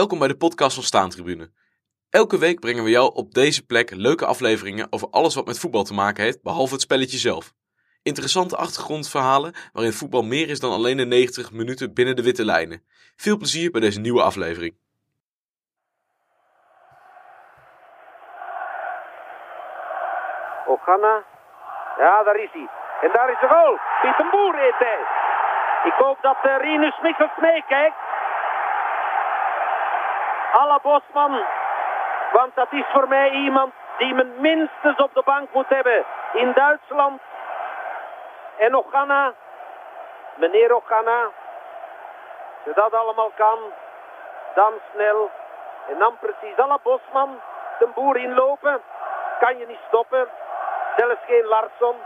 Welkom bij de podcast van Staantribune. Elke week brengen we jou op deze plek leuke afleveringen over alles wat met voetbal te maken heeft, behalve het spelletje zelf. Interessante achtergrondverhalen waarin voetbal meer is dan alleen de 90 minuten binnen de witte lijnen. Veel plezier bij deze nieuwe aflevering. Ogana. Ja, daar is hij. En daar is de goal. Piet den Boer heet hij. Ik hoop dat Rinus Michels meekijkt. Alla Bosman, want dat is voor mij iemand die men minstens op de bank moet hebben in Duitsland. En Ogana, meneer Ogana, als je dat allemaal kan, dan snel en dan precies. Alla Bosman, den Boer inlopen, kan je niet stoppen, zelfs geen Larsson.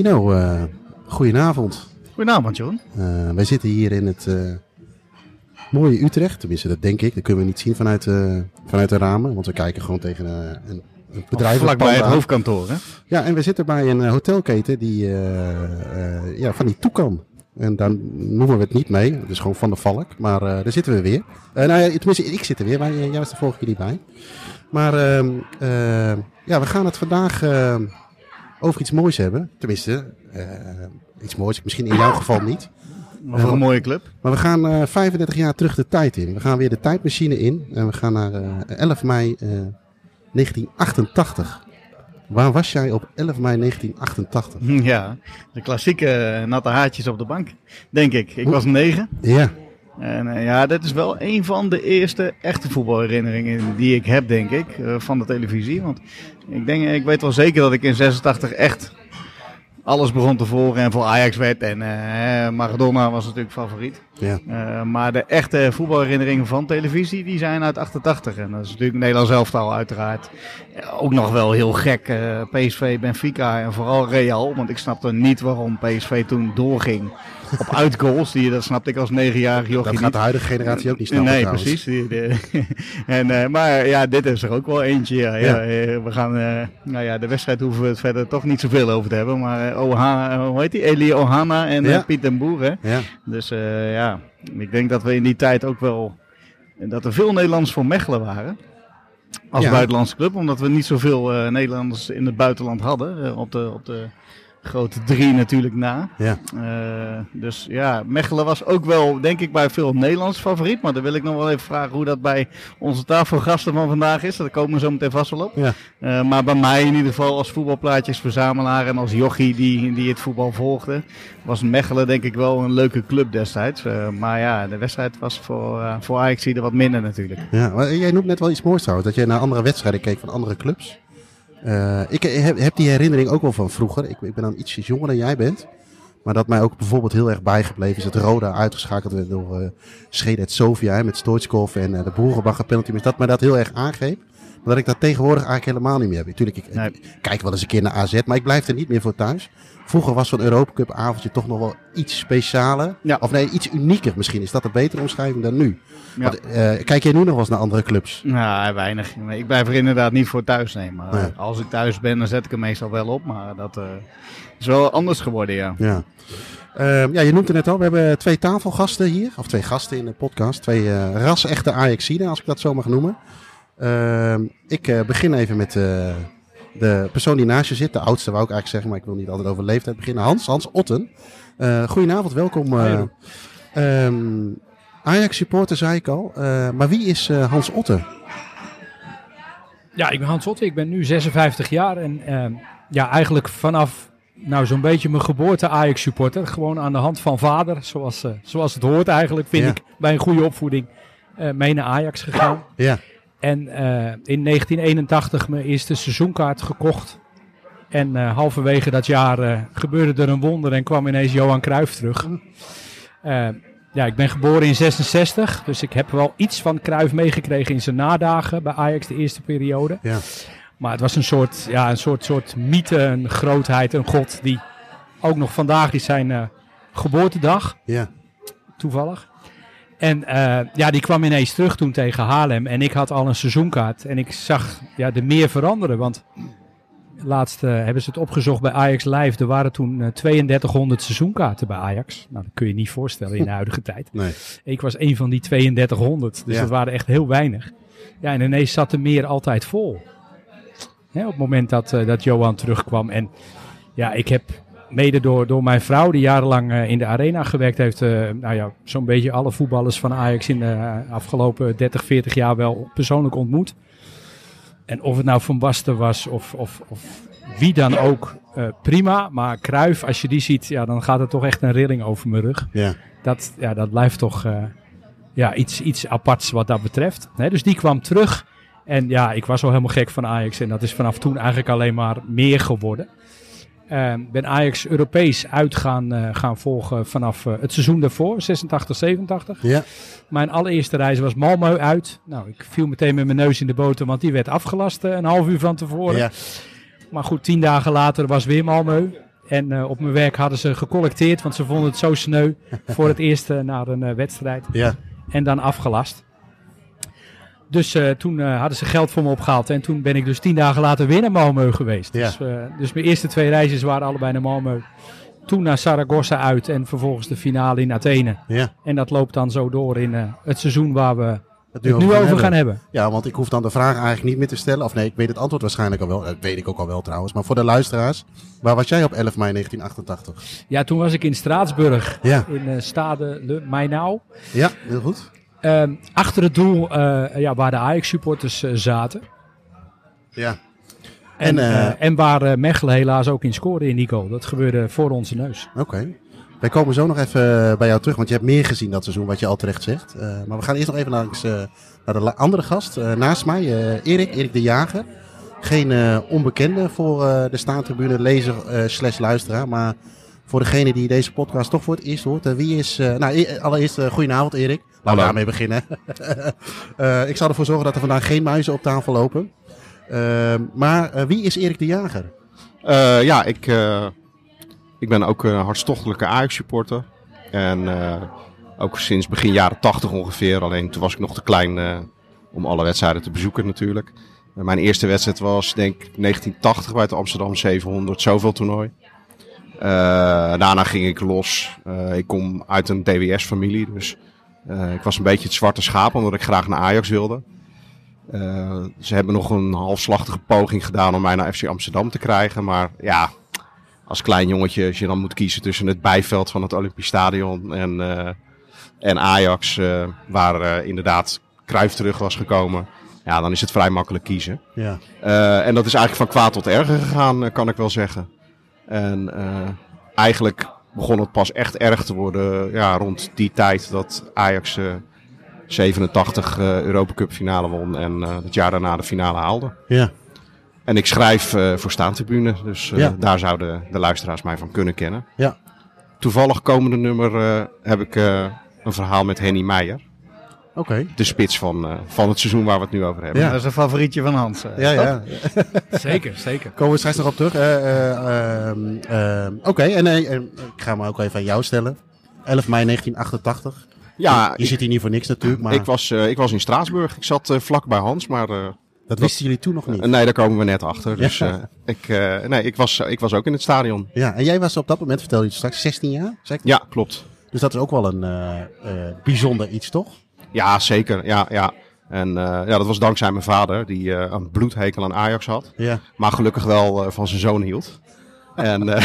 Ino, goedenavond. Goedenavond, John. Wij zitten hier in het mooie Utrecht. Tenminste, dat denk ik. Dat kunnen we niet zien vanuit de ramen. Want we kijken gewoon tegen een bedrijf. Vlakbij het hoofdkantoor, hè? Ja, en we zitten bij een hotelketen die van die Toucan. En daar noemen we het niet mee. Het is gewoon Van de Valk. Maar daar zitten we weer. Tenminste, ik zit er weer. Maar jij was de vorige keer niet bij. Maar we gaan het vandaag over iets moois hebben. Tenminste, iets moois. Misschien in jouw geval niet. Maar voor een mooie club. Maar we gaan 35 jaar terug de tijd in. We gaan weer de tijdmachine in. En we gaan naar 11 mei 1988. Waar was jij op 11 mei 1988? Ja, de klassieke natte haartjes op de bank. Denk ik. Ik was 9. Ja. En dat is wel een van de eerste echte voetbalherinneringen die ik heb, denk ik. Van de televisie. Want ik weet wel zeker dat ik in 86 echt alles begon te volgen en voor Ajax werd. En Maradona was natuurlijk favoriet. Ja. Maar de echte voetbalherinneringen van televisie, die zijn uit 88. En dat is natuurlijk Nederlands elftal uiteraard. Ook nog wel heel gek. PSV, Benfica en vooral Real. Want ik snapte niet waarom PSV toen doorging op uitgoals. Dat snapte ik als 9-jarig jochie. Dat gaat niet. De huidige generatie ook niet snappen. Nee, trouwens. Precies. Dit is er ook wel eentje. Ja. Ja. We gaan, de wedstrijd hoeven we het verder toch niet zoveel over te hebben. Maar Elie Ohana en Piet den Boer. Hè? Ja. Dus ik denk dat we in die tijd ook wel, dat er veel Nederlanders voor Mechelen waren. Als buitenlandse club, omdat we niet zoveel Nederlanders in het buitenland hadden. Op de grote drie natuurlijk na. Ja. Mechelen was ook wel, denk ik, bij veel Nederlands favoriet. Maar dan wil ik nog wel even vragen hoe dat bij onze tafelgasten van vandaag is. Daar komen we zo meteen vast wel op. Ja. Maar bij mij in ieder geval als voetbalplaatjesverzamelaar en als jochie die het voetbal volgde, was Mechelen denk ik wel een leuke club destijds. De wedstrijd was voor Ajax er wat minder natuurlijk. Ja, maar jij noemt net wel iets moois trouwens, dat jij naar andere wedstrijden keek van andere clubs. Ik heb die herinnering ook wel van vroeger. Ik ben dan iets jonger dan jij bent. Maar dat mij ook bijvoorbeeld heel erg bijgebleven is dat Roda uitgeschakeld werd door Szedet Sofia met Stoichkov en de Boerenbacher penalty. Dus dat mij dat heel erg aangreep. Maar dat ik dat tegenwoordig eigenlijk helemaal niet meer heb. Natuurlijk, ik kijk wel eens een keer naar AZ, maar ik blijf er niet meer voor thuis. Vroeger was zo'n Europa Cup avondje toch nog wel iets specialer. Ja. Of nee, iets unieker misschien. Is dat een betere omschrijving dan nu? Ja. Want, kijk jij nu nog wel eens naar andere clubs? Nou, weinig. Ik blijf er inderdaad niet voor thuis nemen. Nee. Als ik thuis ben, dan zet ik hem meestal wel op. Maar dat is wel anders geworden, ja. Je noemt het net al. We hebben twee tafelgasten hier. Of twee gasten in de podcast. Twee ras-echte Ajaxiden, als ik dat zo mag noemen. Ik begin even met de persoon die naast je zit. De oudste wou ik eigenlijk zeggen, maar ik wil niet altijd over leeftijd beginnen. Hans Otten. Goedenavond, welkom. Ajax supporter, zei ik al. Maar wie is Hans Otten? Ja, ik ben Hans Otten. Ik ben nu 56 jaar. En eigenlijk vanaf zo'n beetje mijn geboorte Ajax supporter. Gewoon aan de hand van vader, zoals het hoort eigenlijk, vind ik. Bij een goede opvoeding mee naar Ajax gegaan. Ja. En in 1981 mijn eerste seizoenkaart gekocht. En halverwege dat jaar gebeurde er een wonder en kwam ineens Johan Cruijff terug. Ik ben geboren in 1966, dus ik heb wel iets van Cruijff meegekregen in zijn nadagen bij Ajax de eerste periode. Ja. Maar het was een soort mythe, een grootheid, een god die ook nog vandaag is zijn geboortedag. Ja. Toevallig. En die kwam ineens terug toen tegen Haarlem. En ik had al een seizoenkaart. En ik zag de meer veranderen. Want Laatst hebben ze het opgezocht bij Ajax Live. Er waren toen 3200 seizoenkaarten bij Ajax. Nou, dat kun je niet voorstellen in de huidige tijd. Nee. Ik was een van die 3200. Dus ja, dat waren echt heel weinig. Ja, en ineens zat de meer altijd vol. Hè, op het moment dat Johan terugkwam. En ja, ik heb mede door mijn vrouw, die jarenlang in de arena gewerkt heeft. Nou ja, zo'n beetje alle voetballers van Ajax in de afgelopen 30, 40 jaar wel persoonlijk ontmoet. En of het nou Van Basten was of wie dan ook, prima. Maar Cruijff, als je die ziet, ja, dan gaat er toch echt een rilling over mijn rug. Ja. Dat blijft toch iets aparts wat dat betreft. Nee, dus die kwam terug. En ja, ik was al helemaal gek van Ajax. En dat is vanaf toen eigenlijk alleen maar meer geworden. Ik ben Ajax Europees uit gaan volgen vanaf het seizoen daarvoor, 86, 87. Ja. Mijn allereerste reis was Malmö uit. Nou, ik viel meteen met mijn neus in de boter, want die werd afgelast een half uur van tevoren. Ja. Maar goed, 10 dagen later was weer Malmö. En op mijn werk hadden ze gecollecteerd, want ze vonden het zo sneu voor het eerst naar een wedstrijd. Ja. En dan afgelast. Dus toen hadden ze geld voor me opgehaald. En toen ben ik dus 10 dagen later weer naar Malmö geweest. Ja. Dus mijn eerste 2 reisjes waren allebei naar Malmö. Toen naar Zaragoza uit en vervolgens de finale in Athene. Ja. En dat loopt dan zo door in het seizoen waar we het nu over gaan hebben. Ja, want ik hoef dan de vraag eigenlijk niet meer te stellen. Of nee, ik weet het antwoord waarschijnlijk al wel. Dat weet ik ook al wel trouwens. Maar voor de luisteraars, waar was jij op 11 mei 1988? Ja, toen was ik in Straatsburg. Ja. In Stade Le Mainau. Ja, heel goed. Achter het doel waar de Ajax-supporters zaten. Ja. En waar Mechelen helaas ook in scoorde in die goal. Dat gebeurde voor onze neus. Oké. Okay. Wij komen zo nog even bij jou terug, want je hebt meer gezien dat seizoen, wat je al terecht zegt. Maar we gaan eerst nog even naar de andere gast naast mij, Erik de Jager. Geen onbekende voor de Staantribune lezer / luisteraar, maar voor degene die deze podcast toch voor het eerst hoort. Wie is... allereerst, goedenavond Erik. Laten we daarmee beginnen. Ik zal ervoor zorgen dat er vandaag geen muizen op tafel lopen. Maar wie is Erik de Jager? Ik ben ook een hartstochtelijke Ajax-supporter. En ook sinds begin jaren 80 ongeveer. Alleen toen was ik nog te klein om alle wedstrijden te bezoeken natuurlijk. Mijn eerste wedstrijd was denk ik 1980 bij het Amsterdam 700 zoveel toernooi. Daarna ging ik los. Ik kom uit een DWS-familie, dus ik was een beetje het zwarte schaap, omdat ik graag naar Ajax wilde. Ze hebben nog een halfslachtige poging gedaan om mij naar FC Amsterdam te krijgen. Maar ja, als klein jongetje, als je dan moet kiezen tussen het bijveld van het Olympisch Stadion en Ajax, waar inderdaad Cruijff terug was gekomen, ja, dan is het vrij makkelijk kiezen. Ja. En dat is eigenlijk van kwaad tot erger gegaan, kan ik wel zeggen. En eigenlijk begon het pas echt erg te worden rond die tijd dat Ajax 87 Europa Cup finale won en het jaar daarna de finale haalde. Ja. En ik schrijf voor Staantribune, dus daar zouden de luisteraars mij van kunnen kennen. Ja. Toevallig komende nummer heb ik een verhaal met Henny Meijer. Okay. De spits van het seizoen waar we het nu over hebben. Ja, dat is een favorietje van Hans. Ja. Zeker. Komen we straks nog op terug. Oké, en ik ga me ook even aan jou stellen. 11 mei 1988. Ja, je zit hier niet voor niks natuurlijk. Maar... Ik was in Straatsburg. Ik zat vlak bij Hans, maar... dat wisten jullie toen nog niet? Nee, daar komen we net achter. Dus ja. Ik was ook in het stadion. Ja, en jij was op dat moment, vertel je straks, 16 jaar? Ja, klopt. Dus dat is ook wel een bijzonder iets, toch? Ja, zeker. Ja. En dat was dankzij mijn vader, die een bloedhekel aan Ajax had. Ja. Maar gelukkig wel van zijn zoon hield. En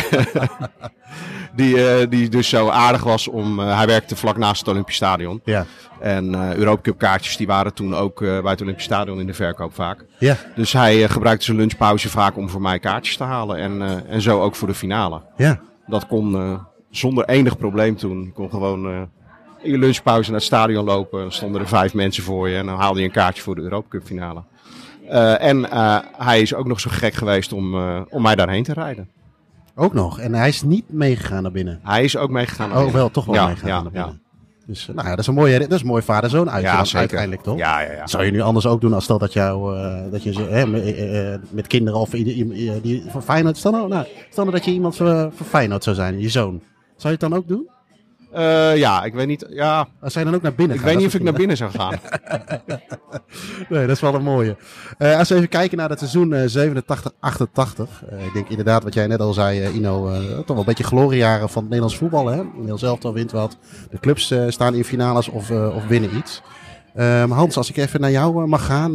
die dus zo aardig was om... hij werkte vlak naast het Olympisch Stadion. Ja. En Europa Cup kaartjes die waren toen ook bij het Olympisch Stadion in de verkoop vaak. Ja. Dus hij gebruikte zijn lunchpauze vaak om voor mij kaartjes te halen. En zo ook voor de finale. Ja. Dat kon zonder enig probleem toen. Ik kon gewoon... in je lunchpauze naar het stadion lopen. Dan stonden er 5 mensen voor je. En dan haalde je een kaartje voor de Europa Cup finale. En hij is ook nog zo gek geweest om mij daarheen te rijden. Ook nog? En hij is niet meegegaan naar binnen? Hij is ook meegegaan naar binnen. Oh, wel, toch wel meegegaan naar binnen. Ja. Dus dat is een mooi vader-zoon uiteindelijk, toch? Ja. Zou je nu anders ook doen als dat je met kinderen of die van Feyenoord... Stel nou dat je iemand van Feyenoord zou zijn, je zoon. Zou je het dan ook doen? Ja, ik weet niet. Ja. Als zij dan ook naar binnen gaat. Ik weet niet of ik naar binnen zou gaan. Nee, dat is wel een mooie. Als we even kijken naar het seizoen 87-88. Ik denk inderdaad wat jij net al zei, Ino. Toch wel een beetje gloriejaren van het Nederlands voetbal. Hè? Heel zelf al wint wat. De clubs staan in finales of winnen iets. Hans, als ik even naar jou mag gaan.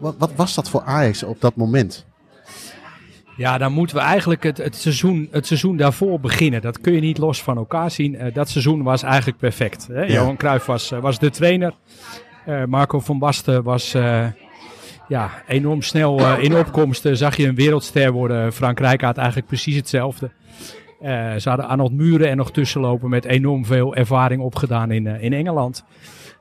Wat was dat voor Ajax op dat moment? Ja, dan moeten we eigenlijk het seizoen daarvoor beginnen. Dat kun je niet los van elkaar zien. Dat seizoen was eigenlijk perfect. Hè? Ja. Johan Cruijff was de trainer. Marco van Basten was enorm snel in opkomst. Zag je een wereldster worden. Frankrijk had eigenlijk precies hetzelfde. Ze hadden Arnold Muren er nog tussen lopen met enorm veel ervaring opgedaan in Engeland.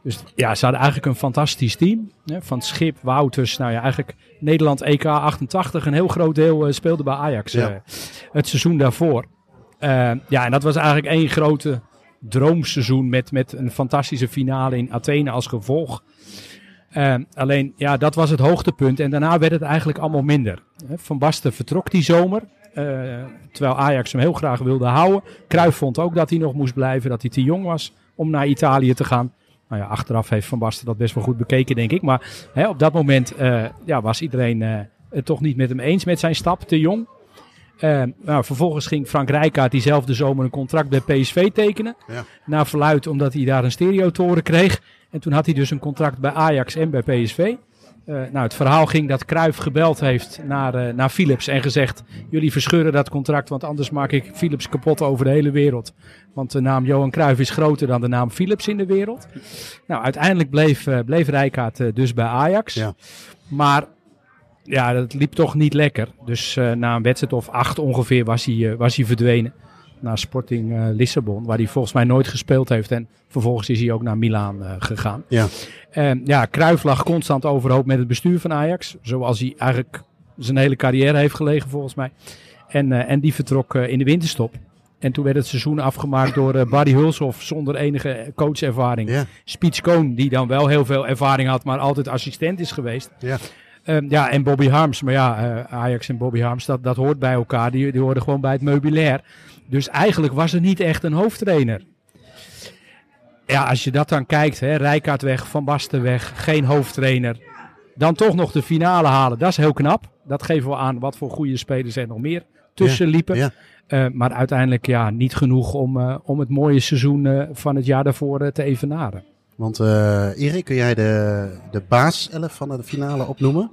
Dus ja, ze hadden eigenlijk een fantastisch team. Hè, van Schip, Wouters, nou ja, eigenlijk Nederland EK 88. Een heel groot deel speelde bij Ajax het seizoen daarvoor. En dat was eigenlijk één grote droomseizoen met een fantastische finale in Athene als gevolg. Alleen, ja, dat was het hoogtepunt en daarna werd het eigenlijk allemaal minder. Van Basten vertrok die zomer. Terwijl Ajax hem heel graag wilde houden. Cruijff vond ook dat hij nog moest blijven, dat hij te jong was om naar Italië te gaan. Nou ja, achteraf heeft Van Basten dat best wel goed bekeken, denk ik. Maar hè, op dat moment was iedereen het toch niet met hem eens met zijn stap, te jong. Vervolgens ging Frank Rijkaard diezelfde zomer een contract bij PSV tekenen. Ja. Naar verluidt omdat hij daar een stereotoren kreeg. En toen had hij dus een contract bij Ajax en bij PSV. Het verhaal ging dat Cruijff gebeld heeft naar Philips en gezegd... jullie verscheuren dat contract, want anders maak ik Philips kapot over de hele wereld. Want de naam Johan Cruijff is groter dan de naam Philips in de wereld. Nou, uiteindelijk bleef Rijkaard dus bij Ajax. Ja. Maar ja, dat liep toch niet lekker. Dus na een wedstrijd of 8 ongeveer was hij verdwenen. Naar Sporting Lissabon, waar hij volgens mij nooit gespeeld heeft. En vervolgens is hij ook naar Milaan gegaan. Ja. Cruijff lag constant overhoop met het bestuur van Ajax. Zoals hij eigenlijk zijn hele carrière heeft gelegen volgens mij. En die vertrok in de winterstop. En toen werd het seizoen afgemaakt door Barry Hulshof zonder enige coachervaring. Ja. Speech Cohn, die dan wel heel veel ervaring had, maar altijd assistent is geweest. Ja. En Bobby Harms. Maar ja, Ajax en Bobby Harms, dat hoort bij elkaar. Die hoorden gewoon bij het meubilair. Dus eigenlijk was er niet echt een hoofdtrainer. Ja, als je dat dan kijkt, hè, Rijkaard weg, Van Basten weg, geen hoofdtrainer. Dan toch nog de finale halen, dat is heel knap. Dat geven we aan wat voor goede spelers er nog meer tussen liepen. Ja, ja. Maar uiteindelijk niet genoeg om het mooie seizoen van het jaar daarvoor te evenaren. Want Erik, kun jij de baaself van de finale opnoemen?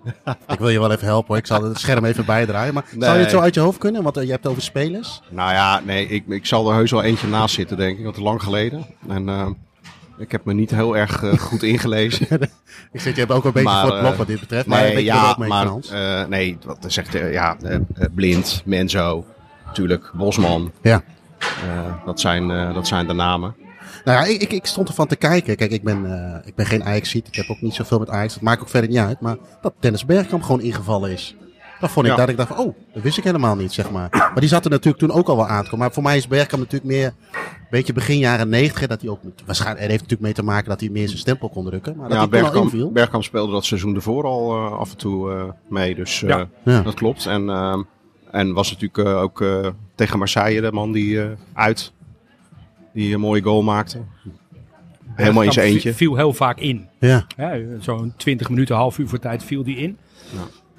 Ik wil je wel even helpen hoor. Ik zal het scherm even bijdraaien. Maar zou je het zo uit je hoofd kunnen? Want je hebt het over spelers. Nou ja, nee, ik zal er heus wel eentje naast zitten denk ik. Want lang geleden. En ik heb me niet heel erg goed ingelezen. Ik zeg, je hebt ook een beetje voor het blok wat dit betreft. Blind, Menzo, natuurlijk, Bosman. Ja. Dat zijn de namen. Nou ja, ik stond ervan te kijken. Kijk, ik ben geen Ajaxiet. Ik heb ook niet zoveel met Ajax. Dat maakt ook verder niet uit. Maar dat Dennis Bergkamp gewoon ingevallen is. Dat vond ik dat ik dacht van, dat wist ik helemaal niet, zeg maar. Maar die zat er natuurlijk toen ook al wel aan te komen. Maar voor mij is Bergkamp natuurlijk meer een beetje begin jaren 90. Dat hij ook, waarschijnlijk, er heeft natuurlijk mee te maken dat hij meer zijn stempel kon drukken. Maar dat Bergkamp speelde dat seizoen ervoor al af en toe mee. Dus dat klopt. En was natuurlijk ook tegen Marseille de man die uit... Die een mooie goal maakte. Helemaal in zijn eentje. Viel heel vaak in. Ja. Ja, zo'n 20 minuten, half uur voor tijd viel die in.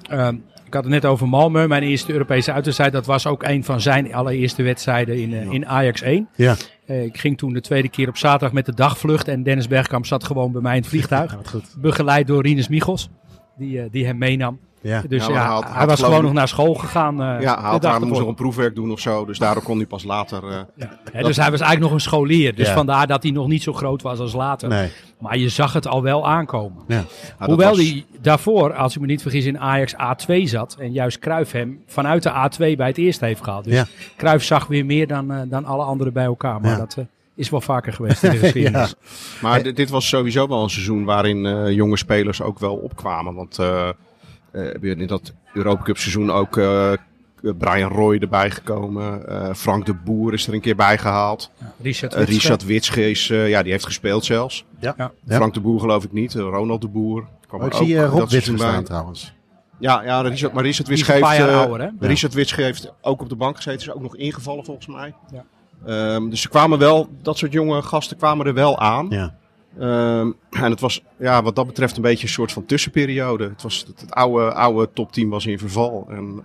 Ja. Ik had het net over Malmö. Mijn eerste Europese uitwedstrijd. Dat was ook een van zijn allereerste wedstrijden in Ajax 1. Ja. Ik ging toen de tweede keer op zaterdag met de dagvlucht. En Dennis Bergkamp zat gewoon bij mij in het vliegtuig. Ja, goed. Begeleid door Rinus Michels. Die hem meenam. Ja. Dus hij was gewoon nog naar school gegaan. Hij moest nog een proefwerk doen of zo. Dus daardoor kon hij pas later... Dus hij was eigenlijk nog een scholier. Dus vandaar dat hij nog niet zo groot was als later. Nee. Maar je zag het al wel aankomen. Ja. Hoewel hij daarvoor, als ik me niet vergis, in Ajax A2 zat. En juist Cruijff hem vanuit de A2 bij het eerst heeft gehaald. Dus Cruijff zag weer meer dan alle anderen bij elkaar. Maar dat... is wel vaker geweest in de geschiedenis. Ja. Maar dit was sowieso wel een seizoen waarin jonge spelers ook wel opkwamen. Want in dat Europa Cup seizoen ook Brian Roy erbij gekomen. Frank de Boer is er een keer bij gehaald. Ja, Richard Witsche is, die heeft gespeeld zelfs. Ja. Ja. Frank de Boer geloof ik niet. Ronald de Boer. Ik zie Rob Witsche staan trouwens. Ja, maar Richard Witsche heeft ook op de bank gezeten. Is ook nog ingevallen volgens mij. Ja. Dus er kwamen wel, dat soort jonge gasten kwamen er wel aan. Ja. En het was wat dat betreft een beetje een soort van tussenperiode. Het oude topteam was in verval en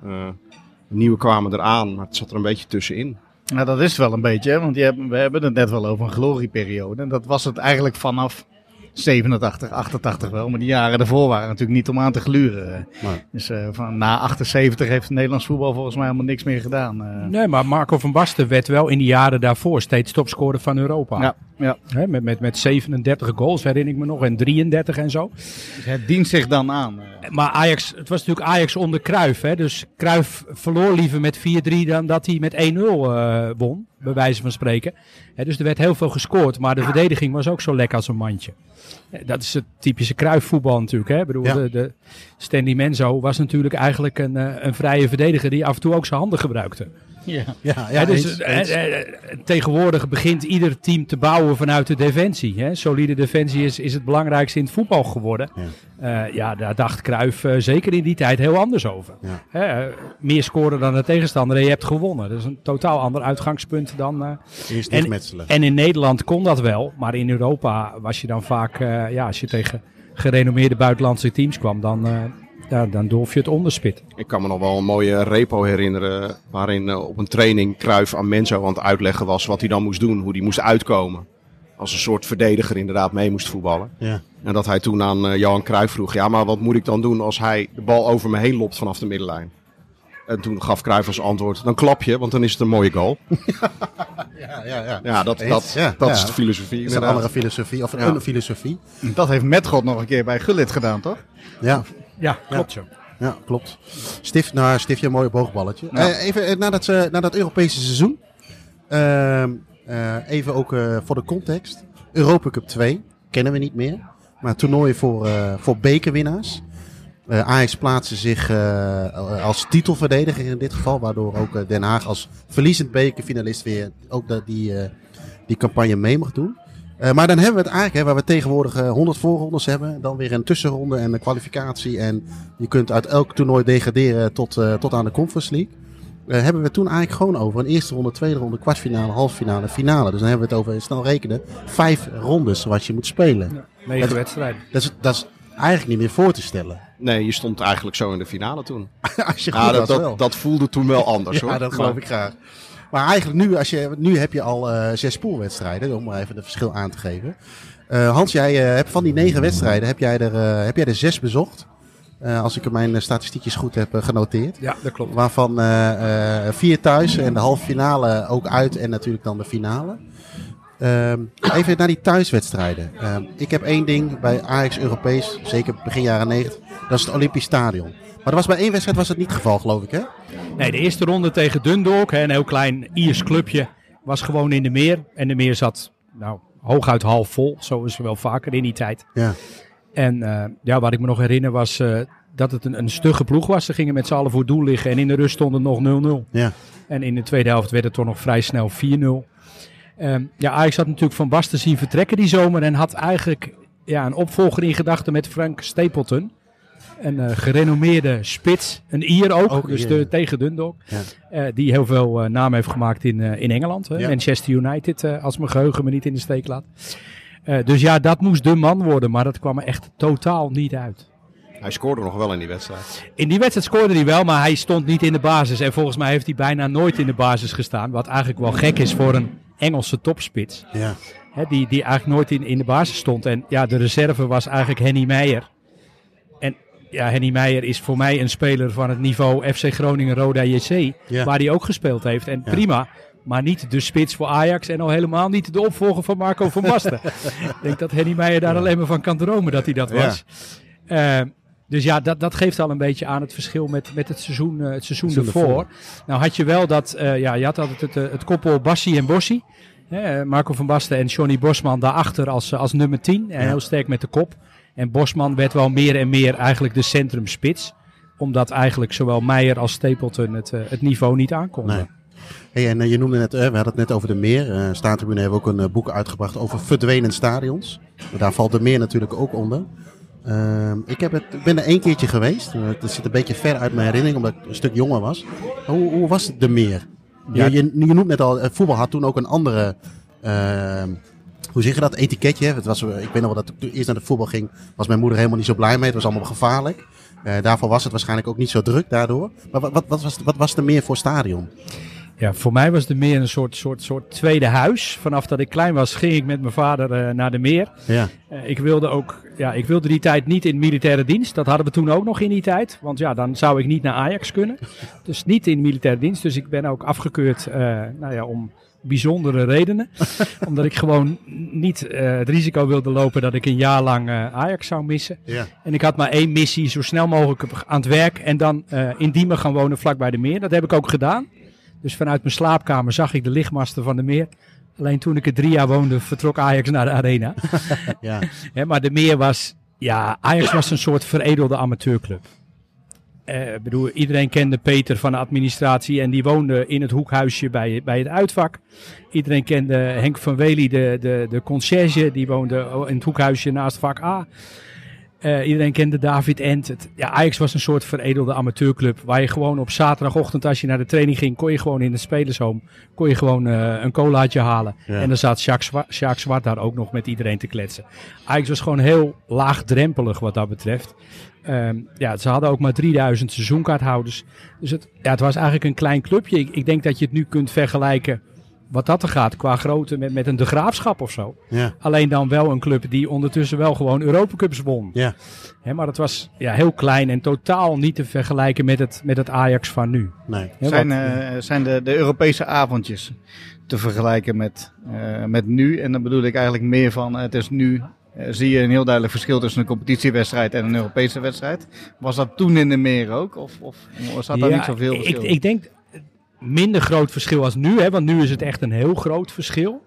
de nieuwe kwamen eraan, maar het zat er een beetje tussenin. Nou, dat is wel een beetje, hè? Want we hebben het net wel over een glorieperiode. En dat was het eigenlijk vanaf 87, 88 wel. Maar die jaren daarvoor waren natuurlijk niet om aan te gluren. Nee. Dus na 78 heeft Nederlands voetbal volgens mij helemaal niks meer gedaan. Nee, maar Marco van Basten werd wel in die jaren daarvoor steeds topscorer van Europa. Ja, ja. Hè, met 37 goals herinner ik me nog en 33 en zo. Dus het dient zich dan aan. Maar Ajax, het was natuurlijk Ajax onder Cruijff. Hè? Dus Cruijff verloor liever met 4-3 dan dat hij met 1-0 won. Bij wijze van spreken. Dus er werd heel veel gescoord. Maar de verdediging was ook zo lek als een mandje. Dat is het typische Cruijff-voetbal natuurlijk. Hè? Ik bedoel, de Stanley Menzo was natuurlijk eigenlijk een vrije verdediger die af en toe ook zijn handen gebruikte. Ja, dus tegenwoordig begint ieder team te bouwen vanuit de defensie. Hè? Solide defensie is het belangrijkste in het voetbal geworden. Ja, daar dacht Cruijff zeker in die tijd heel anders over. Ja. Meer scoren dan de tegenstander en je hebt gewonnen. Dat is een totaal ander uitgangspunt dan... Eerst niet metselen. En in Nederland kon dat wel, maar in Europa was je dan vaak... als je tegen gerenommeerde buitenlandse teams kwam, dan dolf je het onderspit. Ik kan me nog wel een mooie repo herinneren waarin op een training Cruijff aan Menzo aan het uitleggen was wat hij dan moest doen, hoe hij moest uitkomen. Als een soort verdediger inderdaad mee moest voetballen. Ja. En dat hij toen aan Johan Cruijff vroeg, maar wat moet ik dan doen als hij de bal over me heen lopt vanaf de middenlijn? En toen gaf Cruijff als antwoord, dan klap je, want dan is het een mooie goal. Ja. Dat is de filosofie. Dat is een andere filosofie, of een filosofie. Dat heeft Metgod nog een keer bij Gullit gedaan, toch? Ja, klopt zo. Ja, klopt. Stiftje een mooi boogballetje. Ja. Even na dat Europese seizoen. Even ook voor de context. Europa Cup 2 kennen we niet meer. Maar toernooien voor bekerwinnaars. Ajax plaatste zich als titelverdediger in dit geval. Waardoor ook Den Haag als verliezend bekerfinalist weer ook die campagne mee mag doen. Maar dan hebben we het eigenlijk, waar we tegenwoordig 100 voorrondes hebben. Dan weer een tussenronde en een kwalificatie. En je kunt uit elk toernooi degraderen tot aan de Conference League. Hebben we het toen eigenlijk gewoon over een eerste ronde, tweede ronde, kwartfinale, halffinale, finale. Dus dan hebben we het over, snel rekenen, 5 rondes wat je moet spelen. Ja, 9 wedstrijden. Dat is eigenlijk niet meer voor te stellen. Nee, je stond eigenlijk zo in de finale toen. Als je goed was wel. Dat voelde toen wel anders hoor. Ja, dat geloof ik graag. Maar eigenlijk nu, nu heb je al 6 poolwedstrijden, om maar even het verschil aan te geven. Hans, jij hebt van die 9 wedstrijden heb jij er 6 bezocht. Als ik mijn statistiekjes goed heb genoteerd. Ja, dat klopt. Waarvan 4 thuis en de halve finale ook uit en natuurlijk dan de finale. Even naar die thuiswedstrijden. Ik heb 1 ding bij Ajax Europees, zeker begin jaren 90, dat is het Olympisch Stadion. Maar dat was bij 1 wedstrijd was het niet het geval, geloof ik, hè? Nee, de eerste ronde tegen Dundalk, een heel klein Iers clubje, was gewoon in de Meer. En de Meer zat hooguit half vol, zo is het wel vaker in die tijd. Ja. En wat ik me nog herinner was dat het een stugge ploeg was. Ze gingen met z'n allen voor doel liggen en in de rust stond het nog 0-0. Ja. En in de tweede helft werd het toch nog vrij snel 4-0. Ajax had natuurlijk Van Basten zien vertrekken die zomer en had eigenlijk een opvolger in gedachten met Frank Stapleton. Een gerenommeerde spits, een Ier ook dus tegen Dundalk. Ja. Die heel veel naam heeft gemaakt in Engeland. Hè? Ja. Manchester United, als mijn geheugen me niet in de steek laat. Dat moest de man worden, maar dat kwam er echt totaal niet uit. Hij scoorde nog wel in die wedstrijd. In die wedstrijd scoorde hij wel, maar hij stond niet in de basis. En volgens mij heeft hij bijna nooit in de basis gestaan. Wat eigenlijk wel gek is voor een Engelse topspits. Ja. Hè, die eigenlijk nooit in de basis stond. En de reserve was eigenlijk Henny Meijer. Henny Meijer is voor mij een speler van het niveau FC Groningen Roda JC, waar hij ook gespeeld heeft. En prima, maar niet de spits voor Ajax en al helemaal niet de opvolger van Marco van Basten. Ik denk dat Henny Meijer daar alleen maar van kan dromen dat hij dat was. Ja. Dat geeft al een beetje aan het verschil met het seizoen ervoor. Nou had je wel dat, je had altijd het koppel Bassi en Bossi. Marco van Basten en Johnny Bosman daarachter als nummer 10 en heel sterk met de kop. En Bosman werd wel meer en meer eigenlijk de centrumspits. Omdat eigenlijk zowel Meijer als Stapleton het niveau niet aankonden. Nee. Hey, en je noemde net, we hadden het net over de Meer. Staantribune hebben ook een boek uitgebracht over verdwenen stadions. Daar valt de Meer natuurlijk ook onder. Ik ben er 1 keertje geweest. Dat zit een beetje ver uit mijn herinnering, omdat ik een stuk jonger was. Hoe was de Meer? Ja. Je noemt net al, voetbal had toen ook een andere... Hoe zeg je dat? Etiketje. Het was, ik weet nog wel dat ik eerst naar de voetbal ging. Was mijn moeder helemaal niet zo blij mee. Het was allemaal gevaarlijk. Daarvoor was het waarschijnlijk ook niet zo druk daardoor. Maar wat was er meer voor stadion? Ja, voor mij was de meer een soort tweede huis. Vanaf dat ik klein was, ging ik met mijn vader naar de meer. Ja. Ik wilde die tijd niet in militaire dienst. Dat hadden we toen ook nog in die tijd. Want ja, dan zou ik niet naar Ajax kunnen. Dus niet in militaire dienst. Dus ik ben ook afgekeurd om bijzondere redenen. Omdat ik gewoon niet het risico wilde lopen dat ik een jaar lang Ajax zou missen. Ja. En ik had maar één missie, zo snel mogelijk aan het werk. En dan in Diemen gaan wonen vlakbij de meer. Dat heb ik ook gedaan. Dus vanuit mijn slaapkamer zag ik de lichtmasten van de meer. Alleen toen ik er 3 jaar woonde, vertrok Ajax naar de Arena. Ja. Maar de meer was... Ja, Ajax was een soort veredelde amateurclub. Iedereen kende Peter van de administratie en die woonde in het hoekhuisje bij het uitvak. Iedereen kende Henk van Wely, de conciërge, die woonde in het hoekhuisje naast vak A. Iedereen kende David Ent. Ajax was een soort veredelde amateurclub waar je gewoon op zaterdagochtend als je naar de training ging, kon je gewoon in het spelershome een colaatje halen. Ja. En dan zat Jacques Zwart daar ook nog met iedereen te kletsen. Ajax was gewoon heel laagdrempelig wat dat betreft. Ze hadden ook maar 3000 seizoenkaarthouders. Dus het was eigenlijk een klein clubje. Ik denk dat je het nu kunt vergelijken wat dat er gaat qua grootte met een De Graafschap of zo. Ja. Alleen dan wel een club die ondertussen wel gewoon Europacups won. Ja. Maar dat was heel klein en totaal niet te vergelijken met het Ajax van nu. Nee. Zijn de Europese avondjes te vergelijken met nu? En dan bedoel ik eigenlijk meer van het is nu... Zie je een heel duidelijk verschil tussen een competitiewedstrijd en een Europese wedstrijd. Was dat toen in de meer ook? Of was dat daar niet zoveel verschil? Ik denk minder groot verschil als nu. Hè, want nu is het echt een heel groot verschil.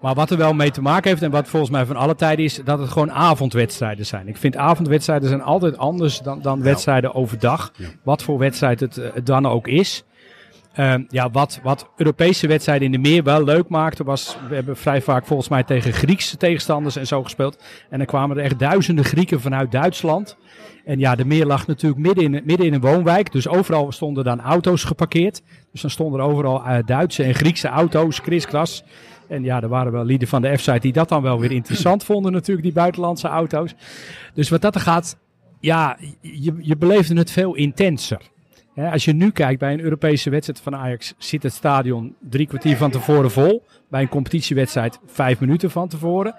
Maar wat er wel mee te maken heeft en wat volgens mij van alle tijden is, dat het gewoon avondwedstrijden zijn. Ik vind avondwedstrijden zijn altijd anders dan wedstrijden overdag. Ja. Wat voor wedstrijd het dan ook is. Wat Europese wedstrijden in de meer wel leuk maakten was, we hebben vrij vaak volgens mij tegen Griekse tegenstanders en zo gespeeld. En dan kwamen er echt duizenden Grieken vanuit Duitsland. En ja, de meer lag natuurlijk midden in een woonwijk. Dus overal stonden dan auto's geparkeerd. Dus dan stonden er overal Duitse en Griekse auto's, kriskras. En ja, er waren wel lieden van de F-site die dat dan wel weer interessant vonden natuurlijk, die buitenlandse auto's. Dus wat dat er gaat, ja, je beleefde het veel intenser. Als je nu kijkt bij een Europese wedstrijd van Ajax zit het stadion 3 kwartier van tevoren vol. Bij een competitiewedstrijd 5 minuten van tevoren.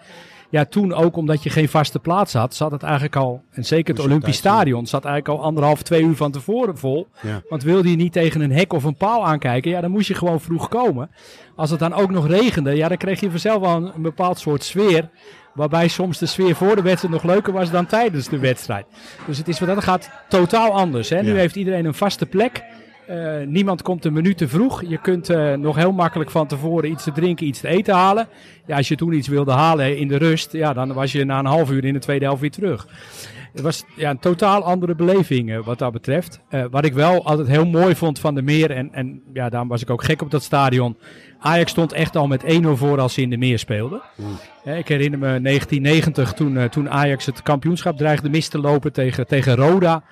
Ja, toen ook omdat je geen vaste plaats had, zat het eigenlijk al, en zeker het Olympisch Stadion, zat eigenlijk al 1,5, 2 uur van tevoren vol. Ja. Want wilde je niet tegen een hek of een paal aankijken, ja, dan moest je gewoon vroeg komen. Als het dan ook nog regende, ja, dan kreeg je vanzelf al een bepaald soort sfeer. Waarbij soms de sfeer voor de wedstrijd nog leuker was dan tijdens de wedstrijd. Dus het is wat dat gaat totaal anders. Hè? Ja. Nu heeft iedereen een vaste plek. Niemand komt een minuut te vroeg. Je kunt nog heel makkelijk van tevoren iets te drinken, iets te eten halen. Ja, als je toen iets wilde halen in de rust, ja, dan was je na een half uur in de tweede helft weer terug. Het was een totaal andere beleving wat dat betreft. Wat ik wel altijd heel mooi vond van de meer, en ja, daarom was ik ook gek op dat stadion. Ajax stond echt al met 1-0 voor als ze in de meer speelden. Ik herinner me 1990 toen Ajax het kampioenschap dreigde mis te lopen tegen Roda.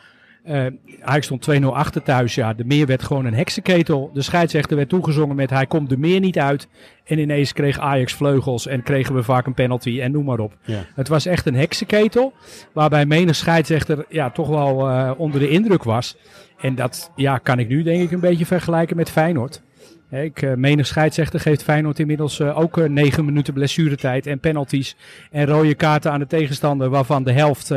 Ajax stond 2-0 achter thuis. Ja, de meer werd gewoon een heksenketel. De scheidsrechter werd toegezongen met hij komt de meer niet uit. En ineens kreeg Ajax vleugels en kregen we vaak een penalty en noem maar op. Ja. Het was echt een heksenketel waarbij menig scheidsrechter toch wel onder de indruk was. En dat kan ik nu denk ik een beetje vergelijken met Feyenoord. Menig scheidsrechter geeft Feyenoord inmiddels ook 9 minuten blessuretijd en penalties en rode kaarten aan de tegenstander waarvan de helft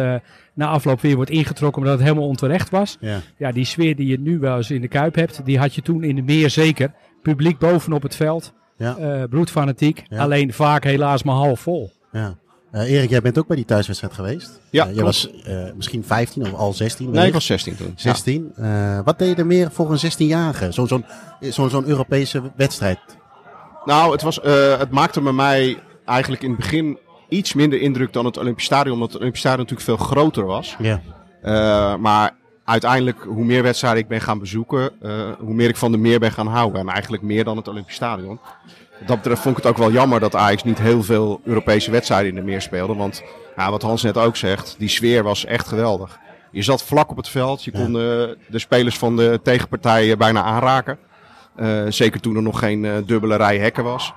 na afloop weer wordt ingetrokken omdat het helemaal onterecht was. Ja. Ja, die sfeer die je nu wel eens in de Kuip hebt, die had je toen in de meer zeker. Publiek bovenop het veld, bloedfanatiek, alleen vaak helaas maar half vol. Ja. Erik, jij bent ook bij die thuiswedstrijd geweest. Ja, jij was misschien 15 of al 16. Nee, ik was 16 toen. 16. Ja. Wat deed er meer voor een 16-jarige? Zo'n Europese wedstrijd. Nou, het maakte bij mij eigenlijk in het begin iets minder indruk dan het Olympisch Stadion. Omdat het Olympisch Stadion natuurlijk veel groter was. Ja. Maar uiteindelijk, hoe meer wedstrijden ik ben gaan bezoeken, hoe meer ik van de meer ben gaan houden. En eigenlijk meer dan het Olympisch Stadion. Dat betreft vond ik het ook wel jammer dat Ajax niet heel veel Europese wedstrijden in de meer speelde. Want wat Hans net ook zegt, die sfeer was echt geweldig. Je zat vlak op het veld, je kon de spelers van de tegenpartij bijna aanraken. Zeker toen er nog geen dubbele rij hekken was.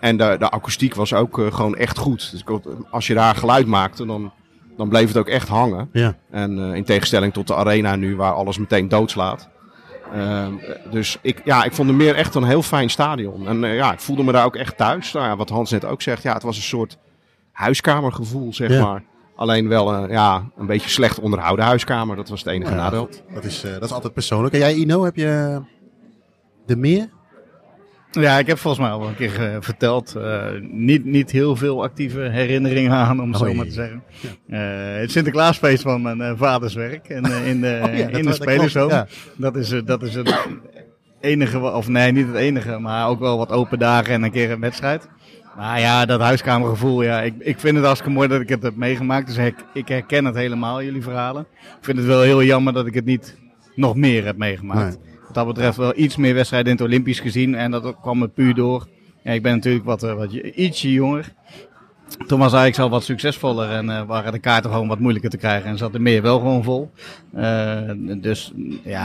En de akoestiek was ook gewoon echt goed. Dus als je daar geluid maakte, dan bleef het ook echt hangen. Ja. En in tegenstelling tot de arena nu, waar alles meteen doodslaat. Dus ik vond het meer echt een heel fijn stadion. En ik voelde me daar ook echt thuis. Nou, wat Hans net ook zegt, het was een soort huiskamergevoel, zeg maar. Alleen wel een beetje slecht onderhouden huiskamer. Dat was het enige nadeel. Dat is altijd persoonlijk. En jij, Ino, heb je de meer? Ja, ik heb volgens mij al een keer verteld. Niet heel veel actieve herinneringen aan, om het zo maar te zeggen. Ja. Het Sinterklaasfeest van mijn vaders werk. En in de Spelershoop. Ja. Dat is het enige, of nee, niet het enige, maar ook wel wat open dagen en een keer een wedstrijd. Nou ja, dat huiskamergevoel, ik vind het hartstikke mooi dat ik het heb meegemaakt. Dus ik herken het helemaal, jullie verhalen. Ik vind het wel heel jammer dat ik het niet nog meer heb meegemaakt. Nee. Wat dat betreft wel iets meer wedstrijden in het Olympisch gezien. En dat kwam me puur door. Ja, ik ben natuurlijk wat ietsje jonger. Toen was Ajax al wat succesvoller en waren de kaarten gewoon wat moeilijker te krijgen. En zat de meer wel gewoon vol. Dus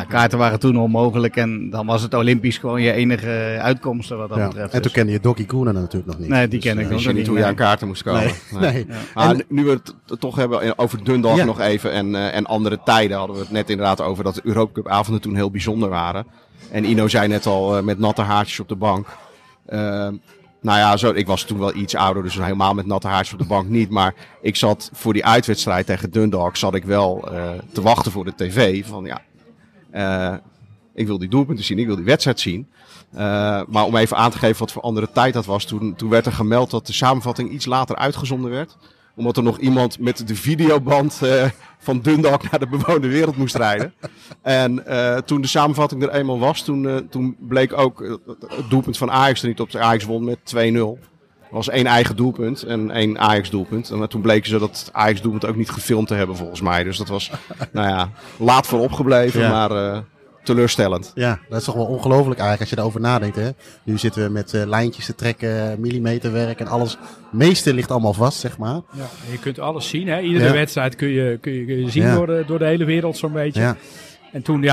kaarten waren toen onmogelijk. En dan was het Olympisch gewoon je enige uitkomsten wat dat betreft. En toen kende je Dokkie Koenen natuurlijk nog niet. Nee, die ken ik nog niet. Toen je aan kaarten moest komen. Nee. Ja. En nu we het toch hebben over Dundalk nog even en andere tijden. Hadden we het net inderdaad over dat de Europacup-avonden toen heel bijzonder waren. En Ino zei net al met natte haartjes op de bank... ik was toen wel iets ouder, dus helemaal met natte haartjes op de bank niet. Maar ik zat voor die uitwedstrijd tegen Dundalk, zat ik wel te wachten voor de tv. Van ik wil die doelpunten zien, ik wil die wedstrijd zien. Maar om even aan te geven wat voor andere tijd dat was. Toen werd er gemeld dat de samenvatting iets later uitgezonden werd. Omdat er nog iemand met de videoband van Dundalk naar de bewoonde wereld moest rijden. En toen de samenvatting er eenmaal was, toen bleek ook het doelpunt van Ajax er niet op. Ajax won met 2-0. Er was 1 eigen doelpunt en 1 Ajax doelpunt. En toen bleken ze dat het Ajax doelpunt ook niet gefilmd te hebben volgens mij. Dus dat was laat voor opgebleven, maar... teleurstellend. Ja, dat is toch wel ongelooflijk eigenlijk als je daarover nadenkt. Hè? Nu zitten we met lijntjes te trekken, millimeterwerk en alles. Het meeste ligt allemaal vast, zeg maar. Ja, je kunt alles zien. Hè? Iedere wedstrijd kun je zien door de hele wereld zo'n beetje. Ja. En toen,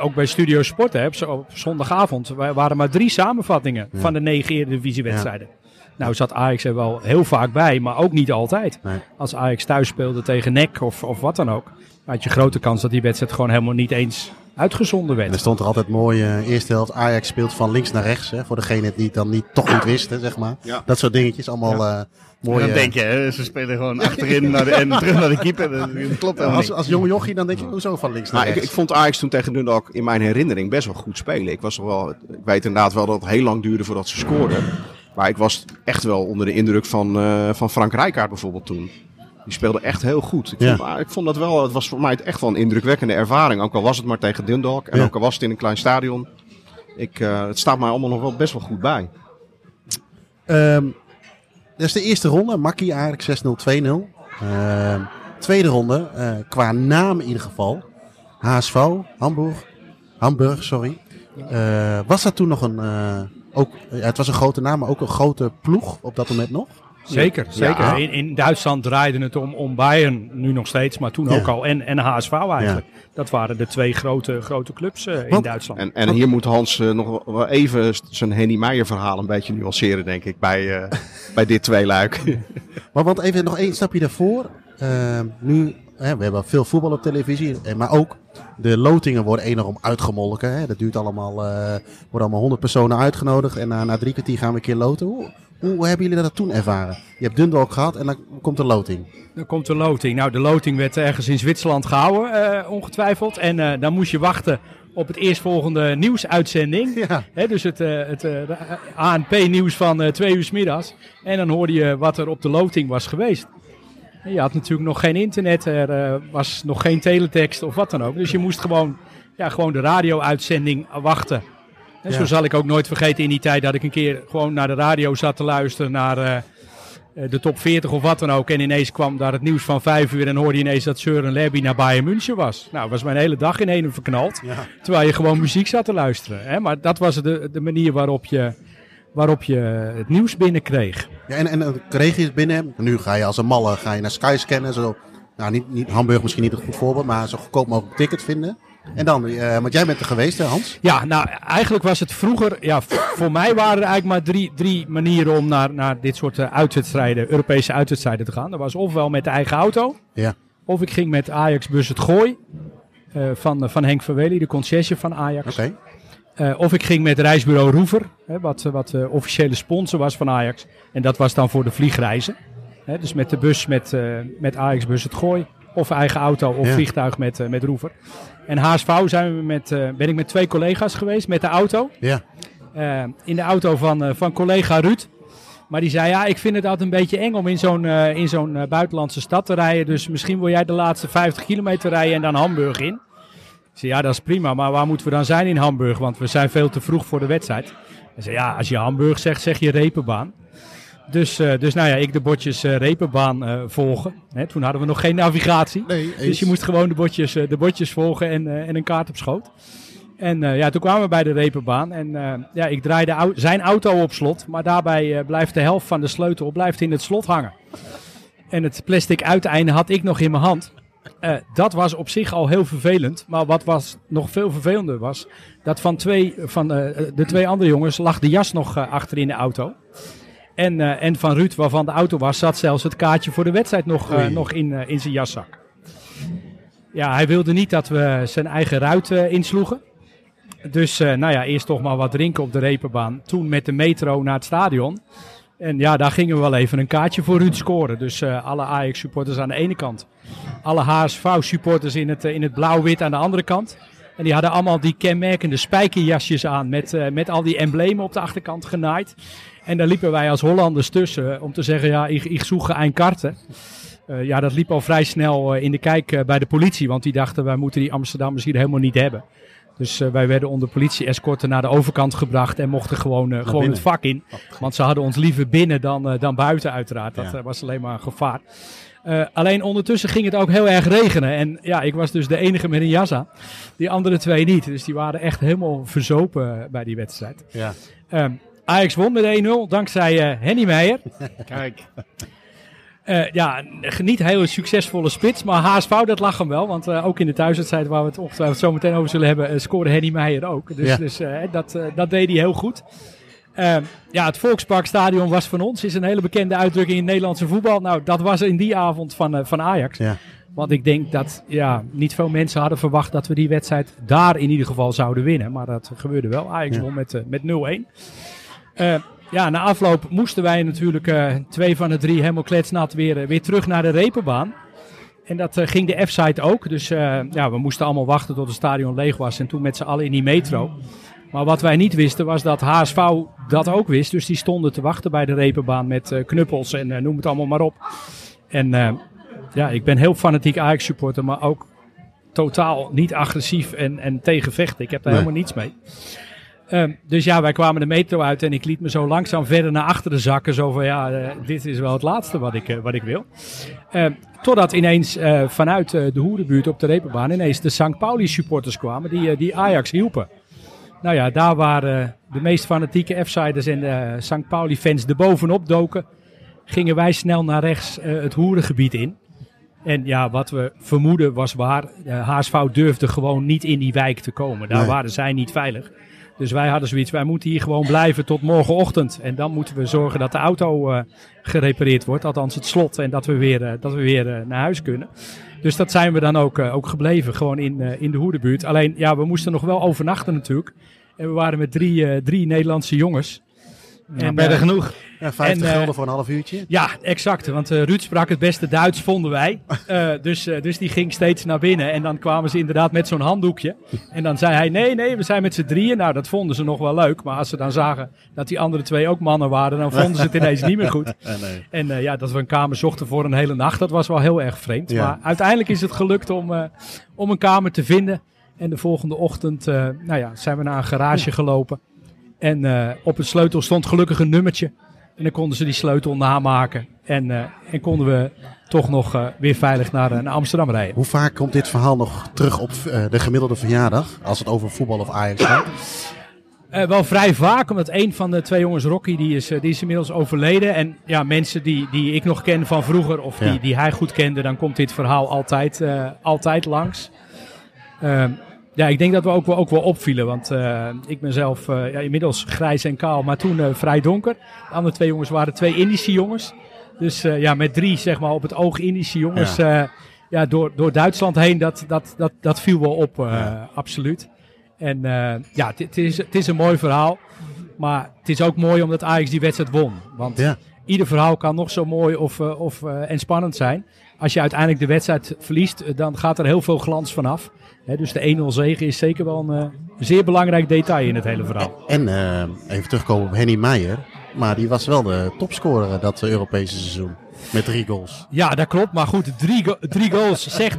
ook bij Studio Sport, hè, op zondagavond waren maar 3 samenvattingen van de 9 Eredivisiewedstrijden. Ja. Nou zat Ajax er wel heel vaak bij, maar ook niet altijd. Nee. Als Ajax thuis speelde tegen NEC of wat dan ook, had je grote kans dat die wedstrijd gewoon helemaal niet eens... uitgezonden werd. En er stond er altijd mooi, eerste helft Ajax speelt van links naar rechts. Hè, voor degene die het dan toch niet wist, hè, zeg maar. Ja. Dat soort dingetjes, allemaal mooi. En dan denk je, hè, ze spelen gewoon achterin naar en terug naar de keeper. Dat klopt helemaal niet. Als jonge jochie, dan denk je, hoezo van links naar rechts? Ik vond Ajax toen tegen Dundalk in mijn herinnering best wel goed spelen. Ik weet inderdaad wel dat het heel lang duurde voordat ze scoorden. Maar ik was echt wel onder de indruk van Frank Rijkaard bijvoorbeeld toen. Die speelde echt heel goed. Ik vond dat wel, het was voor mij echt wel een indrukwekkende ervaring. Ook al was het maar tegen Dundalk en ook al was het in een klein stadion. Het staat mij allemaal nog wel best wel goed bij. Dat is de eerste ronde. Makkie eigenlijk 6-0, 2-0. Tweede ronde, qua naam in ieder geval. HSV, Hamburg. Was dat toen nog een... het was een grote naam, maar ook een grote ploeg op dat moment nog? Zeker. Ja. In Duitsland draaide het om Bayern nu nog steeds, maar toen ook al. En HSV eigenlijk. Ja. Dat waren de 2 grote clubs in Duitsland. En hier moet Hans nog wel even zijn Henny Meijer verhaal een beetje nuanceren, denk ik, bij dit tweeluik. Maar want even nog één stapje daarvoor. Nu, we hebben veel voetbal op televisie, maar ook de lotingen worden enorm uitgemolken. Hè. Dat duurt allemaal, worden allemaal 100 personen uitgenodigd en na 3 kwartier gaan we een keer loten. Hoe hebben jullie dat toen ervaren? Je hebt Dundalk gehad en dan komt de loting. Dan komt de loting. Nou, de loting werd ergens in Zwitserland gehouden, ongetwijfeld. En dan moest je wachten op het eerstvolgende nieuwsuitzending. Ja. Dus het ANP-nieuws van 2 uur 's middags. En dan hoorde je wat er op de loting was geweest. En je had natuurlijk nog geen internet, er was nog geen teletext of wat dan ook. Dus je moest gewoon de radio-uitzending wachten. En zo zal ik ook nooit vergeten in die tijd dat ik een keer gewoon naar de radio zat te luisteren naar de top 40 of wat dan ook. En ineens kwam daar het nieuws van 5 uur en hoorde je ineens dat Søren Lerby naar Bayern München was. Nou, was mijn hele dag in één verknald. Ja. Terwijl je gewoon muziek zat te luisteren. Hè? Maar dat was de manier waarop je het nieuws binnenkreeg. Ja, en kreeg je het binnen. Nu ga je als een malle naar Skyscanner. Nou, niet Hamburg misschien niet een goed voorbeeld, maar zo goedkoop mogelijk ticket vinden. En dan, want jij bent er geweest, hè, Hans? Ja, nou eigenlijk was het vroeger... Ja, voor mij waren er eigenlijk maar drie manieren om naar dit soort uitwedstrijden, Europese uitwedstrijden te gaan. Dat was ofwel met de eigen auto, ja. Of ik ging met Ajax-bus het Gooi van Henk Verwely, de conciërge van Ajax. Okay. Of ik ging met reisbureau Roever, wat officiële sponsor was van Ajax. En dat was dan voor de vliegreizen. Dus met de bus, met Ajax-bus het Gooi. Of eigen auto of vliegtuig met Roever. En HSV ben ik met 2 collega's geweest met de auto. Ja. In de auto van collega Ruud. Maar die zei, ja, ik vind het altijd een beetje eng om in zo'n buitenlandse stad te rijden. Dus misschien wil jij de laatste 50 kilometer rijden en dan Hamburg in. Ik zei, ja, dat is prima. Maar waar moeten we dan zijn in Hamburg? Want we zijn veel te vroeg voor de wedstrijd. Hij zei, ja, als je Hamburg zegt, zeg je Reeperbaan. Dus nou ja, ik de bordjes Reeperbaan volgen. Hè, toen hadden we nog geen navigatie. Nee, dus je moest gewoon de bordjes volgen en een kaart op schoot. En ja, toen kwamen we bij de Reeperbaan. En ja, ik draaide zijn auto op slot. Maar daarbij blijft de helft van de sleutel in het slot hangen. En het plastic uiteinde had ik nog in mijn hand. Dat was op zich al heel vervelend. Maar wat nog veel vervelender was... dat de 2 andere jongens lag de jas nog achter in de auto. En van Ruud, waarvan de auto was... zat zelfs het kaartje voor de wedstrijd nog in zijn jaszak. Ja, hij wilde niet dat we zijn eigen ruit insloegen. Dus nou ja, eerst toch maar wat drinken op de Reeperbaan. Toen met de metro naar het stadion. En ja, daar gingen we wel even een kaartje voor Ruud scoren. Dus alle Ajax-supporters aan de ene kant. Alle HSV-supporters in het blauw-wit aan de andere kant. En die hadden allemaal die kenmerkende spijkerjasjes aan. Met al die emblemen op de achterkant genaaid. En daar liepen wij als Hollanders tussen om te zeggen, ja, ik zoek een karten. Ja, dat liep al vrij snel in de kijk bij de politie. Want die dachten, wij moeten die Amsterdammers hier helemaal niet hebben. Dus wij werden onder politie-escorten naar de overkant gebracht en mochten gewoon het vak in. Want ze hadden ons liever binnen dan buiten uiteraard. Dat was alleen maar een gevaar. Alleen ondertussen ging het ook heel erg regenen. En ja, ik was dus de enige met een jas aan. Die andere 2 niet. Dus die waren echt helemaal verzopen bij die wedstrijd. Ja. Ajax won met 1-0 dankzij Henny Meijer. Kijk. Ja, niet een hele succesvolle spits, maar HSV, dat lag hem wel. Want ook in de thuiswedstrijd, waar we het ongetwijfeld zo meteen over zullen hebben, scoorde Henny Meijer ook. Dus, ja. Dat deed hij heel goed. Ja, het Volksparkstadion was van ons, is een hele bekende uitdrukking in het Nederlandse voetbal. Nou, dat was in die avond van Ajax. Ja. Want ik denk dat niet veel mensen hadden verwacht dat we die wedstrijd daar in ieder geval zouden winnen. Maar dat gebeurde wel. Ajax won met 0-1. Ja, na afloop moesten wij natuurlijk 2 van de 3 helemaal kletsnat weer terug naar de Reeperbaan. En dat ging de F-site ook. Dus ja, we moesten allemaal wachten tot het stadion leeg was. En toen met z'n allen in die metro. Maar wat wij niet wisten was dat HSV dat ook wist. Dus die stonden te wachten bij de Reeperbaan met knuppels en noem het allemaal maar op. En ja, ik ben heel fanatiek Ajax supporter. Maar ook totaal niet agressief en tegen vechten. Ik heb daar helemaal niets mee. Dus ja, wij kwamen de metro uit en ik liet me zo langzaam verder naar achteren zakken. Zo van dit is wel het laatste wat ik wil. Totdat ineens vanuit de Hoerenbuurt op de Reeperbaan ineens de St. Pauli supporters kwamen die Ajax hielpen. Nou ja, daar waren de meest fanatieke F-siders en de St. Pauli fans er bovenop doken. Gingen wij snel naar rechts het Hoerengebied in. En ja, wat we vermoeden was waar. HSV durfde gewoon niet in die wijk te komen. Daar waren zij niet veilig. Dus wij hadden zoiets, wij moeten hier gewoon blijven tot morgenochtend. En dan moeten we zorgen dat de auto gerepareerd wordt, althans het slot. En dat we weer naar huis kunnen. Dus dat zijn we dan ook gebleven, gewoon in de Hoerenbuurt. Alleen, ja, we moesten nog wel overnachten natuurlijk. En we waren met drie Nederlandse jongens. Ja, en verder genoeg. Ja, 50 gulden voor een half uurtje. Ja, exact. Want Ruud sprak het beste Duits, vonden wij. Dus die ging steeds naar binnen. En dan kwamen ze inderdaad met zo'n handdoekje. En dan zei hij, nee, we zijn met z'n drieën. Nou, dat vonden ze nog wel leuk. Maar als ze dan zagen dat die andere 2 ook mannen waren, dan vonden ze het ineens niet meer goed. Nee. En ja, dat we een kamer zochten voor een hele nacht, dat was wel heel erg vreemd. Ja. Maar uiteindelijk is het gelukt om een kamer te vinden. En de volgende ochtend zijn we naar een garage gelopen. En op het sleutel stond gelukkig een nummertje. En dan konden ze die sleutel namaken. En konden we toch nog weer veilig naar Amsterdam rijden. Hoe vaak komt dit verhaal nog terug op de gemiddelde verjaardag? Als het over voetbal of Ajax gaat? Wel vrij vaak, omdat een van de 2 jongens, Rocky, die is inmiddels overleden. En ja, mensen die ik nog ken van vroeger of die hij goed kende, dan komt dit verhaal altijd langs. Ja, ik denk dat we ook wel opvielen. Want ik ben zelf inmiddels grijs en kaal, maar toen vrij donker. De andere twee jongens waren twee Indische jongens. Dus met drie zeg maar op het oog Indische jongens door Duitsland heen. Dat viel wel op, absoluut. En het is een mooi verhaal. Maar het is ook mooi omdat Ajax die wedstrijd won. Want ieder verhaal kan nog zo mooi en spannend zijn. Als je uiteindelijk de wedstrijd verliest, dan gaat er heel veel glans vanaf. Dus de 1-0 zege is zeker wel een zeer belangrijk detail in het hele verhaal. En even terugkomen op Henny Meijer. Maar die was wel de topscorer dat Europese seizoen. Met 3 goals. Ja, dat klopt. Maar goed, 3 goals zegt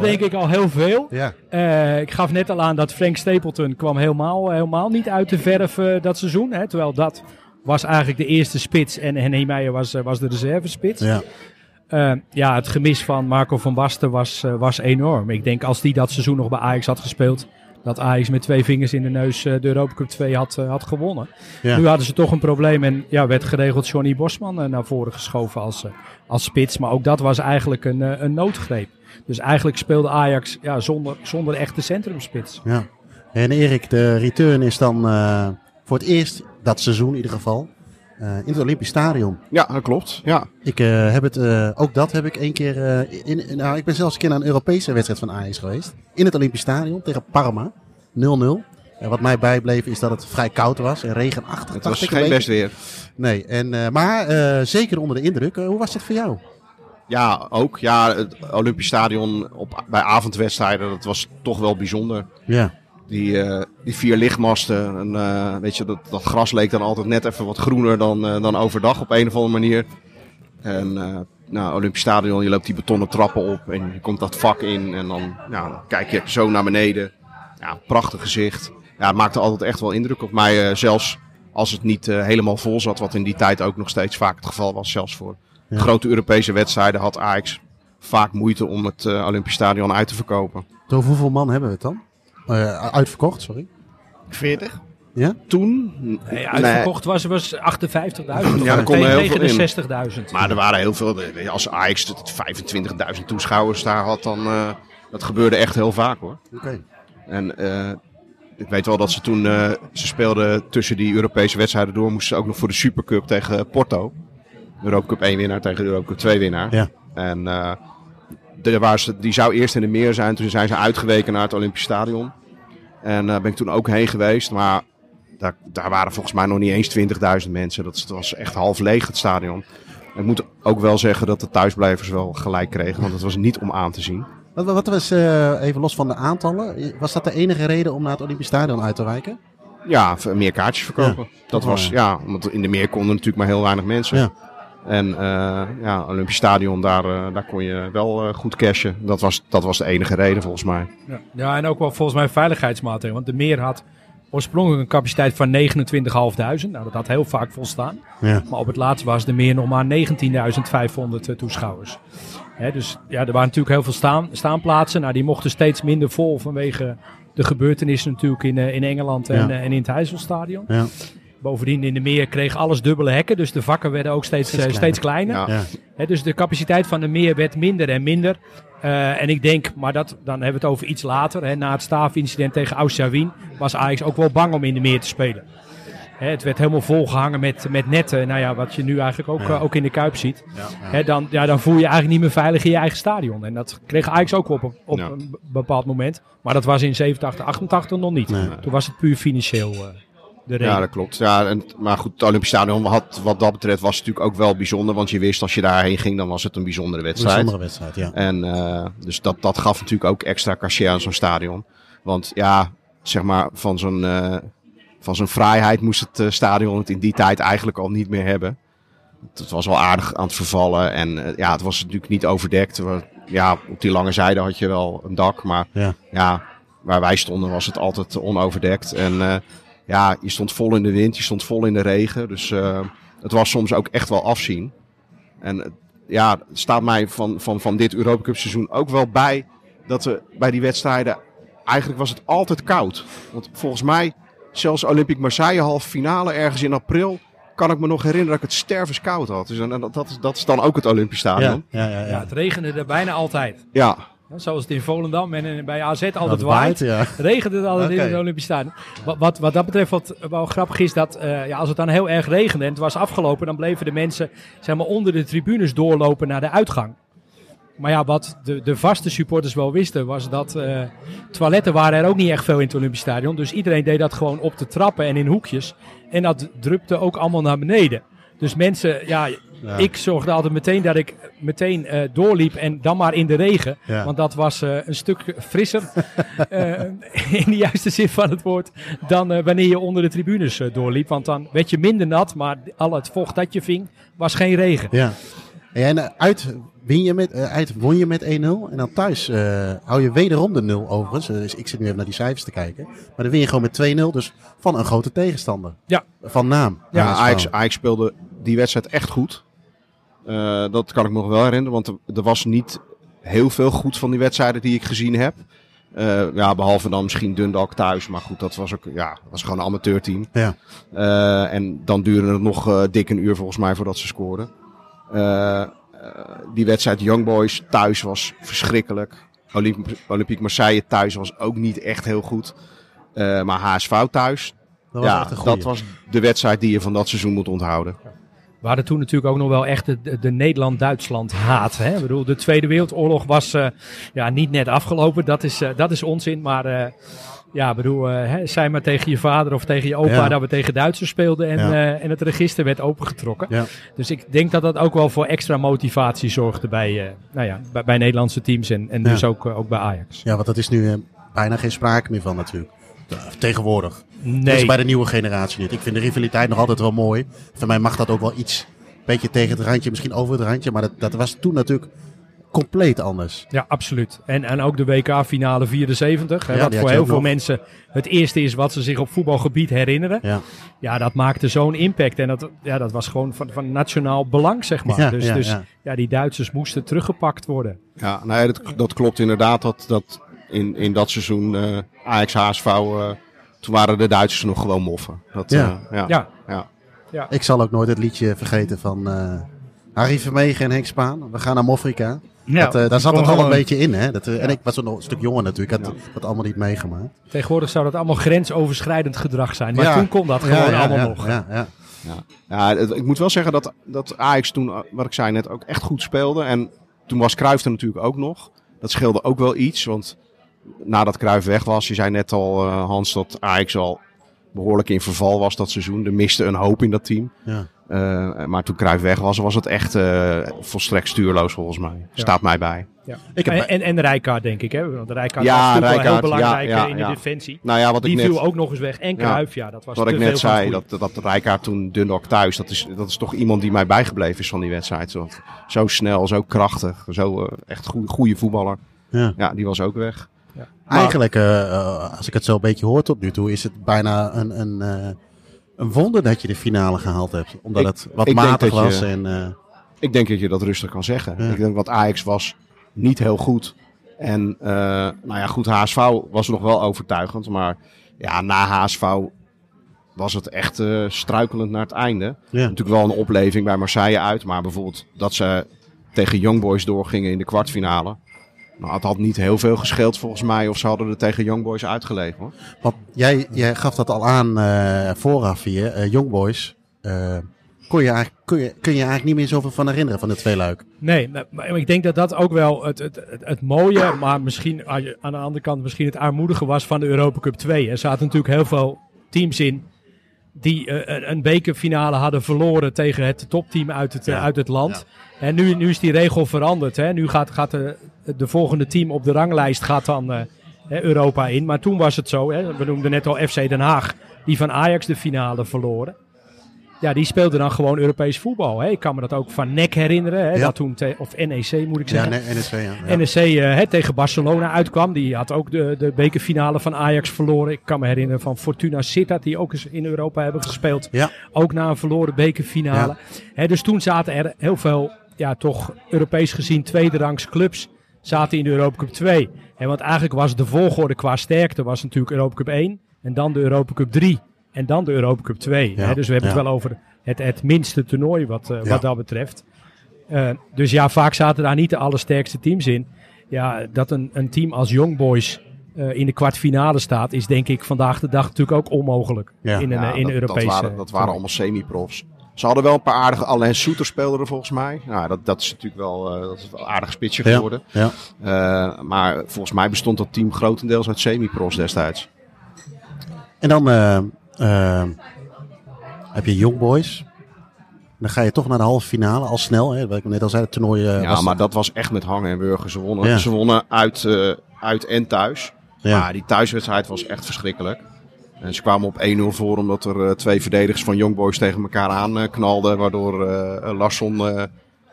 denk ik al heel veel. Ja. Ik gaf net al aan dat Frank Stapleton kwam helemaal niet uit de verf dat seizoen. Hè, terwijl dat was eigenlijk de eerste spits en Henny Meijer was de reservespits. Ja. Het gemis van Marco van Basten was enorm. Ik denk als die dat seizoen nog bij Ajax had gespeeld, dat Ajax met 2 vingers in de neus de Europa Cup 2 had gewonnen. Ja. Nu hadden ze toch een probleem en werd geregeld Johnny Bosman naar voren geschoven als spits. Maar ook dat was eigenlijk een noodgreep. Dus eigenlijk speelde Ajax zonder echte centrumspits. Ja. En Erik, de return is dan voor het eerst dat seizoen in ieder geval. In het Olympisch Stadion. Ja, dat klopt. Ja. Ik heb het, ook dat heb ik één keer. Ik ben zelfs een keer naar een Europese wedstrijd van Ajax geweest. In het Olympisch Stadion tegen Parma. 0-0. En wat mij bijbleef is dat het vrij koud was en regenachtig. Het was geen best weer. Nee, maar zeker onder de indruk. Hoe was dat voor jou? Ja, ook. Ja, het Olympisch Stadion bij avondwedstrijden, dat was toch wel bijzonder. Ja. Die 4 lichtmasten. En, dat gras leek dan altijd net even wat groener dan overdag op een of andere manier. En Olympisch Stadion, je loopt die betonnen trappen op en je komt dat vak in. En dan kijk je zo naar beneden. Ja, prachtig gezicht. Ja, het maakte altijd echt wel indruk op mij. Zelfs als het niet helemaal vol zat, wat in die tijd ook nog steeds vaak het geval was. Zelfs voor grote Europese wedstrijden had Ajax vaak moeite om het Olympisch Stadion uit te verkopen. Door hoeveel man hebben we het dan? Uitverkocht, sorry. 40? Ja? Toen? Nee, uitverkocht was 58.000. Ja, er konden heel veel in. 60.000. Maar er waren heel veel. Als Ajax 25.000 toeschouwers daar had, dan dat gebeurde echt heel vaak, hoor. Okay. En ik weet wel dat ze toen ze speelden tussen die Europese wedstrijden door, moesten ze ook nog voor de Supercup tegen Porto. Europa Cup 1 winnaar tegen Europa Cup 2 winnaar. Ja. En die zou eerst in de meer zijn. Toen zijn ze uitgeweken naar het Olympisch Stadion. En daar ben ik toen ook heen geweest. Maar daar waren volgens mij nog niet eens 20.000 mensen. Dat was echt half leeg, het stadion. En ik moet ook wel zeggen dat de thuisblijvers wel gelijk kregen. Want het was niet om aan te zien. Wat was, even los van de aantallen, was dat de enige reden om naar het Olympisch Stadion uit te wijken? Ja, meer kaartjes verkopen. Ja. Dat was, want in de meer konden natuurlijk maar heel weinig mensen. Ja. En Olympisch Stadion, daar kon je wel goed cashen. Dat was de enige reden volgens mij. Ja. Ja, en ook wel volgens mij veiligheidsmaatregelen. Want de meer had oorspronkelijk een capaciteit van 29.500. Nou, dat had heel vaak volstaan. Ja. Maar op het laatst was de meer nog maar 19.500 toeschouwers. Hè, dus er waren natuurlijk heel veel staanplaatsen. Nou, die mochten steeds minder vol vanwege de gebeurtenissen natuurlijk in Engeland en in het IJsselstadion. Ja. Bovendien in de meer kreeg alles dubbele hekken. Dus de vakken werden ook steeds kleiner. Ja. Ja. He, dus de capaciteit van de meer werd minder en minder. En ik denk, maar dan hebben we het over iets later. He, na het staafincident tegen Austria Wien was Ajax ook wel bang om in de meer te spelen. He, het werd helemaal volgehangen met netten. Nou ja, wat je nu eigenlijk ook in de Kuip ziet. Ja. He, dan voel je eigenlijk niet meer veilig in je eigen stadion. En dat kreeg Ajax ook op een bepaald moment. Maar dat was in 87, 88 nog niet. Nee. Toen was het puur financieel. Ja, dat klopt. Ja, maar goed, het Olympisch Stadion had, wat dat betreft, was het natuurlijk ook wel bijzonder. Want je wist, als je daarheen ging, dan was het een bijzondere wedstrijd. En dus dat gaf natuurlijk ook extra cachet aan zo'n stadion. Want ja, zeg maar, van zo'n vrijheid moest het stadion het in die tijd eigenlijk al niet meer hebben. Het was al aardig aan het vervallen. En het was natuurlijk niet overdekt. Ja, op die lange zijde had je wel een dak. Maar waar wij stonden was het altijd onoverdekt. En je stond vol in de wind, je stond vol in de regen. Dus het was soms ook echt wel afzien. En het staat mij van dit Europa Cup seizoen ook wel bij dat we bij die wedstrijden, eigenlijk was het altijd koud. Want volgens mij, zelfs Olympique Marseille halve finale ergens in april, kan ik me nog herinneren dat ik het stervenskoud had. Dus dat is dan ook het Olympisch Stadion. Ja, het regende er bijna altijd. Ja. Zoals het in Volendam en bij AZ altijd waait. Ja. Regent het altijd in het Olympisch Stadion. Wat dat betreft, wat wel grappig is, dat als het dan heel erg regende en het was afgelopen, dan bleven de mensen onder de tribunes doorlopen naar de uitgang. Maar ja, wat de vaste supporters wel wisten, was dat toiletten waren er ook niet echt veel in het Olympisch Stadion. Dus iedereen deed dat gewoon op de trappen en in hoekjes. En dat drupte ook allemaal naar beneden. Dus mensen, ik zorgde altijd meteen dat ik doorliep en dan maar in de regen. Ja. Want dat was een stuk frisser, in de juiste zin van het woord, dan wanneer je onder de tribunes doorliep. Want dan werd je minder nat, maar al het vocht dat je ving, was geen regen. Ja. En won je met 1-0 en dan thuis hou je wederom de 0 overigens. Dus ik zit nu even naar die cijfers te kijken. Maar dan win je gewoon met 2-0, dus van een grote tegenstander. Ja. Van naam. Ja, Ajax speelde die wedstrijd echt goed. Dat kan ik me nog wel herinneren, want er was niet heel veel goed van die wedstrijden die ik gezien heb. Behalve dan misschien Dundalk thuis, maar goed, dat was ook was gewoon een amateurteam. Ja. En dan duurde het nog dik een uur volgens mij voordat ze scoorden. Die wedstrijd Young Boys thuis was verschrikkelijk. Olympique Marseille thuis was ook niet echt heel goed. Maar HSV thuis, dat was de wedstrijd die je van dat seizoen moet onthouden. We hadden toen natuurlijk ook nog wel echt de Nederland-Duitsland haat. Hè? Ik bedoel, de Tweede Wereldoorlog was niet net afgelopen. Dat is onzin, maar... zei maar tegen je vader of tegen je opa dat we tegen Duitsers speelden en het register werd opengetrokken. Ja. Dus ik denk dat ook wel voor extra motivatie zorgde bij Nederlandse teams en dus ook bij Ajax. Ja, want dat is nu bijna geen sprake meer van natuurlijk. Tegenwoordig. Nee. Dat is bij de nieuwe generatie niet. Ik vind de rivaliteit nog altijd wel mooi. Voor mij mag dat ook wel iets, een beetje tegen het randje, misschien over het randje, maar dat was toen natuurlijk... compleet anders. Ja, absoluut. En ook de WK-finale 74. Wat voor heel veel mensen het eerste is wat ze zich op voetbalgebied herinneren. Ja, dat maakte zo'n impact. En dat was gewoon van nationaal belang, zeg maar. Die Duitsers moesten teruggepakt worden. Ja, dat klopt inderdaad. Dat in dat seizoen Ajax-HSV, toen waren de Duitsers nog gewoon moffen. Ik zal ook nooit het liedje vergeten van Harry Vermegen en Henk Spaan. We gaan naar Mofrika. Ja, daar zat het al een beetje in. Hè? En ik was een stuk jonger natuurlijk. Ik had dat allemaal niet meegemaakt. Tegenwoordig zou dat allemaal grensoverschrijdend gedrag zijn. Maar toen kon dat gewoon allemaal nog. Ik moet wel zeggen dat Ajax toen, wat ik zei net, ook echt goed speelde. En toen was Cruijff er natuurlijk ook nog. Dat scheelde ook wel iets. Want nadat Cruijff weg was, je zei net al, Hans, dat Ajax al behoorlijk in verval was dat seizoen. Er miste een hoop in dat team. Ja. Maar toen Cruijff weg was, was het echt volstrekt stuurloos volgens mij. Ja. Staat mij bij. Ja. En Rijkaard, denk ik. Hè? Want Rijkaard was natuurlijk wel heel belangrijk in de defensie. Nou ja, die viel ook nog eens weg. En Cruijff, dat was wat ik net zei, dat Rijkaard toen Dundalk thuis, dat is toch iemand die mij bijgebleven is van die wedstrijd. Zo snel, zo krachtig, zo echt goede voetballer. Ja, die was ook weg. Ja. Eigenlijk, als ik het zo een beetje hoor tot nu toe, is het bijna een wonder dat je de finale gehaald hebt. Omdat het wat matig was. Ik denk dat je dat rustig kan zeggen. Ja. Ik denk dat Ajax was niet heel goed. En HSV was nog wel overtuigend. Maar na HSV was het echt struikelend naar het einde. Ja. Natuurlijk wel een opleving bij Marseille uit. Maar bijvoorbeeld dat ze tegen Young Boys doorgingen in de kwartfinale. Nou, het had niet heel veel gescheeld volgens mij. Of ze hadden er tegen Young Boys uitgeleverd, hoor. Want jij gaf dat al aan vooraf hier. Young Boys. Kun je eigenlijk niet meer zoveel van herinneren van de tweeluik. Nee, maar ik denk dat ook wel het mooie. Maar misschien aan de andere kant misschien het armoedige was van de Europa Cup 2. Er zaten natuurlijk heel veel teams in. Die een bekerfinale hadden verloren tegen het topteam uit het land. Ja. En nu is die regel veranderd. Hè? Nu gaat de volgende team op de ranglijst dan Europa in. Maar toen was het zo. Hè? We noemden net al FC Den Haag. Die van Ajax de finale verloren. Ja, die speelden dan gewoon Europees voetbal. Hè? Ik kan me dat ook van NEC herinneren. Hè? Ja. Dat toen of NEC moet ik zeggen. Ja, NEC tegen Barcelona uitkwam. Die had ook de bekerfinale van Ajax verloren. Ik kan me herinneren van Fortuna Sittard. Die ook eens in Europa hebben gespeeld. Ja. Ook na een verloren bekerfinale. Ja. Hè, dus toen zaten er heel veel, toch Europees gezien tweederangs clubs. Zaten in de Europa Cup 2. Hè, want eigenlijk was de volgorde qua sterkte was natuurlijk Europa Cup 1. En dan de Europa Cup 3. En dan de Europa Cup 2. Ja, hè? Dus we hebben het wel over het minste toernooi wat dat betreft. Dus vaak zaten daar niet de allersterkste teams in. Ja, dat een team als Young Boys in de kwartfinale staat, is denk ik vandaag de dag natuurlijk ook onmogelijk. Ja, in Europese. Dat waren allemaal semi-profs. Ze hadden wel een paar aardige... Alain Soeter speelde er volgens mij. Nou, dat is natuurlijk wel een aardig spitsje geworden. Ja, ja. Maar volgens mij bestond dat team grotendeels uit semi-pros destijds. En dan heb je Young Boys. Dan ga je toch naar de halve finale, al snel. Hè? Wat ik net al zei, het toernooi... dat was echt met hangen en wurgen. Ze wonnen uit en thuis. Ja. Maar die thuiswedstrijd was echt verschrikkelijk. En ze kwamen op 1-0 voor omdat er twee verdedigers van Young Boys tegen elkaar aanknalden. Waardoor Larsson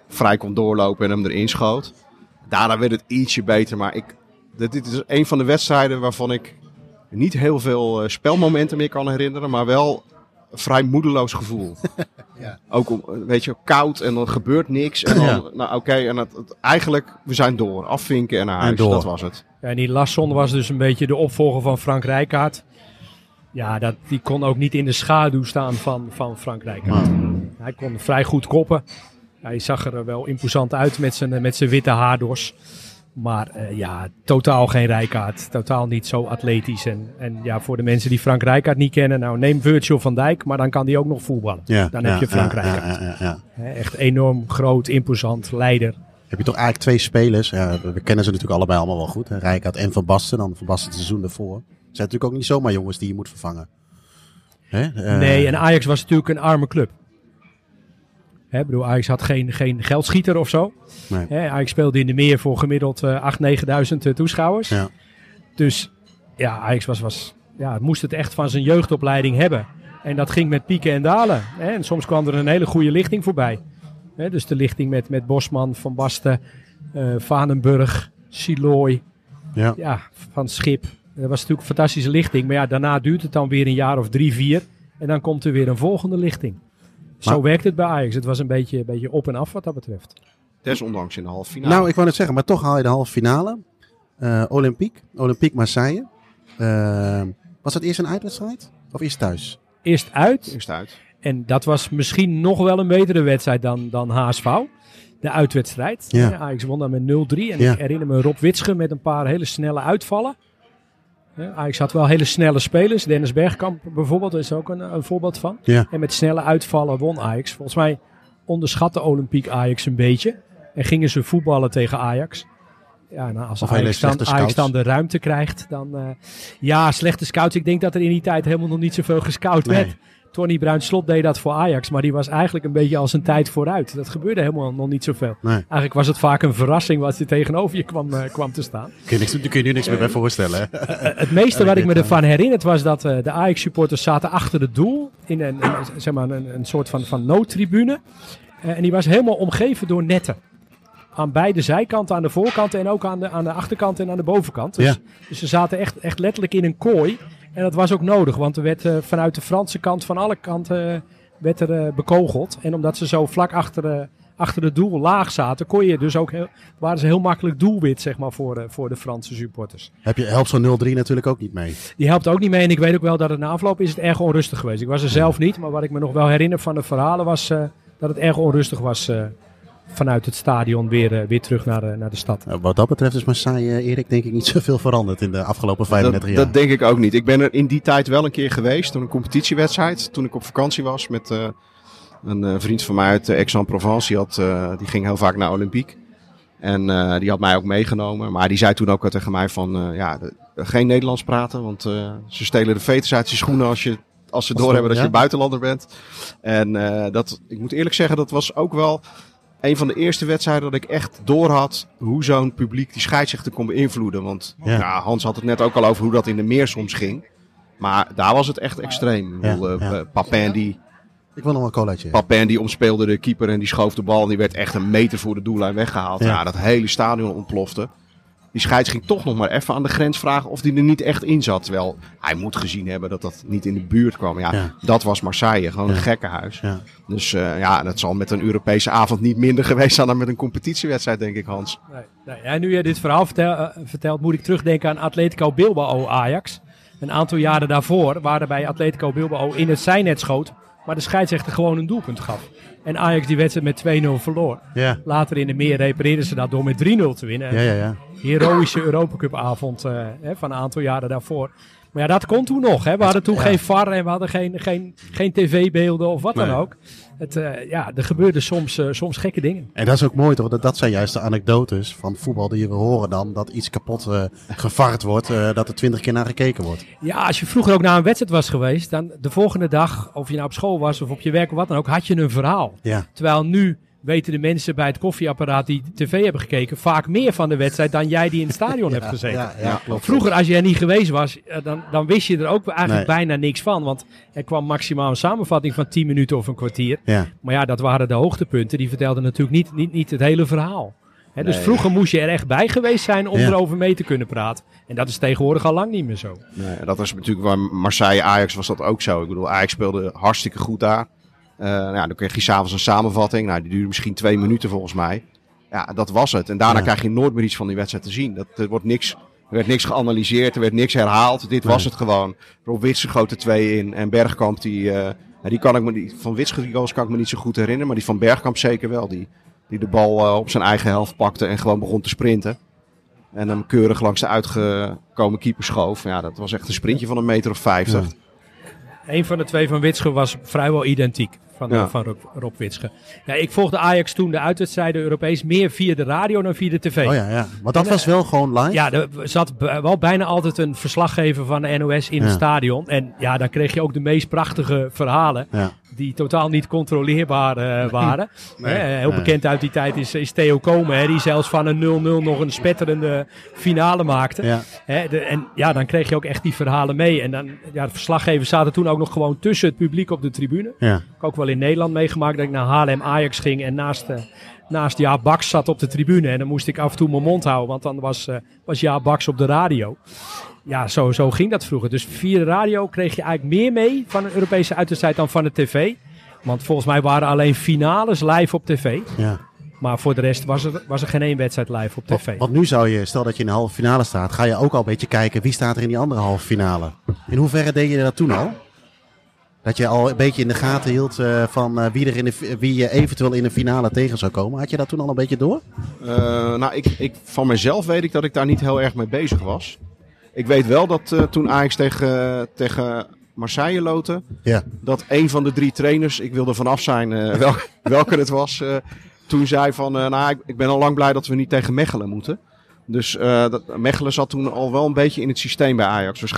vrij kon doorlopen en hem erin schoot. Daarna werd het ietsje beter. Maar dit is een van de wedstrijden waarvan ik niet heel veel spelmomenten meer kan herinneren. Maar wel een vrij moedeloos gevoel. Ja. Ook koud en dan gebeurt niks. En dan, ja. En eigenlijk, we zijn door. Afvinken en naar huis, dat was het. Ja, en die Larsson was dus een beetje de opvolger van Frank Rijkaard. Ja, die kon ook niet in de schaduw staan van Frank Rijkaard. Hij kon vrij goed koppen. Hij zag er wel imposant uit met zijn witte haardors. Maar totaal geen Rijkaard. Totaal niet zo atletisch. En ja, voor de mensen die Frank Rijkaard niet kennen... neem Virgil van Dijk, maar dan kan die ook nog voetballen. Ja, dan heb je Frank Rijkaard. Ja. Echt enorm groot, imposant, leider. Heb je toch eigenlijk twee spelers? Ja, we kennen ze natuurlijk allebei allemaal wel goed. Hè? Rijkaard en Van Basten. Dan Van Basten het seizoen daarvoor. Het zijn natuurlijk ook niet zomaar jongens die je moet vervangen. Nee, en Ajax was natuurlijk een arme club. Ajax had geen geldschieter of zo. Nee. Ajax speelde in de meer voor gemiddeld 8.000-9.000 toeschouwers. Ja. Dus ja, Ajax moest het echt van zijn jeugdopleiding hebben. En dat ging met pieken en dalen. En soms kwam er een hele goede lichting voorbij. Dus de lichting met Bosman, Van Basten, Vanenburg, Siloy, ja, Van Schip... Dat was natuurlijk een fantastische lichting. Maar ja, daarna duurt het dan weer een jaar of 3-4. En dan komt er weer een volgende lichting. Zo werkt het bij Ajax. Het was een beetje op en af wat dat betreft. Desondanks in de halve finale. Nou, ik wou net zeggen. Maar toch haal je de halve finale. Olympique Marseille. Was dat eerst een uitwedstrijd? Of eerst thuis? Eerst uit. En dat was misschien nog wel een betere wedstrijd dan HSV. De uitwedstrijd. Ja. Ja, Ajax won dan met 0-3. En ik herinner me Rob Witsche met een paar hele snelle uitvallen. Ajax had wel hele snelle spelers. Dennis Bergkamp bijvoorbeeld is er ook een voorbeeld van. Ja. En met snelle uitvallen won Ajax. Volgens mij onderschatte Olympique Ajax een beetje. En gingen ze voetballen tegen Ajax. Ja, als Ajax dan de ruimte krijgt. Dan, slechte scouts. Ik denk dat er in die tijd helemaal nog niet zoveel gescout werd. Tony Bruins-Slot deed dat voor Ajax. Maar die was eigenlijk een beetje als een tijd vooruit. Dat gebeurde helemaal nog niet zoveel. Nee. Eigenlijk was het vaak een verrassing wat er tegenover je kwam te staan. Daar kun je nu niks meer bij voorstellen. Hè? Het meeste wat ik me ervan herinnerd was dat de Ajax-supporters zaten achter het doel. In een soort van noodtribune. En die was helemaal omgeven door netten. Aan beide zijkanten, aan de voorkant en ook aan de achterkant en aan de bovenkant. Dus, dus ze zaten echt letterlijk in een kooi. En dat was ook nodig, want er werd vanuit de Franse kant, van alle kanten, werd er bekogeld. En omdat ze zo vlak achter het doel laag zaten, waren ze heel makkelijk doelwit, zeg maar, voor de Franse supporters. Helpt zo'n 0-3 natuurlijk ook niet mee. Die helpt ook niet mee en ik weet ook wel dat het na afloop is het erg onrustig geweest. Ik was er zelf niet, maar wat ik me nog wel herinner van de verhalen was dat het erg onrustig was... vanuit het stadion weer terug naar de stad. Wat dat betreft is Marseille, Erik, denk ik niet zoveel veranderd in de afgelopen 35 jaar. Dat denk ik ook niet. Ik ben er in die tijd wel een keer geweest, toen een competitiewedstrijd, toen ik op vakantie was met een vriend van mij uit Aix-en-Provence. Die ging heel vaak naar Olympique. En die had mij ook meegenomen. Maar die zei toen ook tegen mij van, geen Nederlands praten, want ze stelen de veters uit je schoenen als je... Als ze doorhebben dat je buitenlander bent. En ik moet eerlijk zeggen, dat was ook wel... Een van de eerste wedstrijden dat ik echt doorhad hoe zo'n publiek die scheidsrechter kon beïnvloeden. Want Hans had het net ook al over hoe dat in de meer soms ging. Maar daar was het echt extreem. Papin die... Ik wil nog een colaatje. Papin die omspeelde de keeper en die schoof de bal. En die werd echt een meter voor de doellijn weggehaald. Ja. Dat hele stadion ontplofte. Die scheids ging toch nog maar even aan de grens vragen of die er niet echt in zat. Terwijl hij moet gezien hebben dat dat niet in de buurt kwam. Ja. Dat was Marseille. Gewoon een gekkenhuis. Ja. Dus dat zal met een Europese avond niet minder geweest zijn dan met een competitiewedstrijd, denk ik, Hans. Nee. En nu je dit verhaal vertelt, moet ik terugdenken aan Atletico Bilbao Ajax. Een aantal jaren daarvoor waren bij Atletico Bilbao in het zijnet schoot. Maar de scheidsrechter gewoon een doelpunt gaf. En Ajax die wedstrijd met 2-0 verloor. Ja. Later in de meer repareerden ze dat door met 3-0 te winnen. Ja. heroïsche Europa Cup avond van een aantal jaren daarvoor. Maar ja, dat kon toen nog. Hè. We hadden toen geen VAR en we hadden geen tv-beelden of wat dan ook. Er gebeurden soms gekke dingen. En dat is ook mooi, toch? Dat zijn juist de anekdotes van voetbal die we horen dan. Dat iets kapot gevard wordt, dat er 20 keer naar gekeken wordt. Ja, als je vroeger ook naar een wedstrijd was geweest, dan de volgende dag, of je nou op school was of op je werk of wat dan ook, had je een verhaal. Ja. Terwijl nu weten de mensen bij het koffieapparaat die tv hebben gekeken vaak meer van de wedstrijd dan jij die in het stadion hebt gezeten. Ja, klopt. Vroeger, als jij niet geweest was, dan wist je er ook eigenlijk bijna niks van. Want er kwam maximaal een samenvatting van 10 minuten of een kwartier. Ja. Maar ja, dat waren de hoogtepunten. Die vertelden natuurlijk niet het hele verhaal. Hè, dus vroeger moest je er echt bij geweest zijn om erover mee te kunnen praten. En dat is tegenwoordig al lang niet meer zo. Nee, dat was natuurlijk waar Marseille-Ajax was dat ook zo. Ik bedoel, Ajax speelde hartstikke goed daar. Dan kreeg je s'avonds een samenvatting. Die duurde misschien 2 minuten volgens mij. Ja, dat was het. En daarna krijg je nooit meer iets van die wedstrijd te zien. Er werd niks geanalyseerd, er werd niks herhaald. Dit was het gewoon. Rob Witsen goot er 2 in. En Bergkamp, van Witsen goals kan ik me niet zo goed herinneren. Maar die van Bergkamp zeker wel. Die de bal op zijn eigen helft pakte en gewoon begon te sprinten. En hem keurig langs de uitgekomen keeper schoof. Ja, dat was echt een sprintje van 1,50 meter. Ja. Eén van de twee van Witschen was vrijwel identiek van Rob Witschen. Ja, ik volgde Ajax toen de uitwedstrijden Europees meer via de radio dan via de tv. Oh ja. Maar dat was wel gewoon live? Ja, er zat wel bijna altijd een verslaggever van de NOS in het stadion. En ja, dan kreeg je ook de meest prachtige verhalen. Ja. Die totaal niet controleerbaar waren. Heel bekend uit die tijd is Theo Komen. Die zelfs van een 0-0 nog een spetterende finale maakte. Ja. Dan kreeg je ook echt die verhalen mee. En dan, de verslaggevers zaten toen ook nog gewoon tussen het publiek op de tribune. Ja. Ik heb ook wel in Nederland meegemaakt dat ik naar Haarlem Ajax ging. En naast Jaap Baks zat op de tribune. En dan moest ik af en toe mijn mond houden. Want dan was Jaap Baks op de radio. Ja, zo ging dat vroeger. Dus via de radio kreeg je eigenlijk meer mee van een Europese uitwedstrijd dan van de tv. Want volgens mij waren alleen finales live op tv. Ja. Maar voor de rest was er geen één wedstrijd live op tv. Want nu zou je, stel dat je in de halve finale staat, ga je ook al een beetje kijken wie staat er in die andere halve finale. In hoeverre deed je dat toen al? Dat je al een beetje in de gaten hield van wie je eventueel in de finale tegen zou komen. Had je dat toen al een beetje door? Van mezelf weet ik dat ik daar niet heel erg mee bezig was. Ik weet wel dat toen Ajax tegen Marseille loten, dat een van de 3 trainers, ik wilde vanaf zijn welke het was, toen zei van ik ben al lang blij dat we niet tegen Mechelen moeten. Dus Mechelen zat toen al wel een beetje in het systeem bij Ajax.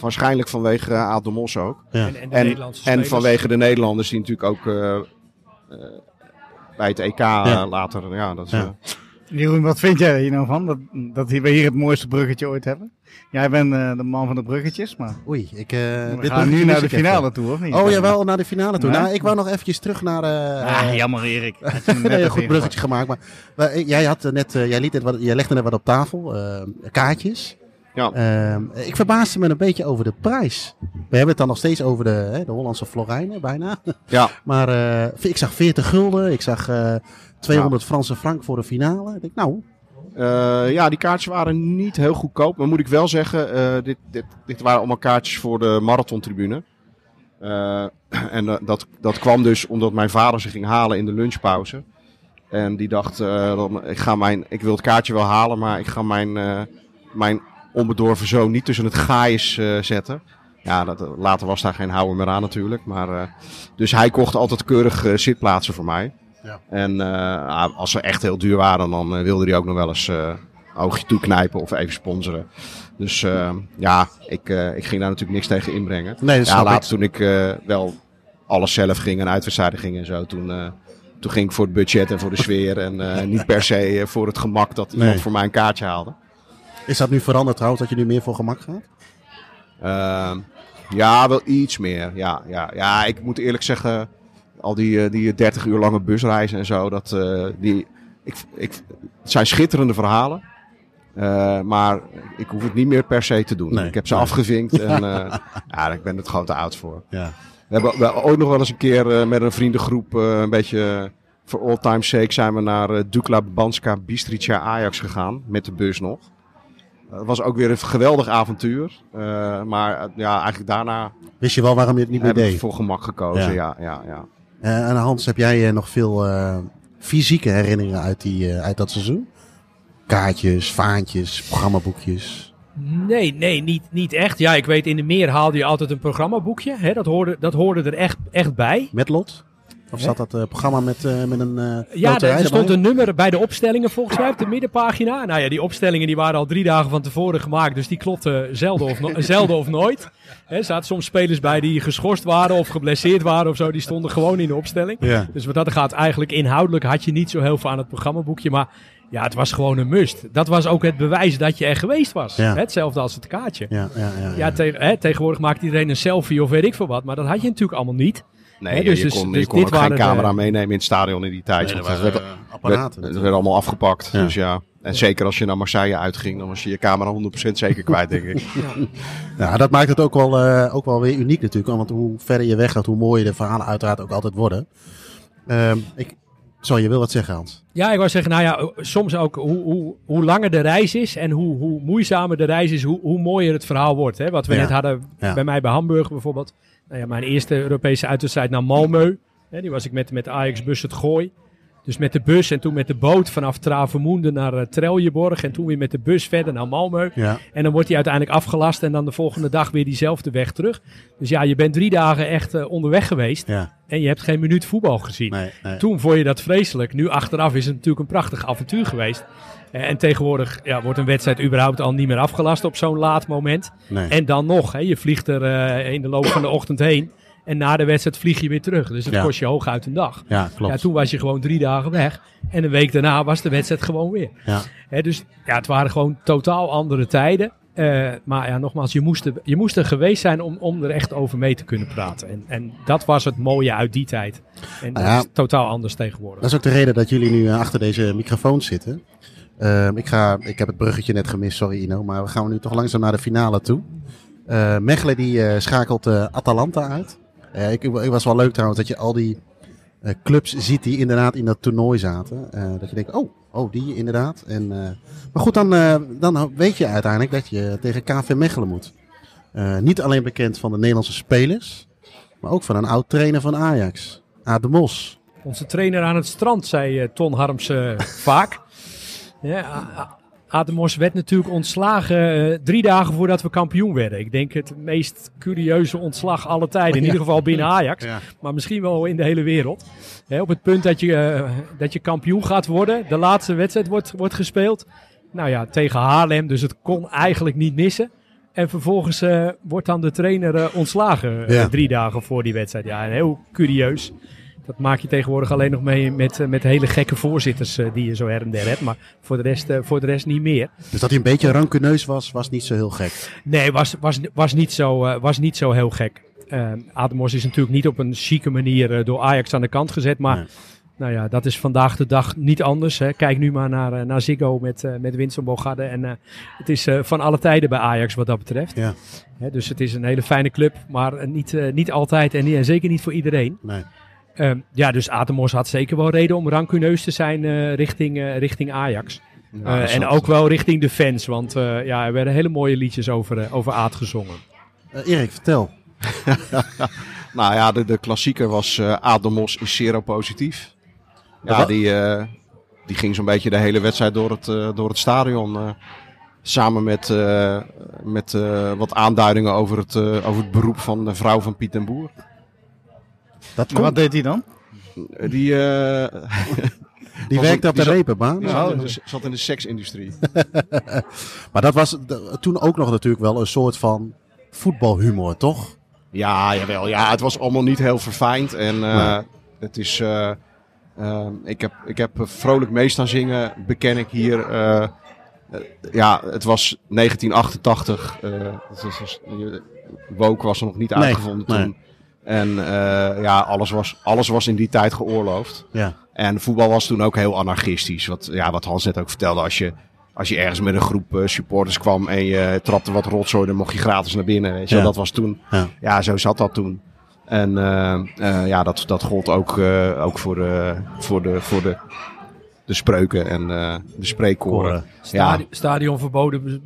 Waarschijnlijk vanwege Aad de Mos ook. Ja. En vanwege de Nederlanders die natuurlijk ook bij het EK later. Ja, dat, Jeroen, wat vind jij hier nou van? Dat we hier het mooiste bruggetje ooit hebben? Jij bent de man van de bruggetjes, maar... Oei, we gaan nu naar de finale toe, of niet? Oh jawel, naar de finale toe. Ja? Nou, ik wou nog eventjes terug naar... jammer Erik. Nee, een goed bruggetje gemaakt. Maar jij legde net wat op tafel. Kaartjes. Ja. Ik verbaasde me een beetje over de prijs. We hebben het dan nog steeds over de Hollandse florijnen, bijna. Ja. Maar ik zag 40 gulden, ik zag 200 Franse frank voor de finale. Ik denk, die kaartjes waren niet heel goedkoop. Maar moet ik wel zeggen, dit waren allemaal kaartjes voor de marathontribune. Dat kwam dus omdat mijn vader ze ging halen in de lunchpauze. En die dacht, ik wil het kaartje wel halen, maar ik ga mijn onbedorven zoon niet tussen het gaais zetten. Ja, later was daar geen houwer meer aan natuurlijk. Maar, dus hij kocht altijd keurig zitplaatsen voor mij. Ja. En als ze echt heel duur waren, dan wilde hij ook nog wel eens oogje toeknijpen of even sponsoren. Dus ik ging daar natuurlijk niks tegen inbrengen. Nee, later toen ik wel alles zelf ging en uitwedstrijden ging en zo, toen ging ik voor het budget en voor de sfeer en niet per se voor het gemak dat iemand voor mij een kaartje haalde. Is dat nu veranderd trouwens, dat je nu meer voor gemak gaat? Wel iets meer. Ja, ik moet eerlijk zeggen, al die 30 uur lange busreizen en zo, het zijn schitterende verhalen. Maar ik hoef het niet meer per se te doen. Nee. Ik heb ze afgevinkt en ik ben het gewoon te oud voor. Ja. We hebben ooit nog wel eens een keer met een vriendengroep een beetje... voor all time sake zijn we naar Dukla Banska Bistrica Ajax gegaan, met de bus nog. Het was ook weer een geweldig avontuur. Eigenlijk daarna... Wist je wel waarom je het niet meer deed? Heb ik voor gemak gekozen, ja. En Hans, heb jij nog veel fysieke herinneringen uit dat seizoen? kaartjes, vaantjes, programmaboekjes? Nee, niet echt. Ja, ik weet, in de meer haalde je altijd een programmaboekje. Hè? Dat hoorde er echt bij. Met lot? Of zat dat programma met een loterij? Er stond een nummer bij de opstellingen volgens mij op de middenpagina. Nou ja, die opstellingen die waren al 3 dagen van tevoren gemaakt. Dus die klopten zelden of nooit. Er zaten soms spelers bij die geschorst waren of geblesseerd waren of zo. Die stonden gewoon in de opstelling. Ja. Dus wat dat gaat, eigenlijk inhoudelijk had je niet zo heel veel aan het programmaboekje. Maar ja, het was gewoon een must. Dat was ook het bewijs dat je er geweest was. Ja. Hetzelfde als het kaartje. Ja, tegenwoordig maakt iedereen een selfie of weet ik veel wat. Maar dat had je natuurlijk allemaal niet. Nee, ja, dus, je kon ook geen camera meenemen in het stadion in die tijd. Nee, dat werd apparaten. Het werd allemaal afgepakt. Ja. Dus ja. En zeker als je naar Marseille uitging, dan was je camera 100% zeker kwijt, denk ik. Ja. Ja, dat maakt het ook wel weer uniek natuurlijk. Want hoe verder je weg gaat, hoe mooier de verhalen uiteraard ook altijd worden. Sorry, je wil wat zeggen, Hans? Ja, ik wou zeggen, nou ja, soms ook hoe langer de reis is en hoe moeizamer de reis is, hoe mooier het verhaal wordt. Hè? Wat we net hadden bij mij bij Hamburg bijvoorbeeld. Nou ja, mijn eerste Europese uitwedstrijd naar Malmö. Ja, die was ik met Ajax-bus het Gooi. Dus met de bus en toen met de boot vanaf Travemünde naar Treljeborg. En toen weer met de bus verder naar Malmö. Ja. En dan wordt die uiteindelijk afgelast en dan de volgende dag weer diezelfde weg terug. Dus ja, je bent 3 dagen echt onderweg geweest. Ja. En je hebt geen minuut voetbal gezien. Nee. Toen vond je dat vreselijk. Nu achteraf is het natuurlijk een prachtig avontuur geweest. En tegenwoordig wordt een wedstrijd überhaupt al niet meer afgelast op zo'n laat moment. Nee. En dan nog, je vliegt er in de loop van de ochtend heen. En na de wedstrijd vlieg je weer terug. Dus dat kost je hooguit een dag. Ja, klopt. Ja, toen was je gewoon 3 dagen weg. En een week daarna was de wedstrijd gewoon weer. Ja. Dus het waren gewoon totaal andere tijden. Maar ja, nogmaals, je moest er geweest zijn om er echt over mee te kunnen praten. En dat was het mooie uit die tijd. En dat is totaal anders tegenwoordig. Dat is ook de reden dat jullie nu achter deze microfoon zitten. Ik heb het bruggetje net gemist, sorry Ino. Maar we gaan nu toch langzaam naar de finale toe. Mechelen die schakelt Atalanta uit. Ik was wel leuk trouwens dat je al die clubs ziet die inderdaad in dat toernooi zaten. Dat je denkt, oh die inderdaad. Maar goed, dan weet je uiteindelijk dat je tegen KV Mechelen moet. Niet alleen bekend van de Nederlandse spelers, maar ook van een oud trainer van Ajax, Aad de Mos. Onze trainer aan het strand, zei Ton Harms vaak. Ja, Aad de Mos werd natuurlijk ontslagen 3 dagen voordat we kampioen werden. Ik denk het meest curieuze ontslag alle tijden. In ieder geval binnen Ajax. Ja. Maar misschien wel in de hele wereld. He, op het punt dat je kampioen gaat worden. De laatste wedstrijd wordt gespeeld. Nou ja, tegen Haarlem. Dus het kon eigenlijk niet missen. En vervolgens wordt dan de trainer ontslagen 3 dagen voor die wedstrijd. Ja, en heel curieus. Dat maak je tegenwoordig alleen nog mee met hele gekke voorzitters die je zo her en der hebt. Maar voor de rest niet meer. Dus dat hij een beetje rancuneus was niet zo heel gek? Nee, was niet zo heel gek. Aad de Mos is natuurlijk niet op een chique manier door Ajax aan de kant gezet. Maar nou ja, dat is vandaag de dag niet anders. Hè. Kijk nu maar naar Ziggo met Winston Bogarde. En het is van alle tijden bij Ajax wat dat betreft. Ja. Hè, dus het is een hele fijne club, maar niet altijd en zeker niet voor iedereen. Nee. Dus Aad de Mos had zeker wel reden om rancuneus te zijn richting Ajax. Ja, en ook wel richting de fans, want er werden hele mooie liedjes over Aad gezongen. Erik, vertel. Nou ja, de klassieker was Aad de Mos is seropositief. Ja, die ging zo'n beetje de hele wedstrijd door het stadion. Samen met wat aanduidingen over het beroep van de vrouw van Piet den Boer. Maar wat deed hij dan? Die werkte op de repenbaan. Zat in de seksindustrie. Maar dat was toen ook nog natuurlijk wel een soort van voetbalhumor, toch? Ja, jawel. Ja, het was allemaal niet heel verfijnd. En het is... Ik heb vrolijk mee staan zingen, beken ik hier... het was 1988. Woke was er nog niet uitgevonden toen. En alles was in die tijd geoorloofd. Ja. En voetbal was toen ook heel anarchistisch. Wat Hans net ook vertelde. Als je ergens met een groep supporters kwam en je trapte wat rotzooi, dan mocht je gratis naar binnen. Weet je? Ja. Dat was toen. Ja. Zo zat dat toen. En dat gold ook voor de de spreuken en de spreekkoren. Ja. Stadionverboden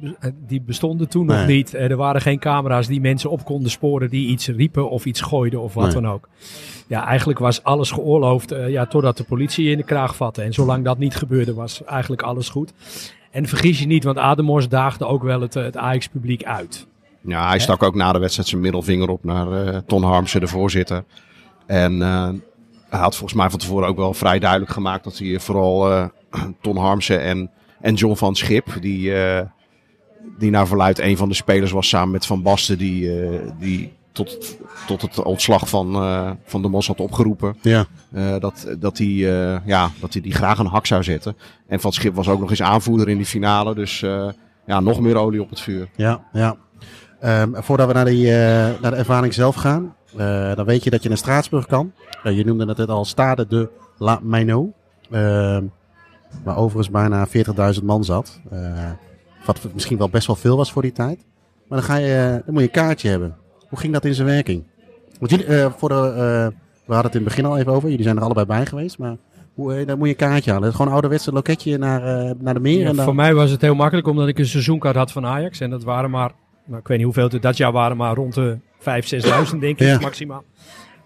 die bestonden toen nog niet. Er waren geen camera's die mensen op konden sporen die iets riepen of iets gooiden of wat dan ook. Ja, eigenlijk was alles geoorloofd totdat de politie in de kraag vatte. En zolang dat niet gebeurde was eigenlijk alles goed. En vergis je niet, want Ademos daagde ook wel het Ajax-publiek uit. Ja, hij stak ook na de wedstrijd zijn middelvinger op naar Ton Harmsen, de voorzitter. En hij had volgens mij van tevoren ook wel vrij duidelijk gemaakt dat hij vooral Ton Harmsen en John van Schip, die naar verluidt een van de spelers was samen met Van Basten, die tot het ontslag van de Mos had opgeroepen. Ja. Dat hij die graag een hak zou zetten. En Van Schip was ook nog eens aanvoerder in die finale. Dus nog meer olie op het vuur. Ja. Voordat we naar de ervaring zelf gaan, dan weet je dat je naar Straatsburg kan. Je noemde het al Stade de la Meinau. Waar overigens bijna 40.000 man zat. Wat misschien wel best wel veel was voor die tijd. Maar dan moet je een kaartje hebben. Hoe ging dat in zijn werking? Want jullie, we hadden het in het begin al even over. Jullie zijn er allebei bij geweest, maar dan moet je een kaartje halen. Het is gewoon ouderwetse loketje naar de meer. Ja, en dan... Voor mij was het heel makkelijk, omdat ik een seizoenkaart had van Ajax. En dat waren maar ik weet niet hoeveel het dat jaar waren, maar rond de 5.000, 6.000 denk ik maximaal.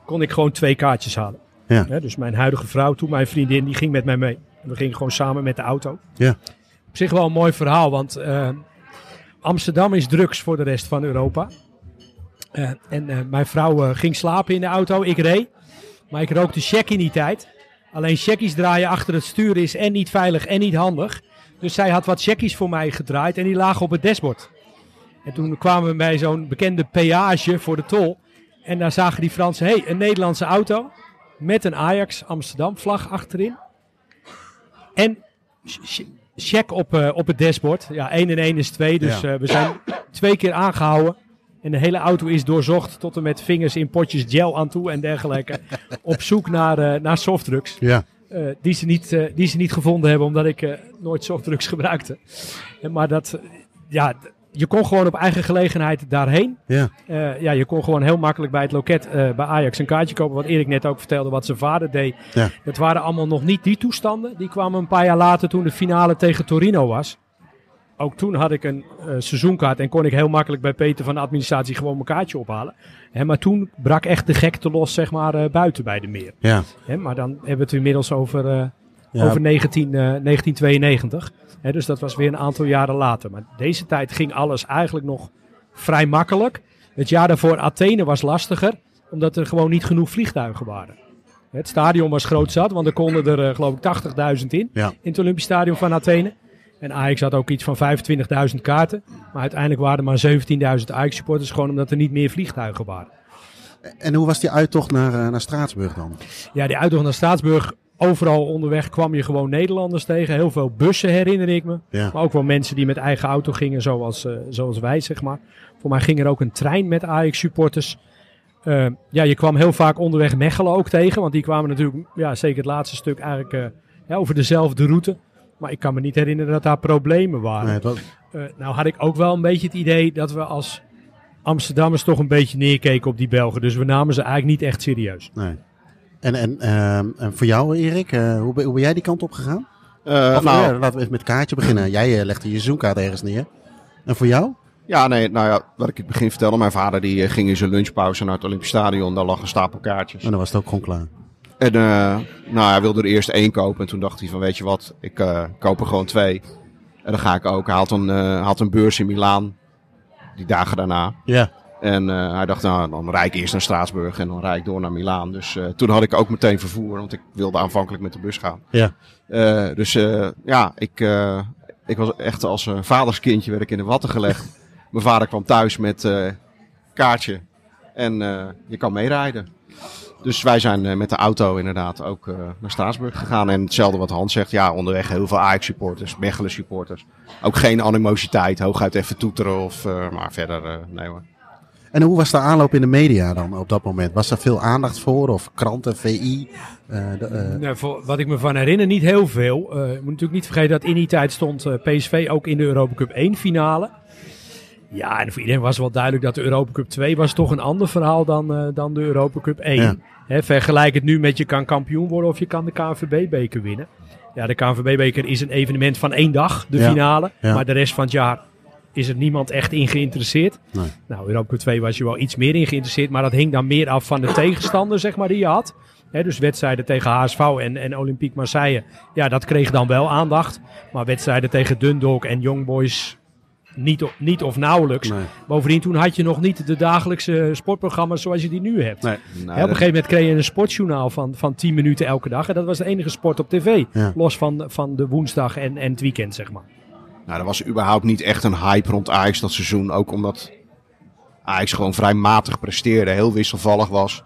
Kon ik gewoon 2 kaartjes halen. Ja. Ja, dus mijn huidige vrouw, toen mijn vriendin, die ging met mij mee. We gingen gewoon samen met de auto. Ja. Op zich wel een mooi verhaal, want Amsterdam is drugs voor de rest van Europa. En mijn vrouw ging slapen in de auto. Ik reed. Maar ik rookte shag in die tijd. Alleen shaggies draaien achter het stuur is en niet veilig en niet handig. Dus zij had wat shaggies voor mij gedraaid en die lagen op het dashboard. En toen kwamen we bij zo'n bekende peage voor de tol. En daar zagen die Fransen, een Nederlandse auto met een Ajax Amsterdam vlag achterin. En shag op het dashboard. Ja, 1 en 1 is 2. Dus we zijn 2 keer aangehouden. En de hele auto is doorzocht tot en met vingers in potjes gel aan toe en dergelijke. Op zoek naar softdrugs. Ja. Die ze niet gevonden hebben, omdat ik nooit softdrugs gebruikte. Maar je kon gewoon op eigen gelegenheid daarheen. Ja. Je kon gewoon heel makkelijk bij het loket bij Ajax een kaartje kopen. Wat Erik net ook vertelde, wat zijn vader deed. Ja. Dat waren allemaal nog niet die toestanden. Die kwamen een paar jaar later toen de finale tegen Torino was. Ook toen had ik een seizoenkaart en kon ik heel makkelijk bij Peter van de administratie gewoon mijn kaartje ophalen. Maar toen brak echt de gekte los, zeg maar, buiten bij de meer. Ja. Maar dan hebben we het inmiddels over 1992. Dus dat was weer een aantal jaren later. Maar deze tijd ging alles eigenlijk nog vrij makkelijk. Het jaar daarvoor Athene was lastiger, omdat er gewoon niet genoeg vliegtuigen waren. Het stadion was groot zat, want er konden er geloof ik 80.000 in. Ja. In het Olympisch Stadion van Athene. En Ajax had ook iets van 25.000 kaarten. Maar uiteindelijk waren er maar 17.000 Ajax-supporters. Gewoon omdat er niet meer vliegtuigen waren. En hoe was die uittocht naar Straatsburg dan? Ja, die uittocht naar Straatsburg. Overal onderweg kwam je gewoon Nederlanders tegen. Heel veel bussen herinner ik me. Ja. Maar ook wel mensen die met eigen auto gingen. Zoals wij, zeg maar. Voor mij ging er ook een trein met Ajax-supporters. Je kwam heel vaak onderweg Mechelen ook tegen. Want die kwamen natuurlijk, zeker het laatste stuk, eigenlijk over dezelfde route. Maar ik kan me niet herinneren dat daar problemen waren. Nee, nou had ik ook wel een beetje het idee dat we als Amsterdammers toch een beetje neerkeken op die Belgen. Dus we namen ze eigenlijk niet echt serieus. Nee. En voor jou, Erik, hoe ben jij die kant op gegaan? Laten we even met kaartje beginnen. Jij legde je zoekkaart ergens neer. En voor jou? Ja, nee, nou ja, wat ik in het begin vertelde. Mijn vader die ging in zijn lunchpauze naar het Olympisch Stadion. Daar lag een stapel kaartjes. En dan was het ook gewoon klaar. En hij wilde er eerst 1 kopen. En toen dacht hij van, weet je wat, ik koop er gewoon 2. En dan ga ik ook. Hij had een beurs in Milaan. Die dagen daarna. Ja. En hij dacht, nou, dan rijd ik eerst naar Straatsburg. En dan rijd ik door naar Milaan. Dus toen had ik ook meteen vervoer. Want ik wilde aanvankelijk met de bus gaan. Ja. Ik was echt als vaderskindje werd ik in de watten gelegd. Mijn vader kwam thuis met kaartje. En je kan meerijden. Dus wij zijn met de auto inderdaad ook naar Straatsburg gegaan. En hetzelfde wat Hans zegt. Ja, onderweg heel veel Ajax-supporters, Mechelen-supporters. Ook geen animositeit. Hooguit even toeteren of maar verder. Nee hoor. En hoe was de aanloop in de media dan op dat moment? Was er veel aandacht voor? Of kranten, VI? Wat ik me van herinner, niet heel veel. Ik moet natuurlijk niet vergeten dat in die tijd stond PSV ook in de Europa Cup 1 finale. Ja, en voor iedereen was wel duidelijk dat de Europa Cup 2 was toch een ander verhaal dan de Europa Cup 1. Ja. Vergelijk het nu met je kan kampioen worden of je kan de KNVB-beker winnen. Ja, de KNVB-beker is een evenement van één dag, de finale. Ja. Maar de rest van het jaar is er niemand echt in geïnteresseerd. Nee. Nou, Europa Cup 2 was je wel iets meer in geïnteresseerd. Maar dat hing dan meer af van de tegenstander, zeg maar, die je had. He, dus wedstrijden tegen HSV en Olympique Marseille. Ja, dat kreeg dan wel aandacht. Maar wedstrijden tegen Dundalk en Young Boys... Niet of nauwelijks. Nee. Bovendien, toen had je nog niet de dagelijkse sportprogramma's zoals je die nu hebt. Nee. Nou, op een gegeven moment kreeg je een sportjournaal van 10 minuten elke dag. En dat was de enige sport op tv. Ja. Los van de woensdag en het weekend, zeg maar. Nou, er was überhaupt niet echt een hype rond Ajax dat seizoen. Ook omdat Ajax gewoon vrij matig presteerde. Heel wisselvallig was.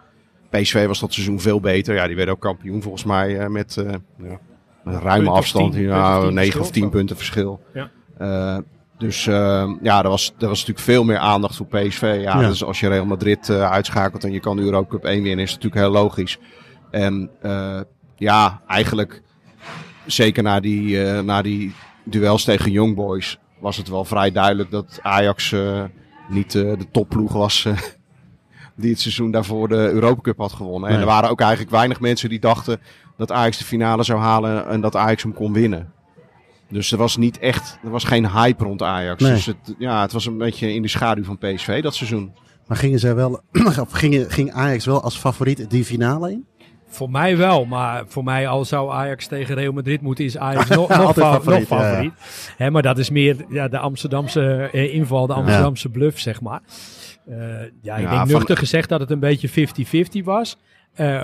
PSV was dat seizoen veel beter. Ja, die werden ook kampioen volgens mij met een ruime afstand. 9 of 10 punten verschil. Ja. Dus er was natuurlijk veel meer aandacht voor PSV. Ja. Dus als je Real Madrid uitschakelt en je kan de Europa Cup 1 winnen, is dat natuurlijk heel logisch. En eigenlijk, zeker na die duels tegen Young Boys, was het wel vrij duidelijk dat Ajax niet de topploeg was die het seizoen daarvoor de Europa Cup had gewonnen. Nee. En er waren ook eigenlijk weinig mensen die dachten dat Ajax de finale zou halen en dat Ajax hem kon winnen. Dus er was geen hype rond Ajax. Nee. Dus het was een beetje in de schaduw van PSV dat seizoen. Maar ging Ajax wel als favoriet die finale in? Voor mij wel, maar voor mij al zou Ajax tegen Real Madrid moeten, is Ajax nog favoriet. Favoriet. Ja. He, maar dat is meer de Amsterdamse inval, de Amsterdamse bluff, zeg maar. Ik denk nuchter gezegd dat het een beetje 50-50 was.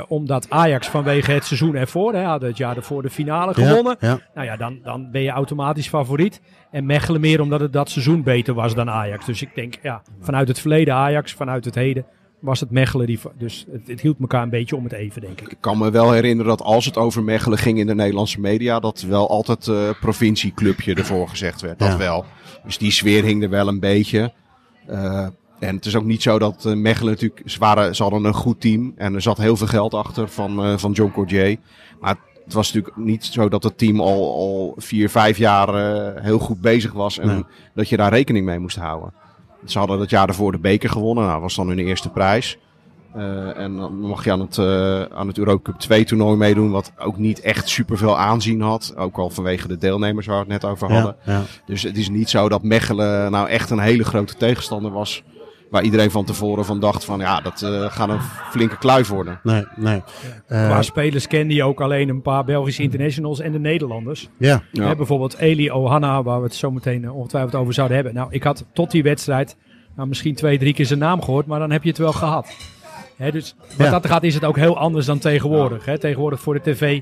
Omdat Ajax vanwege het seizoen ervoor, had het jaar ervoor de finale gewonnen. Ja. Nou ja, dan ben je automatisch favoriet. En Mechelen meer omdat het dat seizoen beter was dan Ajax. Dus ik denk, vanuit het verleden Ajax, vanuit het heden was het Mechelen. Dus het hield elkaar een beetje om het even, denk ik. Ik kan me wel herinneren dat als het over Mechelen ging in de Nederlandse media, dat wel altijd provincieclubje ervoor gezegd werd. Ja. Dat wel. Dus die sfeer hing er wel een beetje. En het is ook niet zo dat Mechelen natuurlijk... Ze hadden een goed team en er zat heel veel geld achter van John Cordier. Maar het was natuurlijk niet zo dat het team al 4-5 jaar heel goed bezig was. En dat je daar rekening mee moest houden. Ze hadden dat jaar daarvoor de beker gewonnen. Nou, dat was dan hun eerste prijs. En dan mag je aan het Europa Cup 2 toernooi meedoen. Wat ook niet echt superveel aanzien had. Ook al vanwege de deelnemers waar we het net over hadden. Ja. Dus het is niet zo dat Mechelen nou echt een hele grote tegenstander was. Waar iedereen van tevoren van dacht van dat gaat een flinke kluif worden. Nee. Qua spelers kende je ook alleen een paar Belgische internationals en de Nederlanders. Yeah. Ja. Bijvoorbeeld Eli Ohana, waar we het zo meteen ongetwijfeld over zouden hebben. Nou, ik had tot die wedstrijd misschien 2-3 keer zijn naam gehoord, maar dan heb je het wel gehad. Dus wat dat gaat is het ook heel anders dan tegenwoordig. Ja. Tegenwoordig voor de tv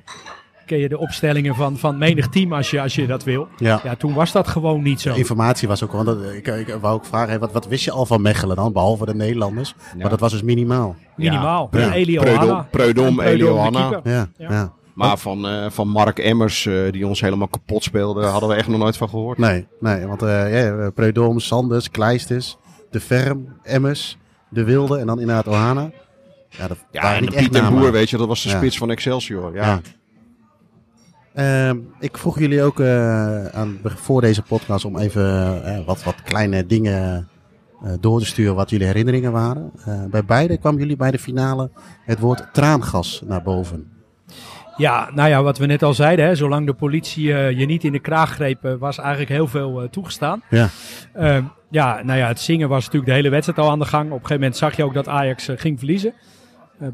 ken je de opstellingen van menig team als je dat wil. Ja, toen was dat gewoon niet zo. De informatie was ook wel. Ik wou ook vragen, wat wist je al van Mechelen dan? Behalve de Nederlanders. Ja. Maar dat was dus minimaal. Minimaal. Ja. Preudom, Eli Ohana. Ja. Maar van Mark Emmers, die ons helemaal kapot speelde, hadden we echt nog nooit van gehoord. Nee, want Preudom, Sanders, Kleisters, De Ferm, Emmers, De Wilde en dan inderdaad Ohana. En de Piet en Boer, weet je, dat was de spits van Excelsior. Ja. Ik vroeg jullie ook voor deze podcast om even wat kleine dingen door te sturen wat jullie herinneringen waren. Bij beide kwam jullie bij de finale het woord traangas naar boven. Ja, nou ja, wat we net al zeiden, zolang de politie je niet in de kraag greep, was eigenlijk heel veel toegestaan. Ja. Het zingen was natuurlijk de hele wedstrijd al aan de gang. Op een gegeven moment zag je ook dat Ajax ging verliezen.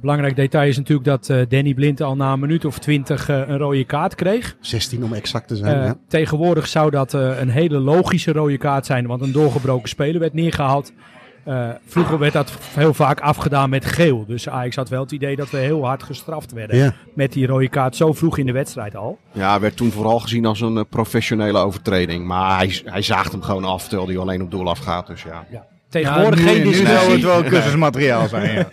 Belangrijk detail is natuurlijk dat Danny Blind al na een minuut of 20 een rode kaart kreeg. 16 om exact te zijn. Tegenwoordig zou dat een hele logische rode kaart zijn, want een doorgebroken speler werd neergehaald. Vroeger werd dat heel vaak afgedaan met geel. Dus Ajax had wel het idee dat we heel hard gestraft werden met die rode kaart zo vroeg in de wedstrijd al. Ja, werd toen vooral gezien als een professionele overtreding. Maar hij zaagt hem gewoon af, terwijl hij alleen op doel afgaat. Dus ja. Tegenwoordig geen discussie. Nu zou het wel cursusmateriaal zijn.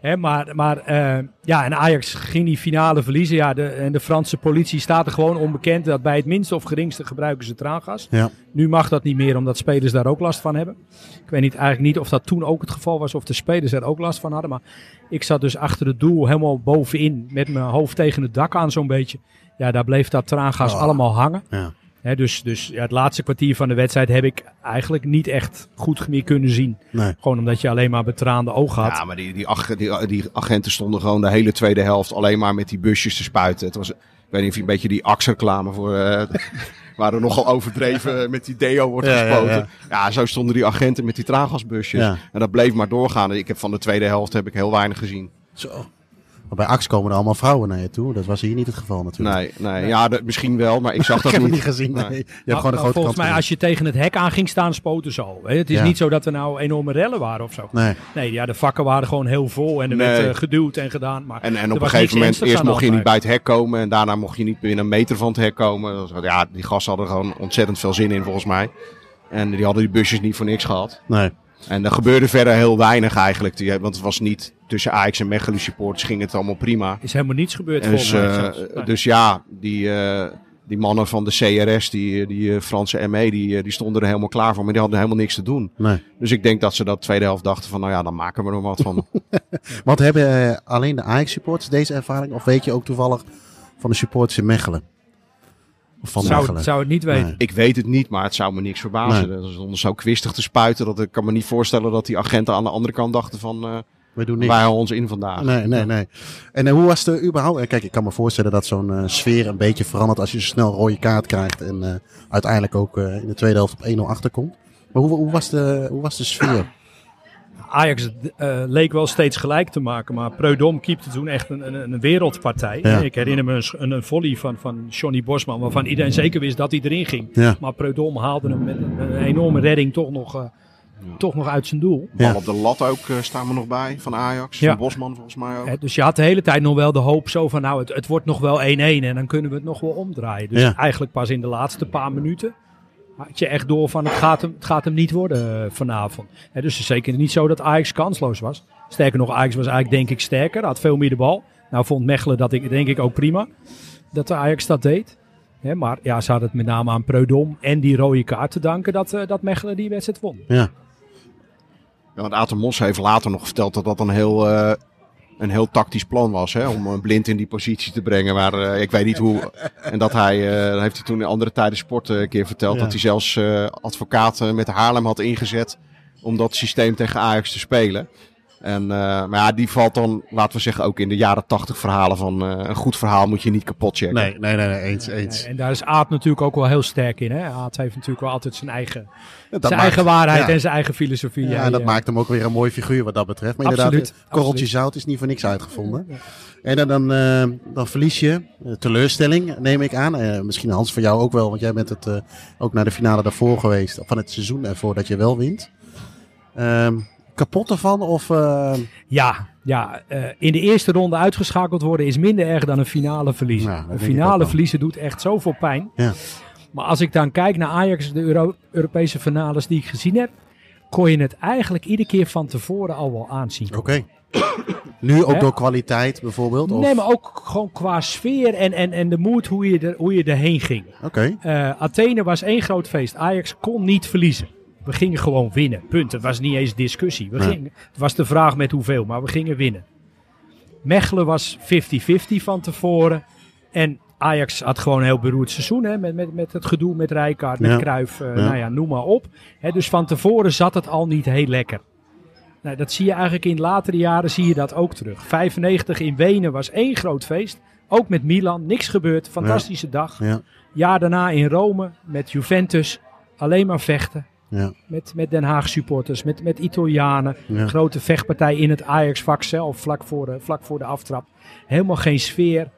Ja. En Ajax ging die finale verliezen. En de Franse politie staat er gewoon onbekend dat bij het minste of geringste gebruiken ze traangas. Ja. Nu mag dat niet meer, omdat spelers daar ook last van hebben. Ik weet eigenlijk niet of dat toen ook het geval was, of de spelers er ook last van hadden. Maar ik zat dus achter het doel helemaal bovenin met mijn hoofd tegen het dak aan zo'n beetje. Ja, daar bleef dat traangas allemaal hangen. Ja. Het laatste kwartier van de wedstrijd heb ik eigenlijk niet echt goed meer kunnen zien. Nee. Gewoon omdat je alleen maar betraande ogen had. Ja, maar die agenten stonden gewoon de hele tweede helft alleen maar met die busjes te spuiten. Het was, weet niet of je een beetje die Axe-reclame voor... waar er nogal overdreven met die deo wordt gespoten. Ja, zo stonden die agenten met die traangasbusjes. Ja. En dat bleef maar doorgaan. Ik heb van de tweede helft heb ik heel weinig gezien. Zo. Maar bij Axe komen er allemaal vrouwen naar je toe. Dat was hier niet het geval natuurlijk. Nee. Ja, misschien wel, maar ik zag dat niet. Ik heb het niet gezien, nee. Volgens mij, als je tegen het hek aan ging staan, spoten zo. Het is niet zo dat er nou enorme rellen waren of zo. Nee, ja, de vakken waren gewoon heel vol en er werd geduwd en gedaan. Maar en op een gegeven moment, eerst mocht je niet bij het hek komen en daarna mocht je niet binnen een meter van het hek komen. Ja, die gasten hadden gewoon ontzettend veel zin in, volgens mij. En die hadden die busjes niet voor niks gehad. Nee. En er gebeurde verder heel weinig eigenlijk. Want het was niet tussen Ajax en Mechelen supporters, ging het allemaal prima. Is helemaal niets gebeurd volgens mij. Dus ja, die mannen van de CRS, die Franse ME, die stonden er helemaal klaar voor. Maar die hadden helemaal niks te doen. Nee. Dus ik denk dat ze dat tweede helft dachten van, nou ja, dan maken we er wat van. Want hebben alleen de Ajax supporters deze ervaring? Of weet je ook toevallig van de supporters in Mechelen? Zou het niet weten. Nee. Ik weet het niet, maar het zou me niks verbazen. Nee. Dat is onder zo kwistig te spuiten. Dat ik kan me niet voorstellen dat die agenten aan de andere kant dachten van... we doen niks. Wij houden ons in vandaag. Nee. En hoe was het überhaupt? Kijk, ik kan me voorstellen dat zo'n sfeer een beetje verandert als je zo snel een rode kaart krijgt. En uiteindelijk ook in de tweede helft op 1-0 achterkomt. Maar hoe was de sfeer? Ajax leek wel steeds gelijk te maken, maar Preudom keepte toen echt een wereldpartij. Ja. Ik herinner me een volley van Johnny Bosman, waarvan iedereen zeker wist dat hij erin ging. Ja. Maar Preudom haalde hem met een enorme redding toch nog uit zijn doel. Ja. Bal op de lat ook staan we nog bij, van Ajax, van Bosman volgens mij ook. Dus je had de hele tijd nog wel de hoop zo van, nou het wordt nog wel 1-1 en dan kunnen we het nog wel omdraaien. Dus eigenlijk pas in de laatste paar minuten had je echt door van het gaat hem niet worden vanavond. Dus het is zeker niet zo dat Ajax kansloos was. Sterker nog, Ajax was eigenlijk denk ik sterker. Had veel meer de bal. Nou vond Mechelen dat denk ik ook prima dat de Ajax dat deed. Maar ja, ze hadden het met name aan Preudom en die rode kaart te danken dat Mechelen die wedstrijd won. Ja, want Aten Mos heeft later nog verteld dat een heel tactisch plan was. Hè? Om Blind in die positie te brengen. Maar ik weet niet hoe. En dat hij, heeft hij toen in andere tijden sport een keer verteld. Ja. Dat hij zelfs advocaten met Haarlem had ingezet om dat systeem tegen Ajax te spelen. En, maar ja, die valt dan, laten we zeggen, ook in de jaren 80 verhalen van een goed verhaal moet je niet kapot checken. Nee, eens. En daar is Aad natuurlijk ook wel heel sterk in. Hè? Aad heeft natuurlijk wel altijd zijn eigen waarheid en zijn eigen filosofie. Ja, en dat maakt hem ook weer een mooi figuur wat dat betreft. Maar absoluut, inderdaad, korreltje zout is niet voor niks uitgevonden. Ja. En dan verlies je. Teleurstelling neem ik aan. Misschien Hans voor jou ook wel, want jij bent het ook naar de finale daarvoor geweest. Van het seizoen ervoor dat je wel wint. Kapot ervan? Of, in de eerste ronde uitgeschakeld worden is minder erg dan een finale verliezen. Ja, een finale verliezen doet echt zoveel pijn. Ja. Maar als ik dan kijk naar Ajax, de Europese finales die ik gezien heb, kon je het eigenlijk iedere keer van tevoren al wel aanzien. Oké. Nu ook door kwaliteit bijvoorbeeld? Of? Nee, maar ook gewoon qua sfeer en de moed hoe je erheen ging. Athene was één groot feest. Ajax kon niet verliezen. We gingen gewoon winnen. Punt. Het was niet eens discussie. Het was de vraag met hoeveel, maar we gingen winnen. Mechelen was 50-50 van tevoren. En Ajax had gewoon een heel beroerd seizoen. Hè? Met het gedoe met Rijkaard, met Cruijff, noem maar op. Dus van tevoren zat het al niet heel lekker. Nou, dat zie je eigenlijk in latere jaren dat ook terug. 95 in Wenen was één groot feest. Ook met Milan. Niks gebeurd. Fantastische dag. Jaar daarna in Rome met Juventus. Alleen maar vechten. Ja. Met Den Haag supporters, met Italianen. Ja. Grote vechtpartij in het Ajax-vak zelf, vlak voor de aftrap. Helemaal geen sfeer.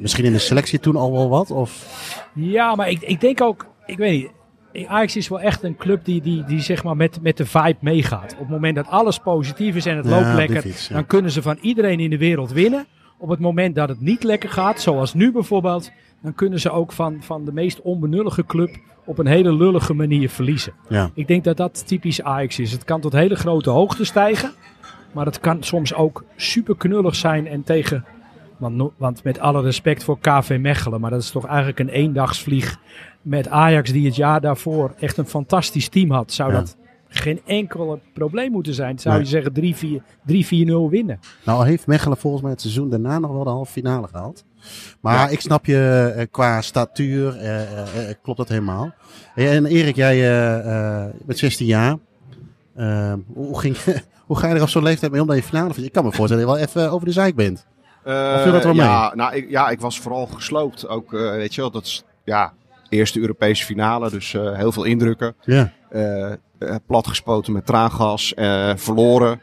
Misschien in de selectie toen al wel wat? Of? Ja, maar ik denk ook, ik weet niet. Ajax is wel echt een club die zeg maar met de vibe meegaat. Op het moment dat alles positief is en het loopt lekker, dan kunnen ze van iedereen in de wereld winnen. Op het moment dat het niet lekker gaat, zoals nu bijvoorbeeld, dan kunnen ze ook van de meest onbenullige club op een hele lullige manier verliezen. Ja. Ik denk dat typisch Ajax is. Het kan tot hele grote hoogte stijgen, maar het kan soms ook super knullig zijn en tegen... Want met alle respect voor KV Mechelen, maar dat is toch eigenlijk een eendagsvlieg met Ajax die het jaar daarvoor echt een fantastisch team had. Zou dat geen enkel probleem moeten zijn. Zou je zeggen 3-4-0 winnen. Nou heeft Mechelen volgens mij het seizoen daarna nog wel de halve finale gehaald. Maar ik snap je qua statuur, klopt dat helemaal. En Erik, jij bent 16 jaar. Hoe ga je er op zo'n leeftijd mee om dat je finale vindt? Ik kan me voorstellen dat je wel even over de zeik bent. Viel dat wel mee? Ja, nou, ik was vooral gesloopt. Ook, weet je wel, dat is eerste Europese finale. Dus heel veel indrukken. Ja. Platgespoten met traangas. Verloren.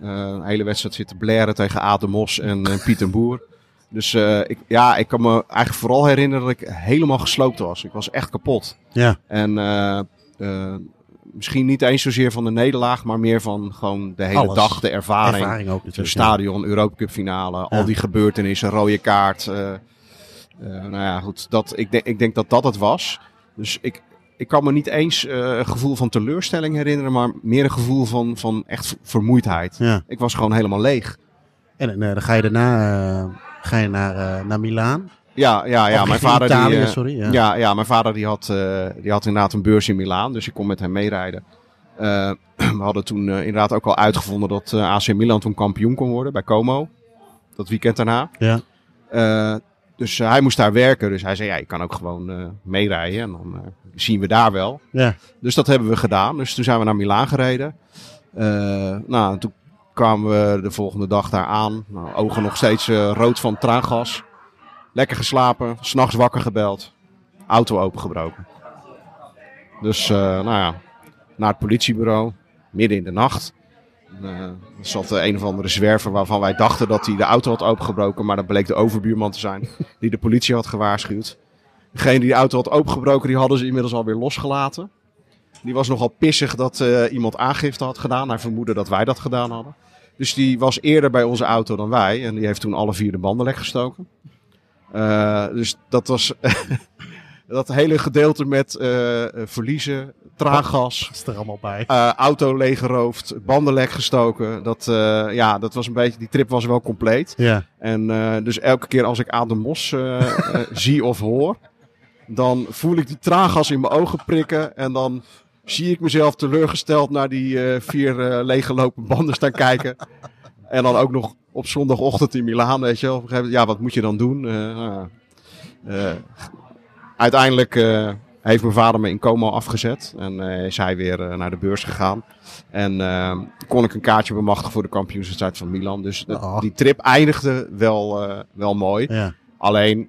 Een hele wedstrijd zitten blaren tegen Aad de Mos en Piet den Boer. Dus ik kan me eigenlijk vooral herinneren dat ik helemaal gesloopt was. Ik was echt kapot. Ja. En misschien niet eens zozeer van de nederlaag, maar meer van gewoon de hele dag, de ervaring ook, het stadion, Europa Cup finale, al die gebeurtenissen, rode kaart. Dat, ik denk dat dat het was. Dus ik kan me niet eens een gevoel van teleurstelling herinneren, maar meer een gevoel van echt vermoeidheid. Ja. Ik was gewoon helemaal leeg. En dan ga je daarna naar Milaan. Ja, mijn vader Italië, mijn vader die had inderdaad een beurs in Milaan, dus ik kon met hem meerijden. We hadden toen inderdaad ook al uitgevonden dat AC Milan toen kampioen kon worden bij Como. Dat weekend daarna. Ja. Dus hij moest daar werken. Dus hij zei, je kan ook gewoon meerijden en dan zien we daar wel. Ja. Dus dat hebben we gedaan. Dus toen zijn we naar Milaan gereden. Toen kwamen we de volgende dag daar aan. Nou, ogen nog steeds rood van traangas. Lekker geslapen, 's nachts wakker gebeld, auto opengebroken. Dus naar het politiebureau, midden in de nacht. Er zat een of andere zwerver waarvan wij dachten dat hij de auto had opengebroken, maar dat bleek de overbuurman te zijn die de politie had gewaarschuwd. Degene die de auto had opengebroken, die hadden ze inmiddels alweer losgelaten. Die was nogal pissig dat iemand aangifte had gedaan. Hij vermoedde dat wij dat gedaan hadden. Dus die was eerder bij onze auto dan wij en die heeft toen alle vier de banden lekgestoken. Dus dat was dat hele gedeelte met verliezen, traangas, dat is er allemaal bij. Auto leeggeroofd, bandenlek gestoken. Dat was een beetje, die trip was wel compleet. Ja. En dus elke keer als ik Aad de Mos zie of hoor, dan voel ik die traangas in mijn ogen prikken en dan zie ik mezelf teleurgesteld naar die vier leeggelopen banden staan kijken. En dan ook nog op zondagochtend in Milaan, weet je wel. Wat moet je dan doen? Uiteindelijk heeft mijn vader me in Como afgezet. En is hij weer naar de beurs gegaan. En kon ik een kaartje bemachtigen voor de kampioenswedstrijd van Milan. Dus die trip eindigde wel mooi. Ja. Alleen,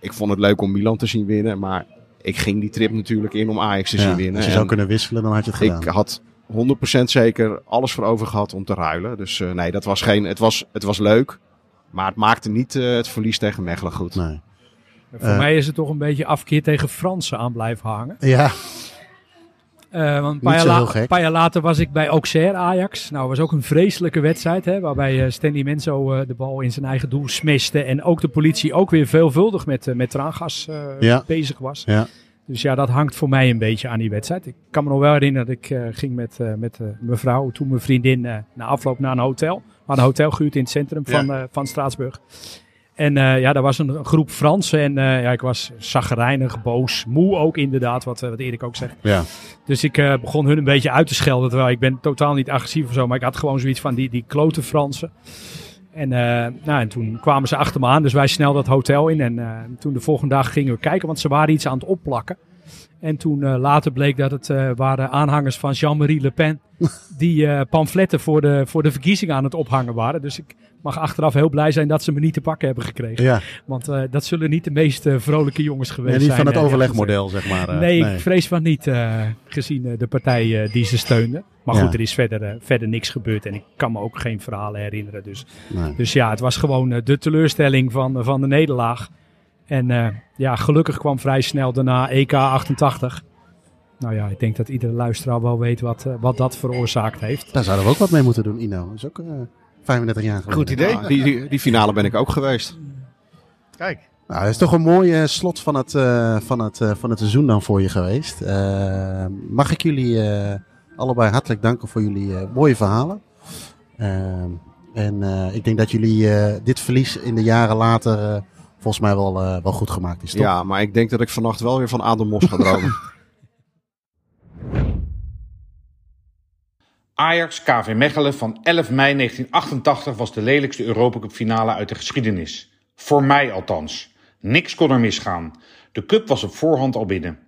ik vond het leuk om Milan te zien winnen. Maar ik ging die trip natuurlijk in om Ajax te zien winnen. Als je zou kunnen wisselen, dan had je het gedaan. Ik had 100% zeker alles voor over gehad om te ruilen. Dus nee, dat was geen. Het was leuk, maar het maakte niet het verlies tegen Mechelen goed. Nee. Voor mij is het toch een beetje afkeer tegen Fransen aan blijven hangen. Ja. Want een paar jaar later was ik bij Auxerre Ajax. Nou, was ook een vreselijke wedstrijd, hè, waarbij Stanley Menzo de bal in zijn eigen doel smiste en ook de politie ook weer veelvuldig met traangas bezig was. Ja. Dus dat hangt voor mij een beetje aan die wedstrijd. Ik kan me nog wel herinneren dat ik ging met mijn vrouw, toen mijn vriendin, na afloop naar een hotel. We hadden een hotel gehuurd in het centrum van Straatsburg. En daar was een groep Fransen en ik was chagrijnig, boos, moe ook inderdaad, wat Erik ook zegt. Ja. Dus ik begon hun een beetje uit te schelden, terwijl ik ben totaal niet agressief of zo, maar ik had gewoon zoiets van die klote Fransen. En, en toen kwamen ze achter me aan, dus wij snel dat hotel in. En toen de volgende dag gingen we kijken, want ze waren iets aan het opplakken. En toen later bleek dat het waren aanhangers van Jean-Marie Le Pen die pamfletten voor de verkiezingen aan het ophangen waren. Dus ik mag achteraf heel blij zijn dat ze me niet te pakken hebben gekregen. Ja. Want dat zullen niet de meest vrolijke jongens geweest zijn. Niet van het overlegmodel, zeg maar. Nee, ik vrees van niet, gezien de partij die ze steunden. Maar goed, er is verder niks gebeurd en ik kan me ook geen verhalen herinneren. Dus, nee. Dus het was gewoon de teleurstelling van de nederlaag. En gelukkig kwam vrij snel daarna EK 88. Nou ja, ik denk dat iedere luisteraar wel weet wat dat veroorzaakt heeft. Daar zouden we ook wat mee moeten doen, Ino. Dat is ook 35 jaar geleden. Goed idee. Die finale ben ik ook geweest. Kijk. Nou, dat is toch een mooi slot van het seizoen dan voor je geweest. Mag ik jullie allebei hartelijk danken voor jullie mooie verhalen. En ik denk dat jullie dit verlies in de jaren later... volgens mij wel goed gemaakt is, toch? Ja, maar ik denk dat ik vannacht wel weer van Aad de Mos ga dromen. Ajax KV Mechelen van 11 mei 1988 was de lelijkste Europa Cup finale uit de geschiedenis. Voor mij althans. Niks kon er misgaan. De cup was op voorhand al binnen.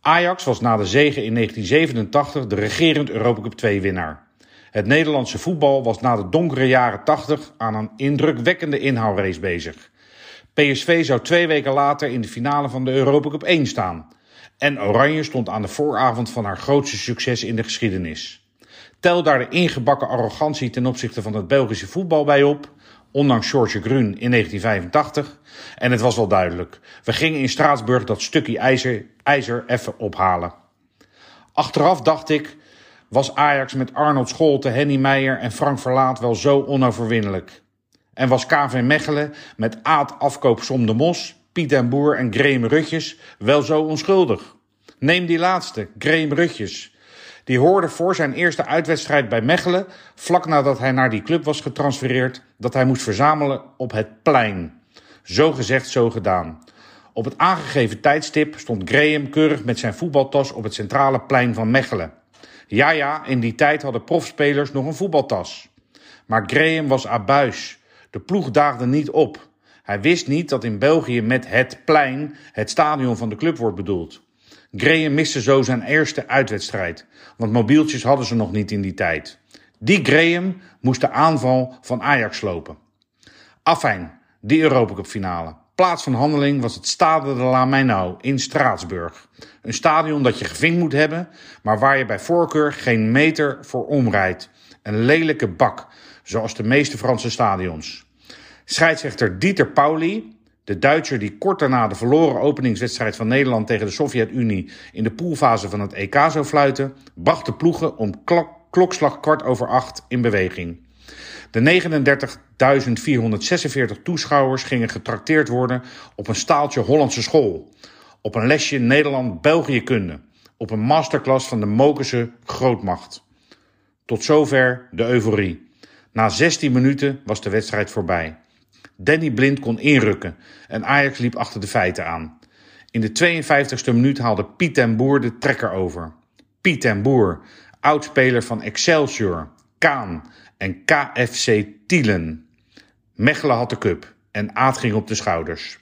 Ajax was na de zege in 1987 de regerend Europa Cup 2 winnaar. Het Nederlandse voetbal was na de donkere jaren 80 aan een indrukwekkende inhaalrace bezig. PSV zou 2 weken later in de finale van de Europa Cup 1 staan. En Oranje stond aan de vooravond van haar grootste succes in de geschiedenis. Tel daar de ingebakken arrogantie ten opzichte van het Belgische voetbal bij op, ondanks Georges Grun in 1985. En het was wel duidelijk. We gingen in Straatsburg dat stukje ijzer even ophalen. Achteraf dacht ik, was Ajax met Arnold Scholte, Henny Meijer en Frank Verlaat wel zo onoverwinnelijk? En was KV Mechelen met Aad Afkoopsom de Mos, Piet den Boer en Graeme Rutjes wel zo onschuldig? Neem die laatste, Graeme Rutjes. Die hoorde voor zijn eerste uitwedstrijd bij Mechelen, vlak nadat hij naar die club was getransfereerd, dat hij moest verzamelen op het plein. Zo gezegd, zo gedaan. Op het aangegeven tijdstip stond Graeme keurig met zijn voetbaltas op het centrale plein van Mechelen. Ja, in die tijd hadden profspelers nog een voetbaltas. Maar Graeme was abuis. De ploeg daagde niet op. Hij wist niet dat in België met het plein het stadion van de club wordt bedoeld. Graeme miste zo zijn eerste uitwedstrijd, want mobieltjes hadden ze nog niet in die tijd. Die Graeme moest de aanval van Ajax lopen. Afijn, die Europacupfinale. Plaats van handeling was het Stade de la Mainau in Straatsburg. Een stadion dat je gevinkt moet hebben, maar waar je bij voorkeur geen meter voor omrijdt. Een lelijke bak, zoals de meeste Franse stadions. Scheidsrechter Dieter Pauli, de Duitser die kort daarna de verloren openingswedstrijd van Nederland tegen de Sovjet-Unie in de poolfase van het EK zou fluiten, bracht de ploegen om klokslag 20:15 in beweging. De 39.446 toeschouwers gingen getrakteerd worden op een staaltje Hollandse school, op een lesje Nederland-België-kunde, op een masterclass van de Mokerse grootmacht. Tot zover de euforie. Na 16 minuten was de wedstrijd voorbij. Danny Blind kon inrukken en Ajax liep achter de feiten aan. In de 52e minuut haalde Piet den Boer de trekker over. Piet den Boer, oudspeler van Excelsior, Kaan en KFC Tielen. Mechelen had de cup en Aad ging op de schouders.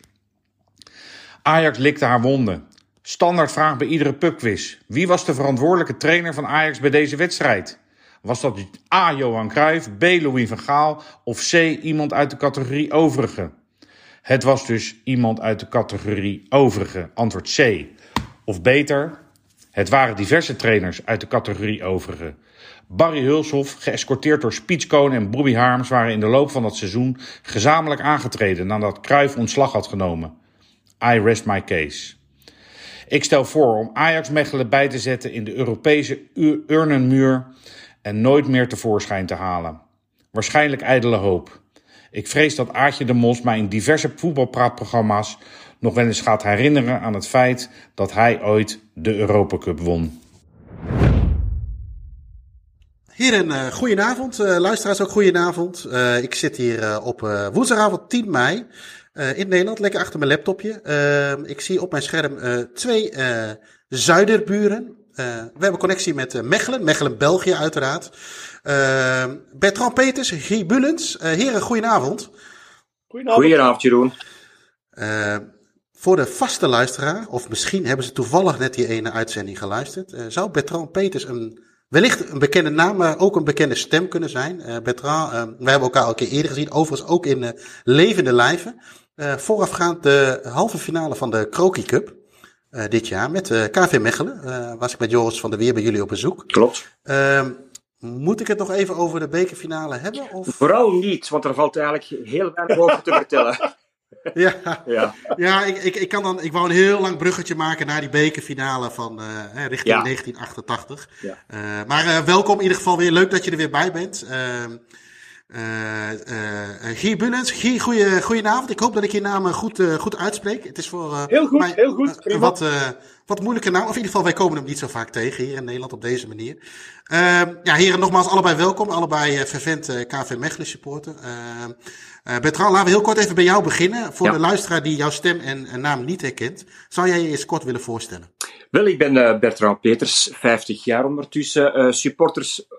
Ajax likte haar wonden. Standaard vraag bij iedere pubquiz: wie was de verantwoordelijke trainer van Ajax bij deze wedstrijd? Was dat A. Johan Cruijff, B. Louis van Gaal of C. iemand uit de categorie overige? Het was dus iemand uit de categorie overige, antwoord C. Of beter, het waren diverse trainers uit de categorie overige. Barry Hulshoff, geëscorteerd door Spiets Koon en Bobby Harms, waren in de loop van dat seizoen gezamenlijk aangetreden nadat Cruijff ontslag had genomen. I rest my case. Ik stel voor om Ajax Mechelen bij te zetten in de Europese urnenmuur en nooit meer tevoorschijn te halen. Waarschijnlijk ijdele hoop. Ik vrees dat Aartje de Mos mij in diverse voetbalpraatprogramma's nog wel eens gaat herinneren aan het feit dat hij ooit de Europa Cup won. Heren, goedenavond. Luisteraars ook goedenavond. Ik zit hier op woensdagavond 10 mei in Nederland, lekker achter mijn laptopje. Ik zie op mijn scherm twee zuiderburen. We hebben connectie met Mechelen, België uiteraard. Bertrand Peters, Guy Bulens. Heren, goedenavond. Goedenavond, Jeroen. Voor de vaste luisteraar, of misschien hebben ze toevallig net die ene uitzending geluisterd, zou Bertrand Peters wellicht een bekende naam, maar ook een bekende stem kunnen zijn. Bertrand, we hebben elkaar al een keer eerder gezien, overigens ook in levende lijven. Voorafgaand de halve finale van de Croki Cup. Dit jaar met KV Mechelen. Was ik met Joris van der Weer bij jullie op bezoek. Klopt. Moet ik het nog even over de bekerfinale hebben? Of? Vooral niet, want er valt eigenlijk heel weinig over te vertellen. Ja, ik wou een heel lang bruggetje maken naar die bekerfinale van richting 1988. Ja. Maar welkom in ieder geval weer. Leuk dat je er weer bij bent. Guy Bulens, Guy, goedenavond. Ik hoop dat ik je naam goed uitspreek. Het is voor heel goed. Wat moeilijker naam. Of in ieder geval, wij komen hem niet zo vaak tegen hier in Nederland op deze manier. Heren, nogmaals allebei welkom. Allebei fervent KV Mechelen supporter. Bertrand, laten we heel kort even bij jou beginnen. Voor de luisteraar die jouw stem en naam niet herkent, zou jij je eens kort willen voorstellen? Wel, ik ben Bertrand Peters, 50 jaar ondertussen,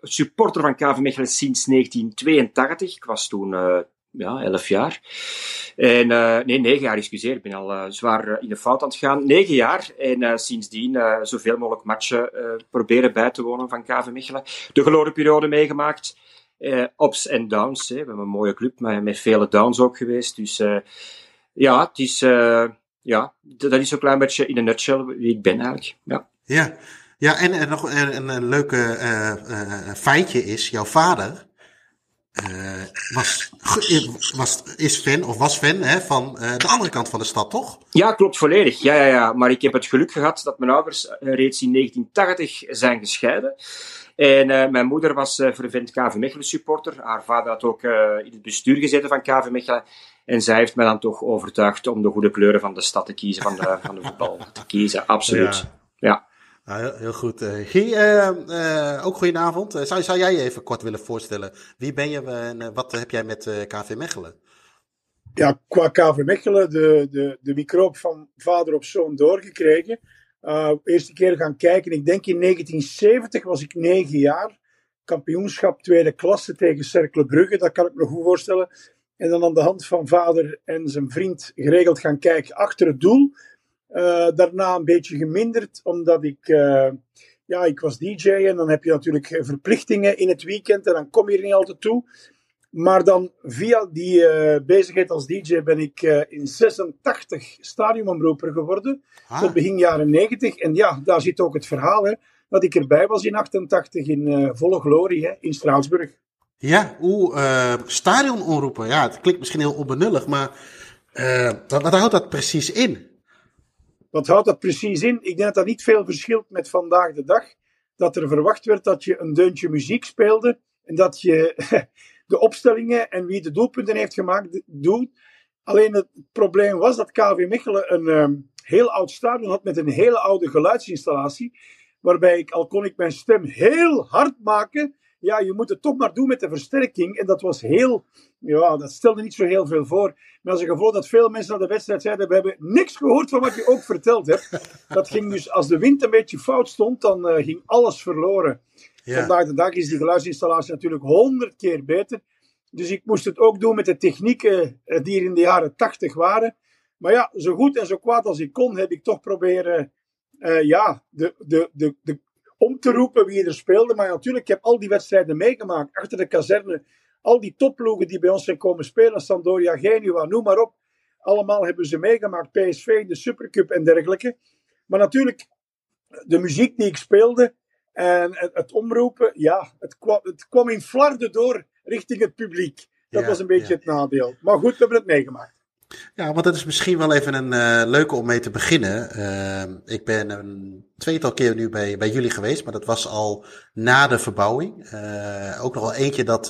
supporter van KV Mechelen sinds 1982. Ik was toen ja, 11 jaar. En, nee, 9 jaar, excuseer. Ik ben al zwaar in de fout aan het gaan. 9 jaar. En sindsdien zoveel mogelijk matchen proberen bij te wonen van KV Mechelen. De geloren periode meegemaakt. Ups en downs. Hè. We hebben een mooie club, maar met vele downs ook geweest. Dus ja, het is, ja, dat is een klein beetje in een nutshell wie ik ben eigenlijk. Ja, ja. Ja, en nog een leuke feitje is, jouw vader is fan, of was fan, hè, van de andere kant van de stad, toch? Ja, klopt volledig. Ja, ja, ja. Maar ik heb het geluk gehad dat mijn ouders reeds in 1980 zijn gescheiden. En mijn moeder was vervent KV Mechelen supporter. Haar vader had ook in het bestuur gezeten van KV Mechelen. En zij heeft mij dan toch overtuigd om de goede kleuren van de stad te kiezen, van de voetbal te kiezen. Absoluut. Ja. Ja. Nou, heel goed. Guy, ook goedenavond. Zou jij je even kort willen voorstellen? Wie ben je en wat heb jij met KV Mechelen? Ja, qua KV Mechelen, de microop van vader op zoon doorgekregen. Eerste keer gaan kijken. Ik denk in 1970 was ik 9 jaar. Kampioenschap tweede klasse tegen Cercle Brugge. Dat kan ik me goed voorstellen. En dan aan de hand van vader en zijn vriend geregeld gaan kijken achter het doel. Daarna een beetje geminderd, omdat ik was DJ en dan heb je natuurlijk verplichtingen in het weekend en dan kom je er niet altijd toe. Maar dan via die bezigheid als DJ ben ik in 86 stadionomroeper geworden, tot begin jaren 90. En ja, daar zit ook het verhaal, hè, dat ik erbij was in 88 in volle glorie, hè, in Straatsburg. Ja, stadionomroeper, ja, het klinkt misschien heel onbenullig, maar wat houdt dat precies in? Wat houdt dat precies in? Ik denk dat dat niet veel verschilt met vandaag de dag. Dat er verwacht werd dat je een deuntje muziek speelde. En dat je de opstellingen en wie de doelpunten heeft gemaakt doet. Alleen het probleem was dat KV Mechelen een heel oud stadion had met een hele oude geluidsinstallatie. Waarbij al kon ik mijn stem heel hard maken. Ja, je moet het toch maar doen met de versterking. En dat was heel... Ja, dat stelde niet zo heel veel voor. Maar als een gevolg dat veel mensen naar de wedstrijd zeiden, we hebben niks gehoord van wat je ook verteld hebt. Dat ging dus, als de wind een beetje fout stond, dan ging alles verloren. Ja. Vandaag de dag is die geluidsinstallatie natuurlijk 100 keer beter. Dus ik moest het ook doen met de technieken die er in de jaren 80 waren. Maar ja, zo goed en zo kwaad als ik kon, heb ik toch proberen om te roepen wie er speelde. Maar natuurlijk, ik heb al die wedstrijden meegemaakt achter de kazerne. Al die topploegen die bij ons zijn komen spelen, Sampdoria, Genua, noem maar op. Allemaal hebben ze meegemaakt, PSV, de Supercup en dergelijke. Maar natuurlijk, de muziek die ik speelde en het omroepen, ja, het kwam in flarden door richting het publiek. Dat was een beetje het nadeel. Maar goed, we hebben het meegemaakt. Ja, want dat is misschien wel even een leuke om mee te beginnen. Ik ben een tweetal keer nu bij jullie geweest, maar dat was al na de verbouwing. Ook nog wel eentje dat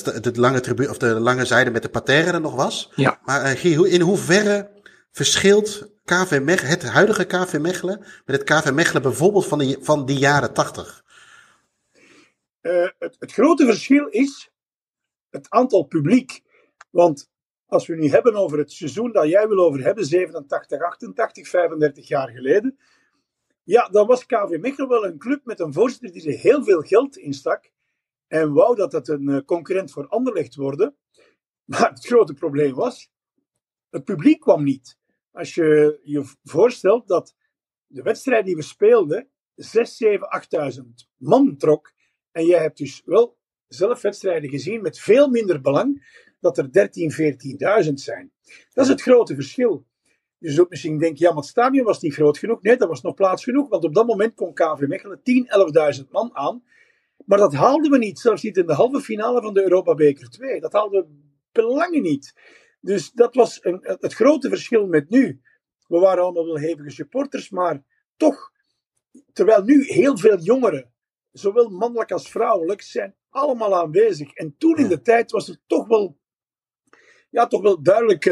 de lange zijde met de parterre er nog was. Ja. Maar Guy, in hoeverre verschilt het huidige KV Mechelen met het KV Mechelen bijvoorbeeld van die jaren 80? Het grote verschil is het aantal publiek. Want als we nu hebben over het seizoen dat jij wil over hebben, 87, 88, 35 jaar geleden. Ja, dan was KV Mechelen wel een club met een voorzitter die er heel veel geld in stak. En wou dat het een concurrent voor Anderlecht worden. Maar het grote probleem was, het publiek kwam niet. Als je je voorstelt dat de wedstrijd die we speelden, 6.000, 7.000, 8.000 man trok. En jij hebt dus wel zelf wedstrijden gezien met veel minder belang, dat er 13.000, 14.000 zijn. Dat is het grote verschil. Je zult misschien denken, ja, maar het stadion was niet groot genoeg. Nee, dat was nog plaats genoeg, want op dat moment kon KV Mechelen 10.000, 11.000 man aan. Maar dat haalden we niet, zelfs niet in de halve finale van de Europa Beker 2. Dat haalden we belangen niet. Dus dat was het grote verschil met nu. We waren allemaal wel hevige supporters, maar toch, terwijl nu heel veel jongeren, zowel mannelijk als vrouwelijk, zijn allemaal aanwezig. En toen in de tijd was er toch wel duidelijk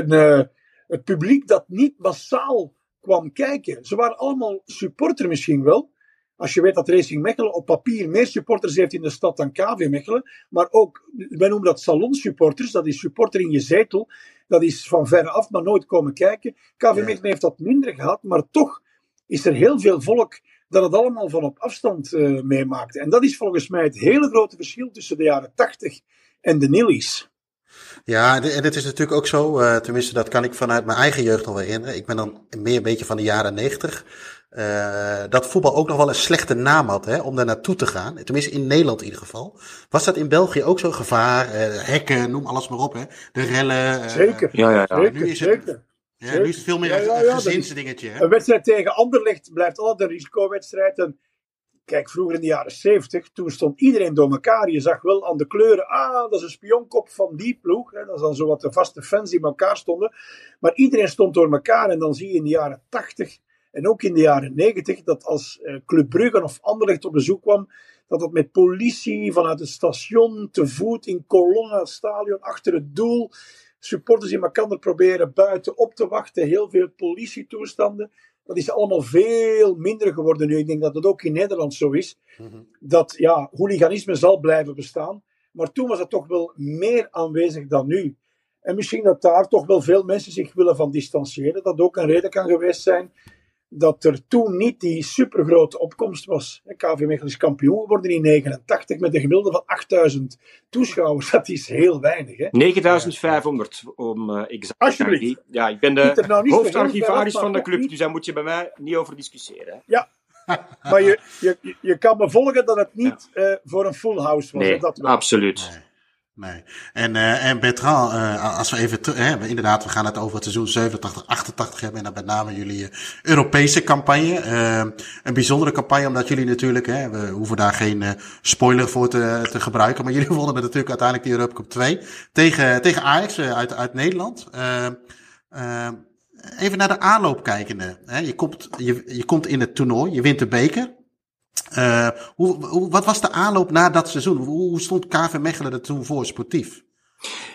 het publiek dat niet massaal kwam kijken. Ze waren allemaal supporter misschien wel. Als je weet dat Racing Mechelen op papier meer supporters heeft in de stad dan KV Mechelen. Maar ook, wij noemen dat salonsupporters. Dat is supporter in je zetel. Dat is van ver af, maar nooit komen kijken. KV Mechelen heeft dat minder gehad. Maar toch is er heel veel volk dat het allemaal van op afstand meemaakte. En dat is volgens mij het hele grote verschil tussen de jaren 80... en de Nillies. Ja, en het is natuurlijk ook zo, tenminste dat kan ik vanuit mijn eigen jeugd nog herinneren. Ik ben dan meer een beetje van de jaren 90. Dat voetbal ook nog wel een slechte naam had, hè, om daar naartoe te gaan. Tenminste in Nederland in ieder geval. Was dat in België ook zo'n gevaar? Hekken, noem alles maar op. Hè. De rellen. Zeker. Nu is het veel meer een gezinsdingetje. Hè? Een wedstrijd tegen Anderlecht blijft altijd een risicowedstrijd. En kijk, vroeger in de jaren 70, toen stond iedereen door elkaar. Je zag wel aan de kleuren, dat is een spionkop van die ploeg. Hè. Dat is dan zo wat de vaste fans die met elkaar stonden. Maar iedereen stond door elkaar. En dan zie je in de jaren 80... en ook in de jaren 90, dat als Club Brugge of Anderlecht op bezoek kwam, dat het met politie vanuit het station te voet in kolonne het stadion achter het doel, supporters in elkaar proberen buiten op te wachten, heel veel politietoestanden. Dat is allemaal veel minder geworden nu. Ik denk dat dat ook in Nederland zo is. Mm-hmm. Dat hooliganisme zal blijven bestaan. Maar toen was dat toch wel meer aanwezig dan nu. En misschien dat daar toch wel veel mensen zich willen van distancieren. Dat ook een reden kan geweest zijn dat er toen niet die supergrote opkomst was. KV Mechelen is kampioen geworden in 1989 met een gemiddelde van 8000 toeschouwers. Dat is heel weinig. Hè? 9500 om exact te zijn. Ja, ik ben de hoofdarchivaris van de club, dus daar moet je bij mij niet over discussiëren. Hè? Ja, maar je kan me volgen dat het niet voor een full house was. Nee, dat absoluut. Nee. En Bertrand, als we even inderdaad, we gaan het over het seizoen 87, 88 hebben en dan met name jullie Europese campagne. Een bijzondere campagne, omdat jullie natuurlijk, we hoeven daar geen spoiler voor te gebruiken, maar jullie wonnen natuurlijk uiteindelijk die Europa Cup 2 tegen Ajax uit Nederland. Even naar de aanloop kijkende. Je komt in het toernooi, je wint de beker. Wat was de aanloop na dat seizoen? Hoe stond KV Mechelen er toen voor sportief?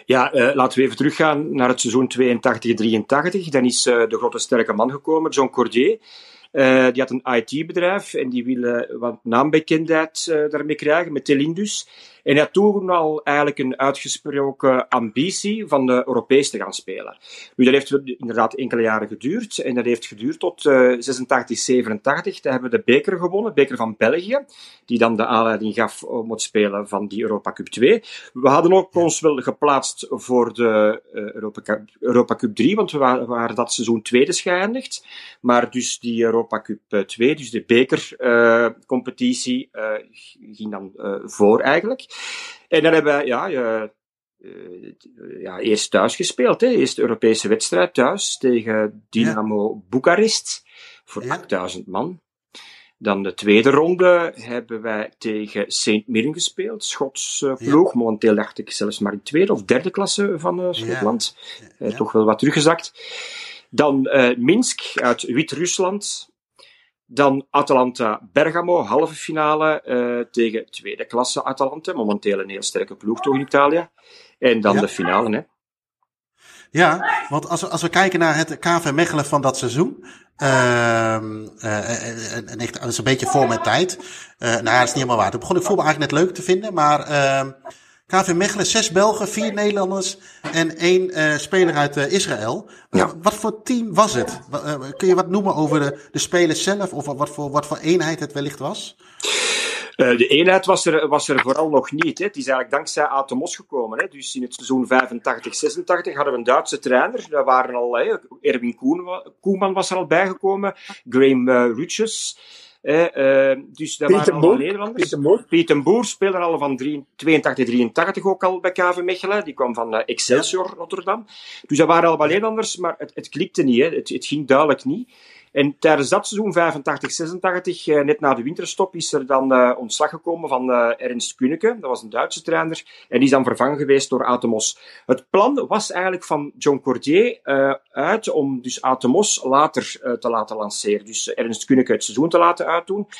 Ja, laten we even teruggaan naar het seizoen 82-83. Dan is de grote sterke man gekomen, John Cordier. Die had een IT-bedrijf en die wilde wat naambekendheid daarmee krijgen, met Telindus. En hij had toen al eigenlijk een uitgesproken ambitie van de Europees te gaan spelen. Nu, dat heeft inderdaad enkele jaren geduurd. En dat heeft geduurd tot 86, 87. Daar hebben we de beker gewonnen, beker van België. Die dan de aanleiding gaf om het spelen van die Europa Cup 2. We hadden ook ons wel geplaatst voor de Europa Cup 3. Want we waren dat seizoen tweede geëindigd. Maar dus die Europa Cup 2, dus de bekercompetitie, ging dan voor eigenlijk. En dan hebben wij eerst thuis gespeeld. Hè. Eerst de Europese wedstrijd thuis tegen Dynamo Boekarest voor 8000 man. Dan de tweede ronde hebben wij tegen St. Mirren gespeeld. Schots ploeg. Momenteel dacht ik zelfs maar in tweede of derde klasse van Schotland. Toch wel wat teruggezakt. Dan Minsk uit Wit-Rusland. Dan Atalanta Bergamo, halve finale tegen tweede klasse Atalanta. Momenteel een heel sterke ploeg toch in Italië. En dan de finale, hè. Ja, want als we kijken naar het KV Mechelen van dat seizoen. En echt, dat is een beetje voor mijn tijd. Dat is niet helemaal waar. Toen begon ik voetbal eigenlijk net leuk te vinden. Maar KV Mechelen, 6 Belgen, 4 Nederlanders en 1 speler uit Israël. Ja. Wat voor team was het? Kun je wat noemen over de spelers zelf of wat voor eenheid het wellicht was? De eenheid was er vooral nog niet. Hè. Het is eigenlijk dankzij Atemos gekomen. Hè. Dus in het seizoen 85-86 hadden we een Duitse trainer. Daar waren al Erwin Koeman was er al bijgekomen. Graham Rutschers. Dus daar waren allemaal Nederlanders. Pieter Boer speelde al van 82-83 ook al bij KV Mechelen. Die kwam van Excelsior Rotterdam. Dus dat waren allemaal Nederlanders, maar het klikte niet. Hè. Het ging duidelijk niet. En tijdens dat seizoen 85-86, net na de winterstop, is er dan ontslag gekomen van Ernst Kunneke. Dat was een Duitse trainer. En die is dan vervangen geweest door Atemos. Het plan was eigenlijk van John Cordier uit om dus Atemos later te laten lanceren. Dus Ernst Kunneke het seizoen te laten uitdoen. Het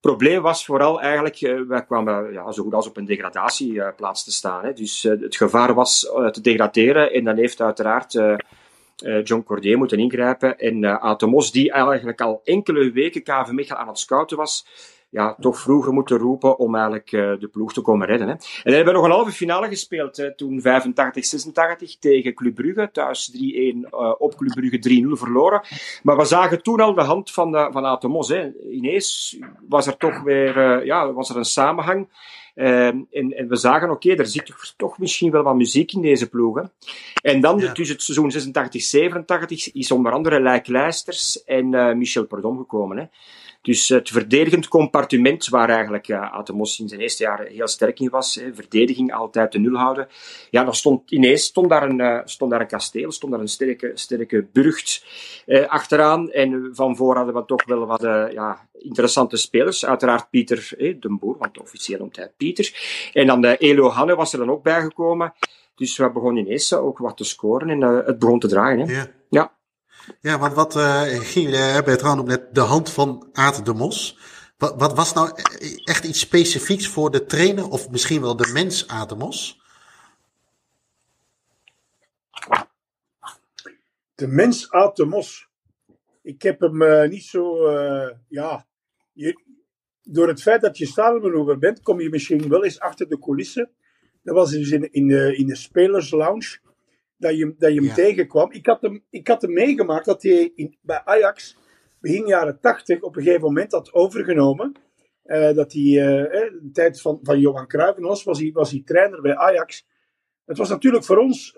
probleem was vooral eigenlijk, wij kwamen zo goed als op een degradatieplaats te staan. Hè. Dus het gevaar was te degraderen. En dan heeft uiteraard John Cordier moeten ingrijpen. En Atemos, die eigenlijk al enkele weken KV Mechelen aan het scouten was, toch vroeger moeten roepen om eigenlijk de ploeg te komen redden. Hè. En dan hebben we nog een halve finale gespeeld, toen 85-86 tegen Club Brugge. Thuis 3-1 op Club Brugge, 3-0 verloren. Maar we zagen toen al de hand van Atemos. Hè. Ineens was er toch weer was er een samenhang. En we zagen, oké, er zit toch misschien wel wat muziek in deze ploegen. En dan dus het seizoen 86-87 is onder andere Lijk Leijsters en Michel Perdom gekomen, hè. Dus het verdedigend compartiment waar eigenlijk Atemos in zijn eerste jaren heel sterk in was. Hè, verdediging, altijd de nul houden. Ja, dan stond daar een kasteel, stond daar een sterke burcht achteraan. En van voor hadden we toch wel wat interessante spelers. Uiteraard Pieter Den Boer, want officieel noemt hij Pieter. En dan Elo Hanne was er dan ook bijgekomen. Dus we begonnen ineens ook wat te scoren en het begon te draaien. Hè. Ja. Ja, want wat ging Bertrand op net de hand van Aad de Mos. Wat was nou echt iets specifieks voor de trainer of misschien wel de mens Aad de Mos? De mens Aad de Mos. Ik heb hem niet zo... door het feit dat je stadionbeoefenaar bent, kom je misschien wel eens achter de coulissen. Dat was dus in de spelerslounge. Dat je hem tegenkwam. Ik had hem meegemaakt dat hij bij Ajax begin jaren 80 op een gegeven moment had overgenomen. Dat hij in de tijd van Johan Cruijff en ons was hij trainer bij Ajax. Het was natuurlijk voor ons,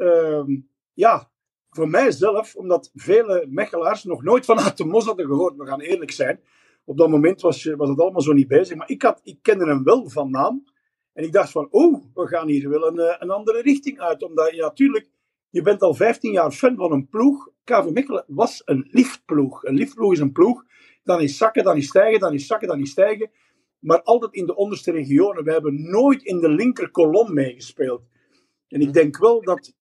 voor mijzelf, omdat vele Mechelaars nog nooit van Aad de Mos hadden gehoord. We gaan eerlijk zijn. Op dat moment was het allemaal zo niet bezig. Maar ik kende hem wel van naam. En ik dacht van, we gaan hier wel een andere richting uit. Omdat je natuurlijk... Je bent al 15 jaar fan van een ploeg. KV Mechelen was een liftploeg. Een liftploeg is een ploeg. Dan is zakken, dan is stijgen, dan is zakken, dan is stijgen. Maar altijd in de onderste regionen. We hebben nooit in de linkerkolom meegespeeld. En ik denk wel dat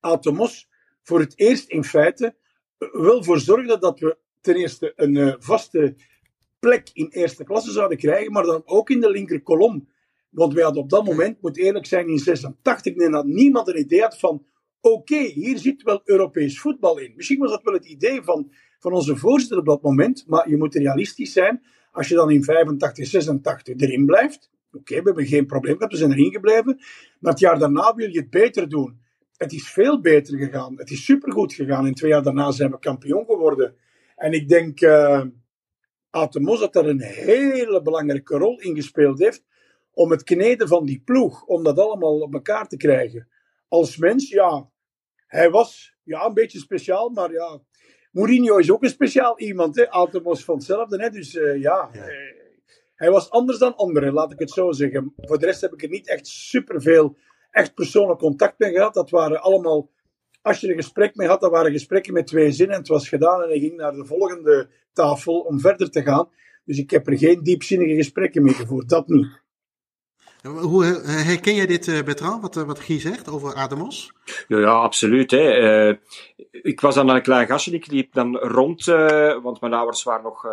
Aad de Mos voor het eerst in feite wel voor zorgde dat we ten eerste een vaste plek in eerste klasse zouden krijgen. Maar dan ook in de linkerkolom. Want wij hadden op dat moment, moet eerlijk zijn, in 86, dat niemand een idee had van... Oké, hier zit wel Europees voetbal in. Misschien was dat wel het idee van onze voorzitter op dat moment, maar je moet realistisch zijn. Als je dan in 85, 86 erin blijft, oké, we hebben geen probleem gehad, we zijn erin gebleven. Maar het jaar daarna wil je het beter doen. Het is veel beter gegaan, het is supergoed gegaan. En 2 jaar daarna zijn we kampioen geworden. En ik denk Aad de Mos dat daar een hele belangrijke rol in gespeeld heeft om het kneden van die ploeg, om dat allemaal op elkaar te krijgen. Als mens, hij was een beetje speciaal, maar Mourinho is ook een speciaal iemand, hè. Aad de Mos van hetzelfde, hè. Dus hij was anders dan anderen, laat ik het zo zeggen. Voor de rest heb ik er niet echt superveel echt persoonlijk contact mee gehad. Dat waren allemaal, als je een gesprek mee had, dat waren gesprekken met 2 zinnen en het was gedaan en hij ging naar de volgende tafel om verder te gaan. Dus ik heb er geen diepzinnige gesprekken mee gevoerd, dat niet. Hoe herken jij dit, Bertrand, wat Guy zegt over Aad de Mos? Ja, absoluut. Hè. Ik was dan een klein gastje, ik liep dan rond, want mijn ouders waren nog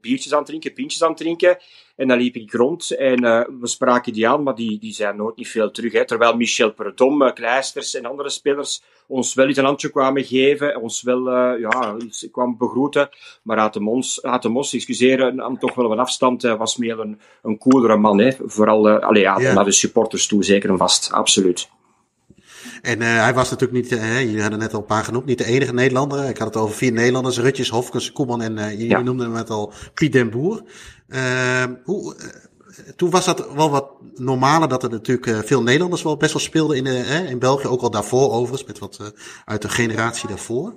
biertjes aan het drinken, pintjes aan het drinken. En dan liep ik rond en we spraken die aan, maar die zijn nooit niet veel terug. Hè. Terwijl Michel Perdom, Leijsters en andere spelers ons wel iets een handje kwamen geven, ons wel iets kwamen begroeten. Maar Aad de Mos, nam toch wel een afstand, was meer een coolere man. Hè. Vooral naar de supporters toe, zeker en vast, absoluut. En hij was natuurlijk niet, jullie hadden net al een paar genoemd, niet de enige Nederlander. Ik had het over 4 Nederlanders, Rutjes, Hofkens, Koeman en jullie noemden hem net al Piet den Boer. Toen was dat wel wat normaler dat er natuurlijk veel Nederlanders wel best wel speelden in België. Ook al daarvoor overigens, met wat uit de generatie daarvoor.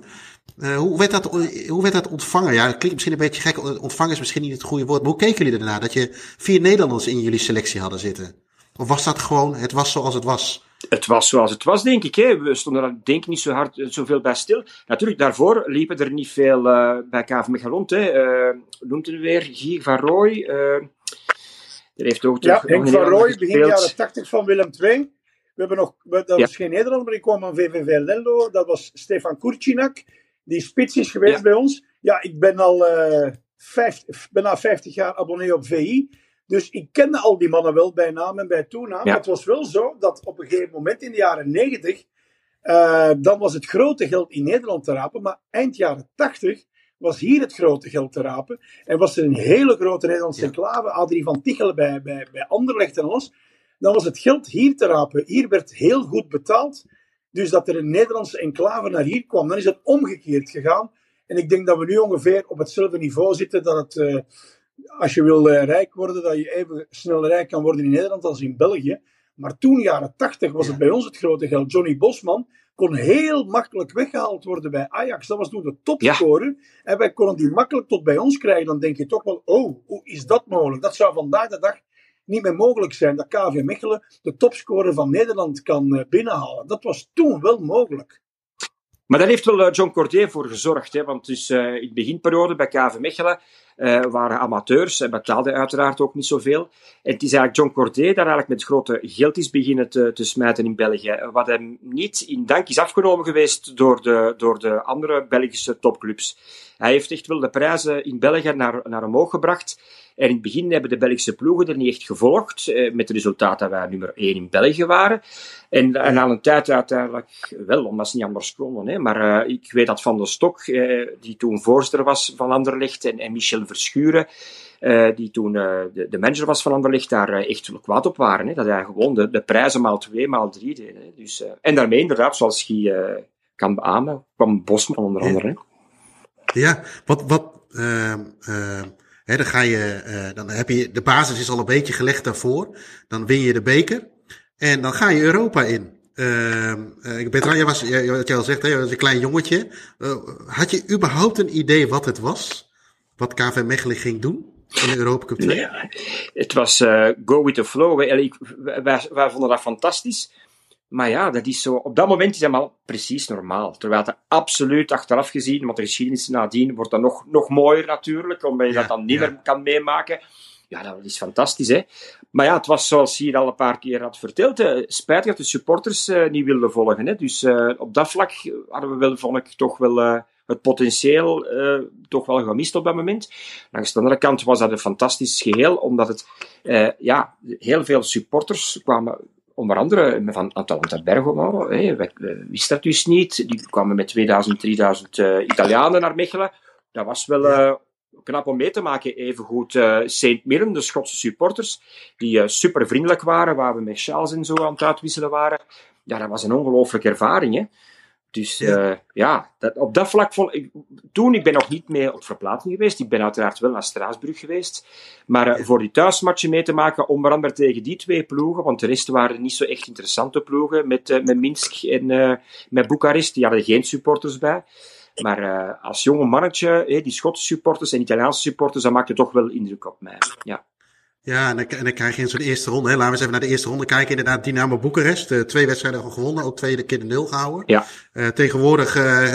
Hoe werd dat ontvangen? Ja, dat klinkt misschien een beetje gek. Ontvangen is misschien niet het goede woord. Maar hoe keken jullie ernaar dat je 4 Nederlanders in jullie selectie hadden zitten? Of was dat gewoon, het was zoals het was? Het was zoals het was, denk ik. Hè. We stonden daar denk ik niet zo hard zoveel bij stil. Natuurlijk, daarvoor liepen er niet veel bij KV Mechelen rond. Noemt u weer Guy van Rooij. Er heeft ook Henk van Rooij, begin jaren 80 van Willem II. We hebben nog, dat was geen Nederlander, maar ik kwam van VVV Lello. Dat was Stefan Kurcinak, die spits is geweest bij ons. Ja, ik ben al bijna 50 jaar abonnee op VI. Dus ik kende al die mannen wel bij naam en bij toenaam. Ja. Het was wel zo dat op een gegeven moment in de jaren 90... dan was het grote geld in Nederland te rapen. Maar eind jaren 80 was hier het grote geld te rapen. En was er een hele grote Nederlandse enclave. Adrie van Tichelen bij Anderlecht en alles. Dan was het geld hier te rapen. Hier werd heel goed betaald. Dus dat er een Nederlandse enclave naar hier kwam. Dan is het omgekeerd gegaan. En ik denk dat we nu ongeveer op hetzelfde niveau zitten dat het... als je wil rijk worden, dat je even snel rijk kan worden in Nederland als in België. Maar toen, jaren 80, was het bij ons het grote geld. Johnny Bosman kon heel makkelijk weggehaald worden bij Ajax. Dat was toen de topscorer. Ja. En wij konden die makkelijk tot bij ons krijgen. Dan denk je toch wel, oh, hoe is dat mogelijk? Dat zou vandaag de dag niet meer mogelijk zijn. Dat KV Mechelen de topscorer van Nederland kan binnenhalen. Dat was toen wel mogelijk. Maar daar heeft wel John Cordier voor gezorgd. Hè? Want dus, in de beginperiode bij KV Mechelen waren amateurs en betaalden uiteraard ook niet zoveel. En het is eigenlijk John Cordier daar eigenlijk met grote geld is beginnen te smijten in België. Wat hem niet in dank is afgenomen geweest door de andere Belgische topclubs. Hij heeft echt wel de prijzen in België naar omhoog gebracht. En in het begin hebben de Belgische ploegen er niet echt gevolgd, met het resultaat dat wij nummer 1 in België waren. En aan een tijd uiteindelijk wel, omdat ze niet anders konden. Hè. Maar ik weet dat Van der Stok, die toen voorzitter was van Anderlecht, en Michel Verschuren, die toen de manager was van Anderlecht, daar echt wel kwaad op waren. Hè. Dat hij gewoon de prijzen maal 2, maal 3 deed. Hè. Dus, en daarmee inderdaad, zoals hij kan beamen, kwam Bosman onder andere. Hè. Ja, dan heb je de basis is al een beetje gelegd daarvoor. Dan win je de beker en dan ga je Europa in. Bertrand, jij al zegt, je was een klein jongetje. Had je überhaupt een idee wat het was? Wat KV Mechelen ging doen in de Europa Cup 2? Ja, het was go with the flow. Wij vonden dat fantastisch. Maar ja, dat is zo, op dat moment is dat maar precies normaal. Terwijl dat absoluut achteraf gezien, want de geschiedenis nadien wordt dan nog mooier natuurlijk, omdat je dat dan niet meer kan meemaken. Ja, dat is fantastisch, hè. Maar ja, het was zoals je hier al een paar keer had verteld, spijtig dat de supporters niet wilden volgen. Hè. Dus op dat vlak hadden we wel, vond ik, toch wel het potentieel toch wel gemist op dat moment. Langs de andere kant was dat een fantastisch geheel, omdat het, heel veel supporters kwamen. Onder andere van Atalanta Bergamo, we wisten dat dus niet. Die kwamen met 2000, 3000 Italianen naar Mechelen. Dat was wel knap om mee te maken. Evengoed St. Mirren, de Schotse supporters, die super vriendelijk waren, waar we met Charles en zo aan het uitwisselen waren. Ja, dat was een ongelooflijke ervaring. Hè? Dus op dat vlak vond ik... Toen, ik ben nog niet mee op verplaatsing geweest. Ik ben uiteraard wel naar Straatsburg geweest. Maar voor die thuismatchen mee te maken, onder andere tegen die twee ploegen, want de rest waren niet zo echt interessante ploegen, met Minsk en met Boekarest. Die hadden geen supporters bij. Maar als jonge mannetje, die Schotse supporters en Italiaanse supporters, dat maakte toch wel indruk op mij. Ja. Ja, en dan krijg je in zo'n eerste ronde. Hè. Laten we eens even naar de eerste ronde kijken. Inderdaad, Dynamo Boekarest. 2 wedstrijden al gewonnen. Ook 2 keer de 0 gehouden. Ja. Tegenwoordig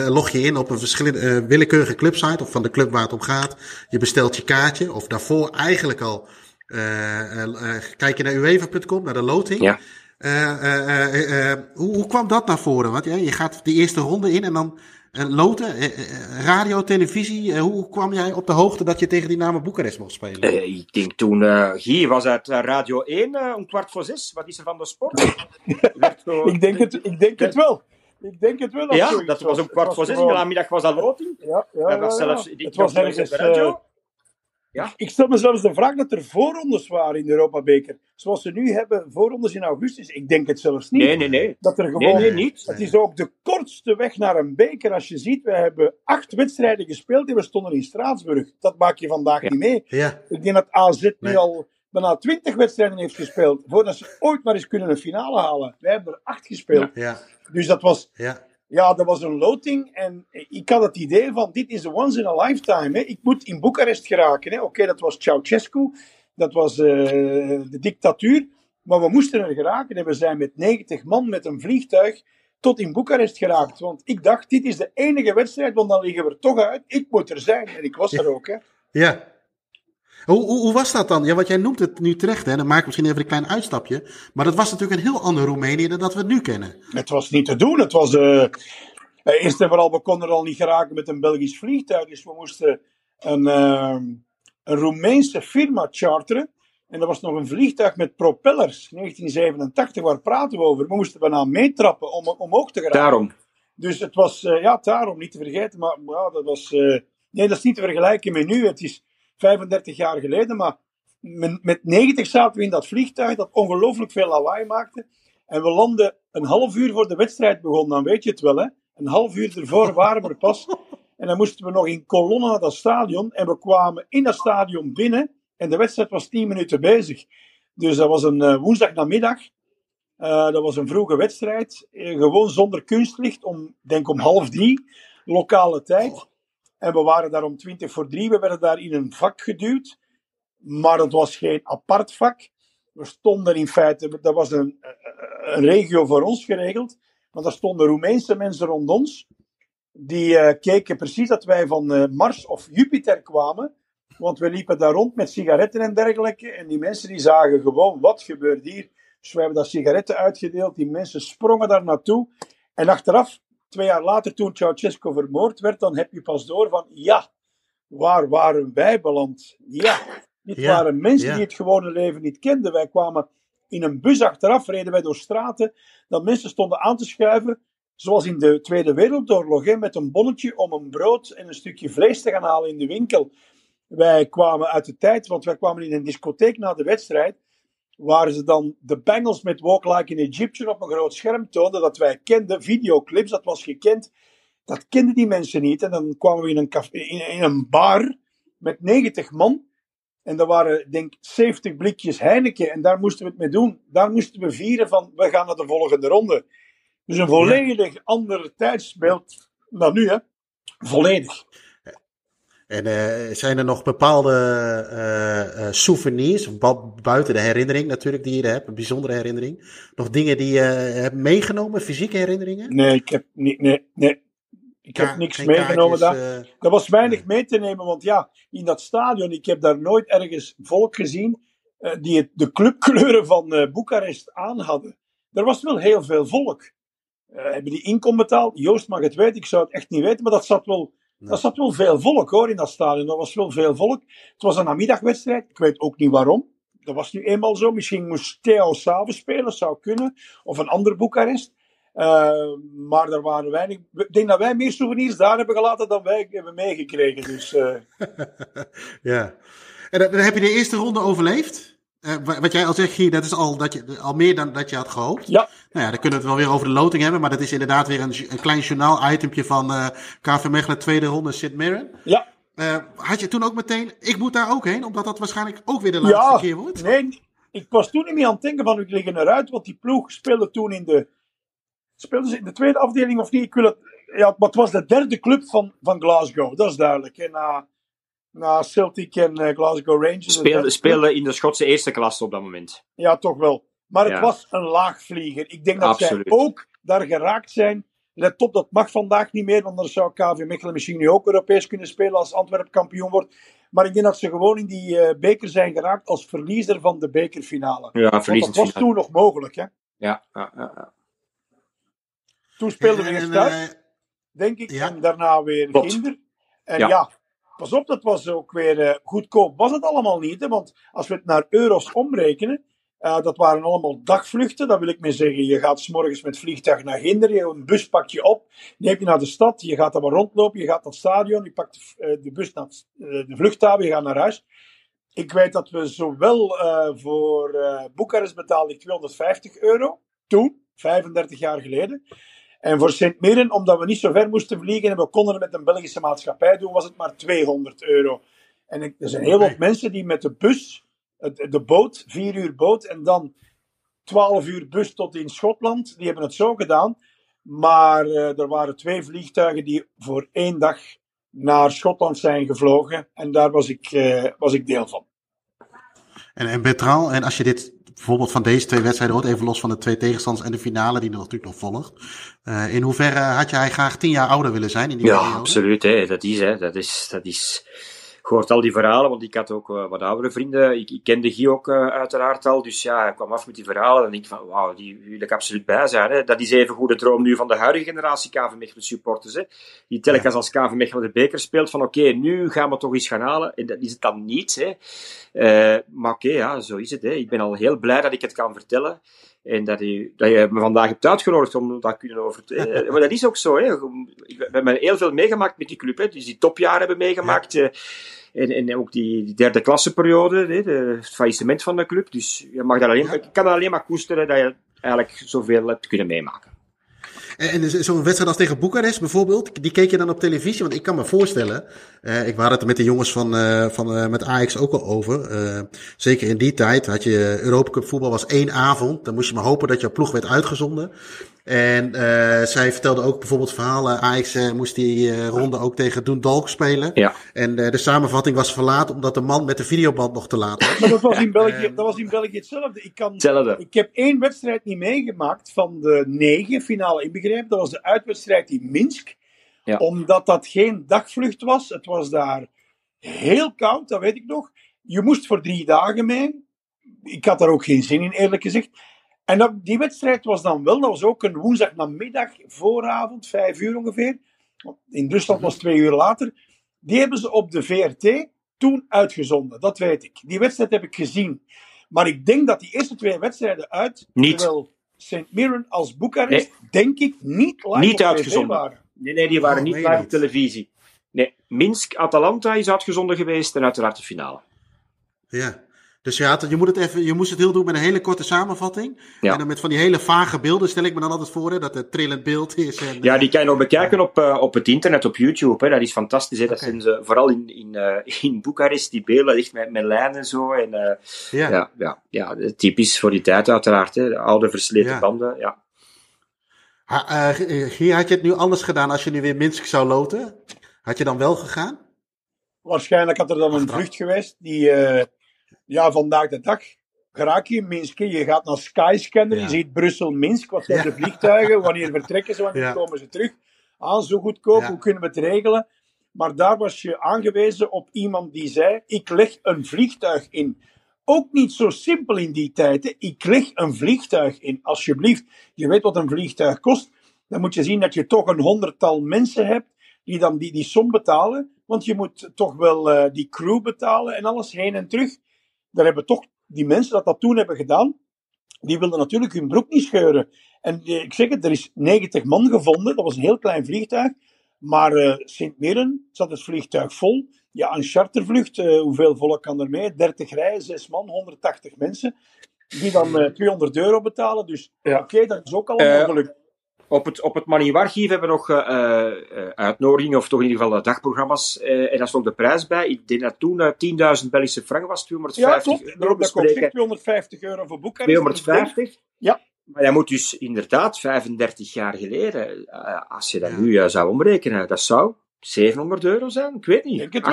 log je in op een willekeurige clubsite. Of van de club waar het om gaat. Je bestelt je kaartje. Of daarvoor eigenlijk al kijk je naar uefa.com, naar de loting. Ja. Hoe kwam dat naar voren? Want je gaat de eerste ronde in en dan loten, radio, televisie. Hoe kwam jij op de hoogte dat je tegen Dynamo Boekarest mocht spelen? Ik denk toen, hier was het Radio 1 om 5:15. Wat is er van de sport? Ik denk het wel. Ik denk het wel. Ja, dat was om 5:15. In de namiddag was dat loting. Het was ergens... Ja. Ik stel me zelfs de vraag dat er voorrondes waren in de Europa-beker. Zoals ze nu hebben, voorrondes in augustus. Ik denk het zelfs niet. Nee. Dat er gewoon, niet. Het is ook de kortste weg naar een beker. Als je ziet, we hebben 8 wedstrijden gespeeld en we stonden in Straatsburg. Dat maak je vandaag niet mee. Ja. Ik denk dat AZ nu al bijna 20 wedstrijden heeft gespeeld. Voordat ze ooit maar eens kunnen een finale halen. Wij hebben er 8 gespeeld. Ja. Dus dat was... Ja. Ja, dat was een loting en ik had het idee van, dit is een once in a lifetime. Hè. Ik moet in Boekarest geraken. Oké, dat was Ceausescu, dat was de dictatuur, maar we moesten er geraken en we zijn met 90 man met een vliegtuig tot in Boekarest geraakt. Want ik dacht, dit is de enige wedstrijd, want dan liggen we er toch uit. Ik moet er zijn en ik was er ook. Hè. Ja. Hoe was dat dan? Ja, want jij noemt het nu terecht, hè? Dan maak ik misschien even een klein uitstapje. Maar dat was natuurlijk een heel ander Roemenië dan dat we het nu kennen. Het was niet te doen. Het was, eerst en vooral, we konden er al niet geraken met een Belgisch vliegtuig. Dus we moesten een Roemeense firma charteren. En dat was nog een vliegtuig met propellers. 1987, waar praten we over? We moesten bijna meetrappen om omhoog te geraken. Daarom. Dus het was, daarom niet te vergeten. Maar ja, dat was... nee, dat is niet te vergelijken met nu. Het is 35 jaar geleden, maar met 90 zaten we in dat vliegtuig dat ongelooflijk veel lawaai maakte. En we landen een half uur voor de wedstrijd begon, dan weet je het wel, hè. Een half uur ervoor waren we er pas. En dan moesten we nog in kolonnen naar dat stadion. En we kwamen in dat stadion binnen En de wedstrijd was 10 minuten bezig. Dus dat was een woensdagnamiddag. Dat was een vroege wedstrijd. Gewoon zonder kunstlicht. Om 2:30 lokale tijd. En we waren daar om 2:40. We werden daar in een vak geduwd. Maar het was geen apart vak. We stonden in feite... Dat was een regio voor ons geregeld. Want daar stonden Roemeense mensen rond ons. Die keken precies dat wij van Mars of Jupiter kwamen. Want we liepen daar rond met sigaretten en dergelijke. En die mensen die zagen gewoon, wat gebeurt hier? Dus we hebben daar sigaretten uitgedeeld. Die mensen sprongen daar naartoe. En achteraf, 2 jaar later, toen Ceausescu vermoord werd, dan heb je pas door van, ja, waar waren wij beland? Ja, dit waren mensen die het gewone leven niet kenden. Wij kwamen in een bus achteraf, reden wij door straten. Dat mensen stonden aan te schuiven, zoals in de Tweede Wereldoorlog, hè, met een bonnetje om een brood en een stukje vlees te gaan halen in de winkel. Wij kwamen uit de tijd, want wij kwamen in een discotheek na de wedstrijd, waar ze dan de Bangles met Walk Like an Egyptian op een groot scherm toonden, dat wij kenden, videoclips, dat was gekend. Dat kenden die mensen niet. En dan kwamen we in een café, in een bar met 90 man. En er waren, denk ik, 70 blikjes Heineken. En daar moesten we het mee doen. Daar moesten we vieren van, we gaan naar de volgende ronde. Dus een volledig ander tijdsbeeld dan nu, hè. Volledig. En zijn er nog bepaalde souvenirs, buiten de herinnering natuurlijk die je hebt, een bijzondere herinnering, nog dingen die je hebt meegenomen, fysieke herinneringen? Nee, ik heb, heb niks meegenomen daar. Er was weinig mee te nemen, want ja, in dat stadion, ik heb daar nooit ergens volk gezien die de clubkleuren van Boekarest aan hadden. Er was wel heel veel volk. Hebben die inkom betaald? Joost mag het weten, ik zou het echt niet weten, maar dat zat wel... Nee. Er zat wel veel volk hoor in dat stadion, er was wel veel volk. Het was een namiddagwedstrijd, ik weet ook niet waarom. Dat was nu eenmaal zo, misschien moest Theo s'avonds spelen, zou kunnen. Of een ander Boekarest. Maar er waren weinig... Ik denk dat wij meer souvenirs daar hebben gelaten dan wij hebben meegekregen. Dus, Ja, en dan heb je de eerste ronde overleefd? Wat jij al zegt, Guy, dat is al meer dan dat je had gehoopt. Ja. Nou ja, dan kunnen we het wel weer over de loting hebben. Maar dat is inderdaad weer een klein journaal-itempje van KV Mechelen, tweede ronde, Sid Mirren. Ja. Had je toen ook meteen, ik moet daar ook heen, omdat dat waarschijnlijk ook weer de laatste keer wordt? Nee, ik was toen niet meer aan het denken van, ik lig eruit. Want die ploeg speelde toen in de tweede afdeling of niet? Maar het was de derde club van Glasgow, dat is duidelijk. En na Celtic en Glasgow Rangers. Speelden in de Schotse eerste klasse op dat moment. Ja, toch wel. Maar het was een laagvlieger. Ik denk dat zij ook daar geraakt zijn. Let op, dat mag vandaag niet meer, want dan zou KV Mechelen misschien nu ook Europees kunnen spelen als Antwerpen kampioen wordt. Maar ik denk dat ze gewoon in die beker zijn geraakt als verliezer van de bekerfinale. Ja, want dat was toen nog mogelijk, hè? Ja. Toen speelden we eerst thuis, denk ik, en daarna weer kinder. En pas op, dat was ook weer goedkoop. Was het allemaal niet, hè? Want als we het naar euro's omrekenen, dat waren allemaal dagvluchten. Dat wil ik mee zeggen, je gaat 's morgens met vliegtuig naar Ginder, een bus pak je op, neem je naar de stad, je gaat daar maar rondlopen, je gaat naar het stadion, je pakt de bus naar de vluchthaven, je gaat naar huis. Ik weet dat we zowel voor Boekarest betaalde ik €250, toen, 35 jaar geleden. En voor St. Mirren, omdat we niet zo ver moesten vliegen en we konden het met een Belgische maatschappij doen, was het maar €200. En er zijn heel wat mensen die met de bus, de boot, 4 uur boot en dan 12 uur bus tot in Schotland, die hebben het zo gedaan. Maar er waren 2 vliegtuigen die voor 1 dag naar Schotland zijn gevlogen en daar was ik deel van. En Bertrand, en als je dit bijvoorbeeld van deze 2 wedstrijden hoort, even los van de 2 tegenstanders en de finale die er natuurlijk nog volgt. In hoeverre had jij graag 10 jaar ouder willen zijn in die periode? Ja, absoluut. Hè. Dat is... Ik hoort al die verhalen, want ik had ook wat oudere vrienden. Ik kende Guy ook uiteraard al. Dus ja, ik kwam af met die verhalen en denk van, wauw, die wil ik absoluut bij zijn. Hè. Dat is even goed de droom nu van de huidige generatie KV Mechelen supporters. Hè. Die telkens als KV Mechelen de beker speelt van oké, nu gaan we toch iets gaan halen. En dat is het dan niet. Hè. Maar oké, ja, zo is het. Hè. Ik ben al heel blij dat ik het kan vertellen. En dat je me vandaag hebt uitgenodigd om dat kunnen over te... Maar dat is ook zo. Hè. We hebben heel veel meegemaakt met die club. Hè. Dus die topjaren hebben meegemaakt. Ja. En ook die derde klasseperiode. Het faillissement van de club. Dus je kan alleen maar koesteren dat je eigenlijk zoveel hebt kunnen meemaken. En zo'n wedstrijd als tegen Boekarest bijvoorbeeld, die keek je dan op televisie? Want ik kan me voorstellen, ik had het met de jongens van met Ajax ook al over. Zeker in die tijd had je Europa Cup voetbal, was één avond. Dan moest je maar hopen dat jouw ploeg werd uitgezonden. En zij vertelde ook bijvoorbeeld verhalen. Ajax moest die ronde ook tegen Dundalk spelen. Ja. En de samenvatting was verlaat omdat de man met de videoband nog te laat was. Maar dat was in België hetzelfde. Ik heb één wedstrijd niet meegemaakt van de 9 finale inbegrepen. Dat was de uitwedstrijd in Minsk. Ja. Omdat dat geen dagvlucht was. Het was daar heel koud, dat weet ik nog. Je moest voor 3 dagen mee. Ik had daar ook geen zin in, eerlijk gezegd. En die wedstrijd was dan wel, dat was ook een woensdagnamiddag, vooravond, 5 uur ongeveer. In Rusland was 2 uur later. Die hebben ze op de VRT toen uitgezonden, dat weet ik. Die wedstrijd heb ik gezien. Maar ik denk dat die eerste 2 wedstrijden niet. Zowel St. Mirren als Boekarest, denk ik, niet live niet op uitgezonden. TV waren. Nee, die waren niet live op televisie. Nee, Minsk-Atalanta is uitgezonden geweest en uiteraard de finale. Ja. Dus je moest het heel doen met een hele korte samenvatting. Ja. En dan met van die hele vage beelden stel ik me dan altijd voor, hè, dat het trillend beeld is. En, ja, die kan je nog bekijken op het internet, op YouTube. Hè. Dat is fantastisch. Hè. Dat zijn ze, vooral in Boekarest, die beelden echt met lijnen en zo. En, typisch voor die tijd uiteraard. Hè. De oude versleten banden. Ja. Had je het nu anders gedaan als je nu weer Minsk zou loten? Had je dan wel gegaan? Waarschijnlijk had er dan een vlucht geweest die... Ja, vandaag de dag geraak je in Minsk. Je gaat naar Skyscanner, je ziet Brussel-Minsk. Wat zijn de vliegtuigen? Wanneer vertrekken ze? Wanneer komen ze terug? Zo goedkoop, hoe kunnen we het regelen? Maar daar was je aangewezen op iemand die zei: ik leg een vliegtuig in. Ook niet zo simpel in die tijden. Ik leg een vliegtuig in. Alsjeblieft, je weet wat een vliegtuig kost. Dan moet je zien dat je toch een 100-tal mensen hebt die dan die som betalen. Want je moet toch wel die crew betalen en alles heen en terug. Daar hebben toch die mensen dat toen hebben gedaan, die wilden natuurlijk hun broek niet scheuren. En ik zeg het, er is 90 man gevonden, dat was een heel klein vliegtuig, maar Sint Mirren zat het vliegtuig vol. Ja, een chartervlucht, hoeveel volk kan er mee? 30 rijen, 6 man, 180 mensen, die dan €200 betalen. Dus oké, dat is ook al mogelijk. Op het Manieuw-archief hebben we nog uitnodigingen, of toch in ieder geval dagprogramma's. En daar stond de prijs bij. Ik denk dat toen 10.000 Belgische frank was, €250 voor Boekarest. 250? Ja. Maar dat moet dus inderdaad 35 jaar geleden, als je dat nu zou omrekenen, dat zou €700 zijn. Ik weet niet. Ik denk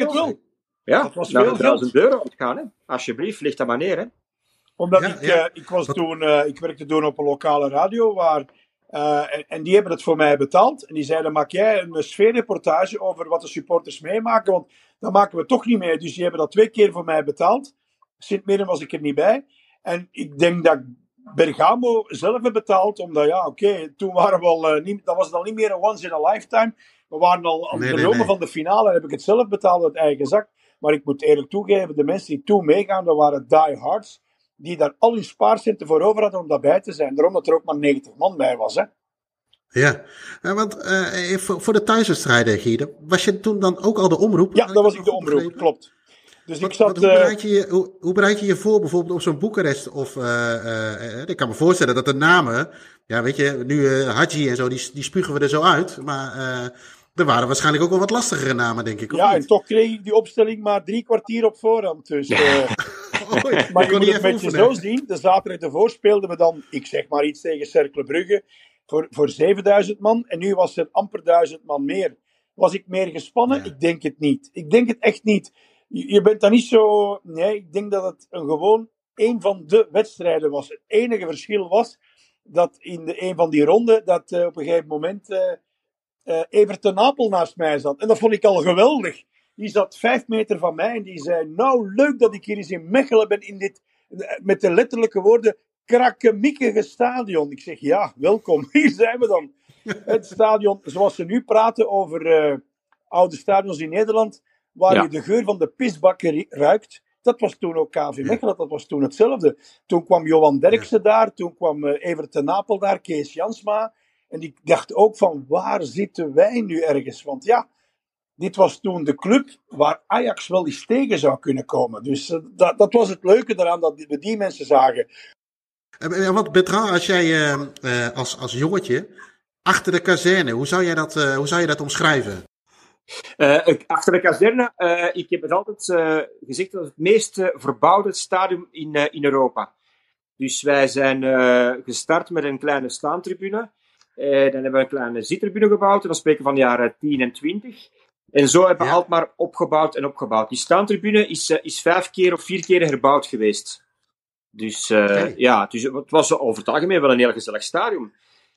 het wel. Ja, dat was naar €1.000 gaan. Hè. Alsjeblieft, ligt dat maar neer. Hè. Omdat ik werkte toen op een lokale radio waar... En die hebben het voor mij betaald. En die zeiden, maak jij een sfeerreportage over wat de supporters meemaken, want dat maken we toch niet mee. Dus die hebben dat 2 keer voor mij betaald. Sint Mirren was ik er niet bij. En ik denk dat Bergamo zelf heeft betaald, omdat toen waren we al niet... Dat was dan niet meer een once in a lifetime. We waren al aan de ronde van de finale en heb ik het zelf betaald uit eigen zak. Maar ik moet eerlijk toegeven, de mensen die toen meegaan, dat waren diehards, die daar al hun spaarcenten voor over hadden om daarbij te zijn. Daarom dat er ook maar 90 man bij was. Hè? Ja, want voor de thuiswedstrijden, Guido, was je toen dan ook al de omroep? Ja, dat was ik de omroep, klopt. Dus hoe bereid je je voor bijvoorbeeld op zo'n Boekarest? Of, ik kan me voorstellen dat de namen, weet je, nu Hadji en zo, die spugen we er zo uit. Maar er waren waarschijnlijk ook wel wat lastigere namen, denk ik. Ja, en toch kreeg ik die opstelling maar 3 kwartier op voorhand. Dus... maar je moet het met je zo zien. De zaterdag ervoor speelden we dan, ik zeg maar iets, tegen Cercle Brugge voor 7000 man. En nu was er amper 1000 man meer. Was ik meer gespannen? Ja. Ik denk het niet. Ik denk het echt niet. Je bent dan niet zo... Nee, ik denk dat het een van de wedstrijden was. Het enige verschil was dat in een van die ronden, dat op een gegeven moment Everton Apel naast mij zat. En dat vond ik al geweldig. Die zat 5 meter van mij en die zei, nou leuk dat ik hier eens in Mechelen ben in dit, met de letterlijke woorden, krakkemikkige stadion. Ik zeg, ja, welkom, hier zijn we dan. Het stadion, zoals ze nu praten over oude stadions in Nederland, waar je de geur van de pisbakken ruikt, dat was toen ook KV Mechelen, dat was toen hetzelfde. Toen kwam Johan Derksen daar, toen kwam Evert ten Apel daar, Kees Jansma, en ik dacht ook van, waar zitten wij nu ergens? Want dit was toen de club waar Ajax wel eens tegen zou kunnen komen. Dus dat was het leuke daaraan, dat we die mensen zagen. Want Bertrand, als jij als jongetje achter de kazerne. Hoe zou je dat omschrijven? Achter de kazerne, ik heb het altijd gezegd, dat het meest verbouwde stadium in Europa. Dus wij zijn gestart met een kleine staantribune. Dan hebben we een kleine zittribune gebouwd. En dan spreken we van jaren 10 en 20. En zo hebben we altijd maar opgebouwd en opgebouwd. Die staantribune is 5 keer of 4 keer herbouwd geweest. Dus dus het was over het algemeen wel een heel gezellig stadium.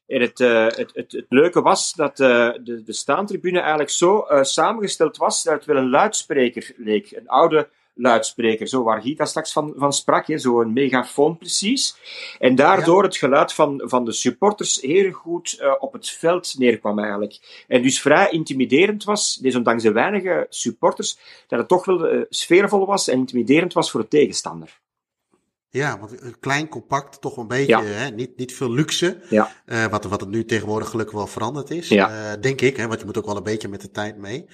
En het leuke was dat de staantribune eigenlijk zo samengesteld was dat het wel een luidspreker leek. Een oude luidspreker, zo waar Gita straks van sprak, zo'n megafoon precies. En daardoor het geluid van de supporters heel goed op het veld neerkwam eigenlijk. En dus vrij intimiderend was, desondanks de weinige supporters, dat het toch wel sfeervol was en intimiderend was voor de tegenstander. Ja, want klein, compact, toch een beetje, hè? Niet veel luxe, wat het nu tegenwoordig gelukkig wel veranderd is, denk ik, hè? Want je moet ook wel een beetje met de tijd mee.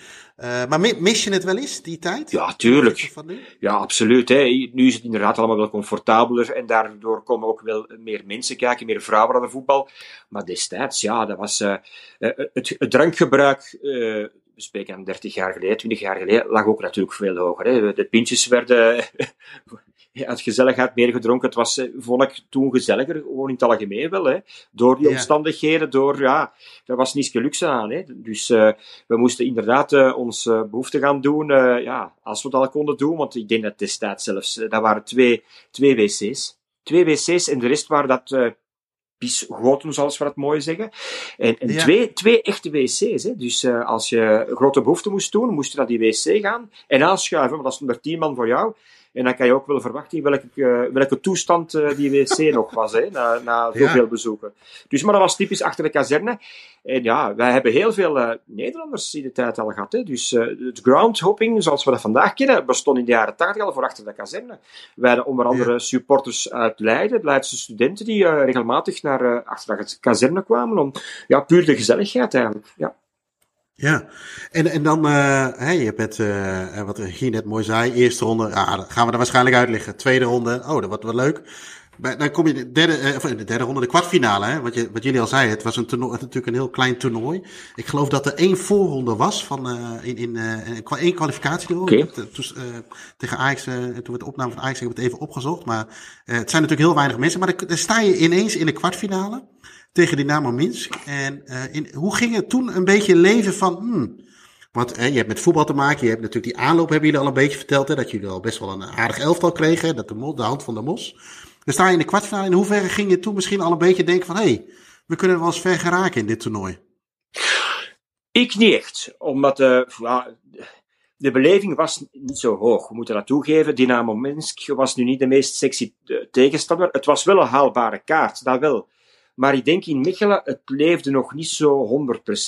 Maar mis je het wel eens, die tijd? Ja, tuurlijk. Ja, absoluut. Hè? Nu is het inderdaad allemaal wel comfortabeler en daardoor komen ook wel meer mensen kijken, meer vrouwen aan de voetbal. Maar destijds, dat was het drankgebruik... We spreken aan 30 jaar geleden, 20 jaar geleden, lag ook natuurlijk veel hoger. Hè. De pintjes werden uit gezelligheid meer gedronken. Het was, vond ik, toen gezelliger, gewoon in het algemeen wel. Hè. Door die omstandigheden, daar was niets luxe aan. Hè. Dus we moesten inderdaad onze behoefte gaan doen, als we dat al konden doen. Want ik denk dat destijds zelfs, dat waren twee wc's. 2 wc's en de rest waren dat... pisgoten, zoals we dat mooi zeggen. En twee echte wc's. Hè. Dus als je grote behoefte moest doen, moest je naar die wc gaan en aanschuiven, want dat stond er 10 man voor jou. En dan kan je ook wel verwachten welke toestand die wc nog was, hè, na zoveel bezoeken. Dus, maar dat was typisch achter de kazerne. En wij hebben heel veel Nederlanders in de tijd al gehad. Hè. Dus het groundhopping, zoals we dat vandaag kennen, bestond in de jaren 80 al voor achter de kazerne. Wij hadden onder andere supporters uit Leiden, Leidse studenten, die regelmatig naar achter de kazerne kwamen. Om, puur de gezelligheid eigenlijk, Ja, en dan, je bent, wat hier net mooi zei, eerste ronde, gaan we er waarschijnlijk uit liggen. Tweede ronde, dat wordt wel leuk. Maar dan kom je in de derde ronde, de kwartfinale, hè? Wat jullie al zeiden, het was natuurlijk een heel klein toernooi. Ik geloof dat er 1 voorronde was van, in 1 kwalificatie. Okay. Tegen Ajax, toen we de opname van Ajax, ik heb het even opgezocht, maar het zijn natuurlijk heel weinig mensen. Maar dan sta je ineens in de kwartfinale. Tegen Dynamo Minsk. En hoe ging het toen een beetje leven van... Want je hebt met voetbal te maken. Je hebt natuurlijk die aanloop, hebben jullie al een beetje verteld. Hè, dat jullie al best wel een aardig elftal kregen. Hè, dat de hand van de Mos. Dan sta je in de kwartfinale. In hoeverre ging je toen misschien al een beetje denken van... we kunnen wel eens ver geraken in dit toernooi? Ik niet echt. Omdat... de beleving was niet zo hoog. We moeten dat toegeven. Dynamo Minsk was nu niet de meest sexy tegenstander. Het was wel een haalbare kaart. Dat wel... Maar ik denk in Mechelen, het leefde nog niet zo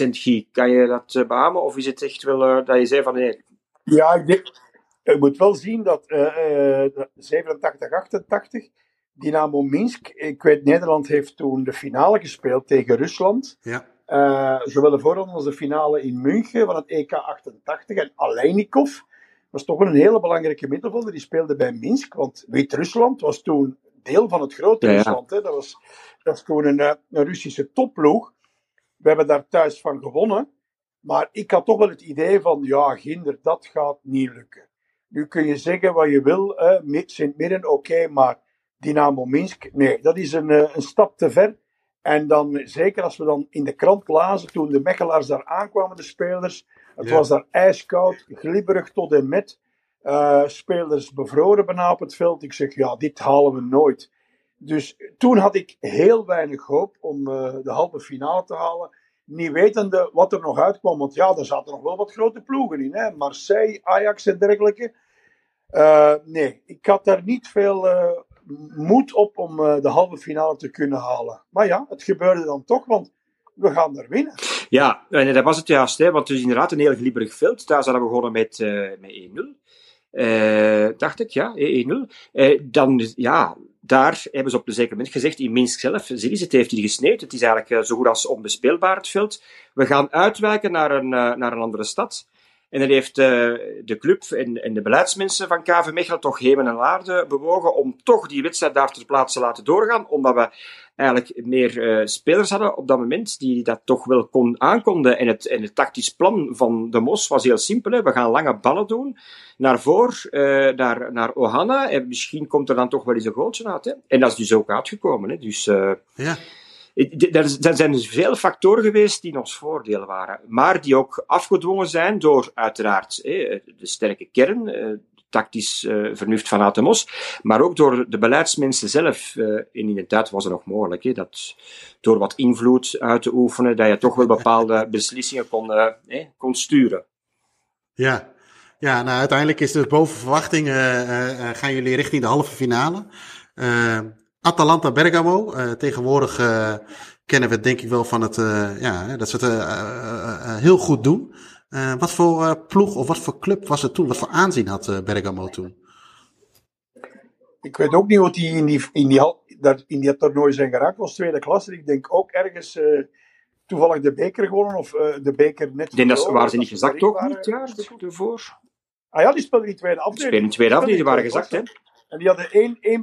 100%. Guy, kan je dat beamen? Of is het echt wel dat je zei van... nee? Ja, ik denk... Je moet wel zien dat 87, 88... Dynamo Minsk... Ik weet, Nederland heeft toen de finale gespeeld tegen Rusland. Ja. Zowel de voorronde als de finale in München van het EK 88. En Aleinikov was toch wel een hele belangrijke middenvelder. Die speelde bij Minsk, want Wit-Rusland was toen... deel van het grote Rusland. Hè. Dat was toen een Russische topploeg. We hebben daar thuis van gewonnen. Maar ik had toch wel het idee van... Ginder, dat gaat niet lukken. Nu kun je zeggen wat je wil. Sint-Mirren, oké, maar Dynamo Minsk... Nee, dat is een stap te ver. En dan, zeker als we dan in de krant lazen... Toen de Mechelaars daar aankwamen, de spelers... Het was daar ijskoud, glibberig tot en met... spelers bevroren bijna op het veld. Ik zeg, dit halen we nooit. Dus toen had ik heel weinig hoop om de halve finale te halen. Niet wetende wat er nog uitkwam. Want daar zaten nog wel wat grote ploegen in. Hè? Marseille, Ajax en dergelijke. Nee, ik had daar niet veel moed op om de halve finale te kunnen halen. Maar het gebeurde dan toch, want we gaan er winnen. Ja, en dat was het juist. Hè? Want het is inderdaad een heel glibberig veld. Daar zijn we begonnen met 1-0. Dacht ik, 1-0. Daar hebben ze op een zeker moment gezegd, in Minsk zelf, zie je, het heeft hier gesneeuwd, het is eigenlijk zo goed als onbespeelbaar het veld. We gaan uitwijken naar een andere stad. En dat heeft de club en de beleidsmensen van KV Mechelen toch hemel en aarde bewogen om toch die wedstrijd daar ter plaatse te laten doorgaan, omdat we eigenlijk meer spelers hadden op dat moment die dat toch wel aankonden. En het tactisch plan van de Mos was heel simpel. Hè. We gaan lange ballen doen, naar voor, naar Ohana, en misschien komt er dan toch wel eens een goaltje uit. Hè. En dat is dus ook uitgekomen. Hè. Dus... ja. Er zijn dus veel factoren geweest die in ons voordeel waren, maar die ook afgedwongen zijn door uiteraard de sterke kern, tactisch vernuft van Aad de Mos, maar ook door de beleidsmensen zelf. En in de tijd was het nog mogelijk, dat door wat invloed uit te oefenen, dat je toch wel bepaalde beslissingen kon sturen. Ja. Ja, nou uiteindelijk is dus boven verwachting gaan jullie richting de halve finale. Atalanta Bergamo, tegenwoordig kennen we het denk ik wel van het, dat ze het heel goed doen. Wat voor ploeg of wat voor club was het toen? Wat voor aanzien had Bergamo toen? Ik weet ook niet wat die in die toernooi zijn geraakt. Was tweede klasse. Ik denk ook ergens toevallig de beker gewonnen of de beker net. Ik denk dat waren ze niet gezakt ook niet, ervoor. Ah ja, die speelden in tweede afdeling. Die waren gezakt, hè. En die hadden één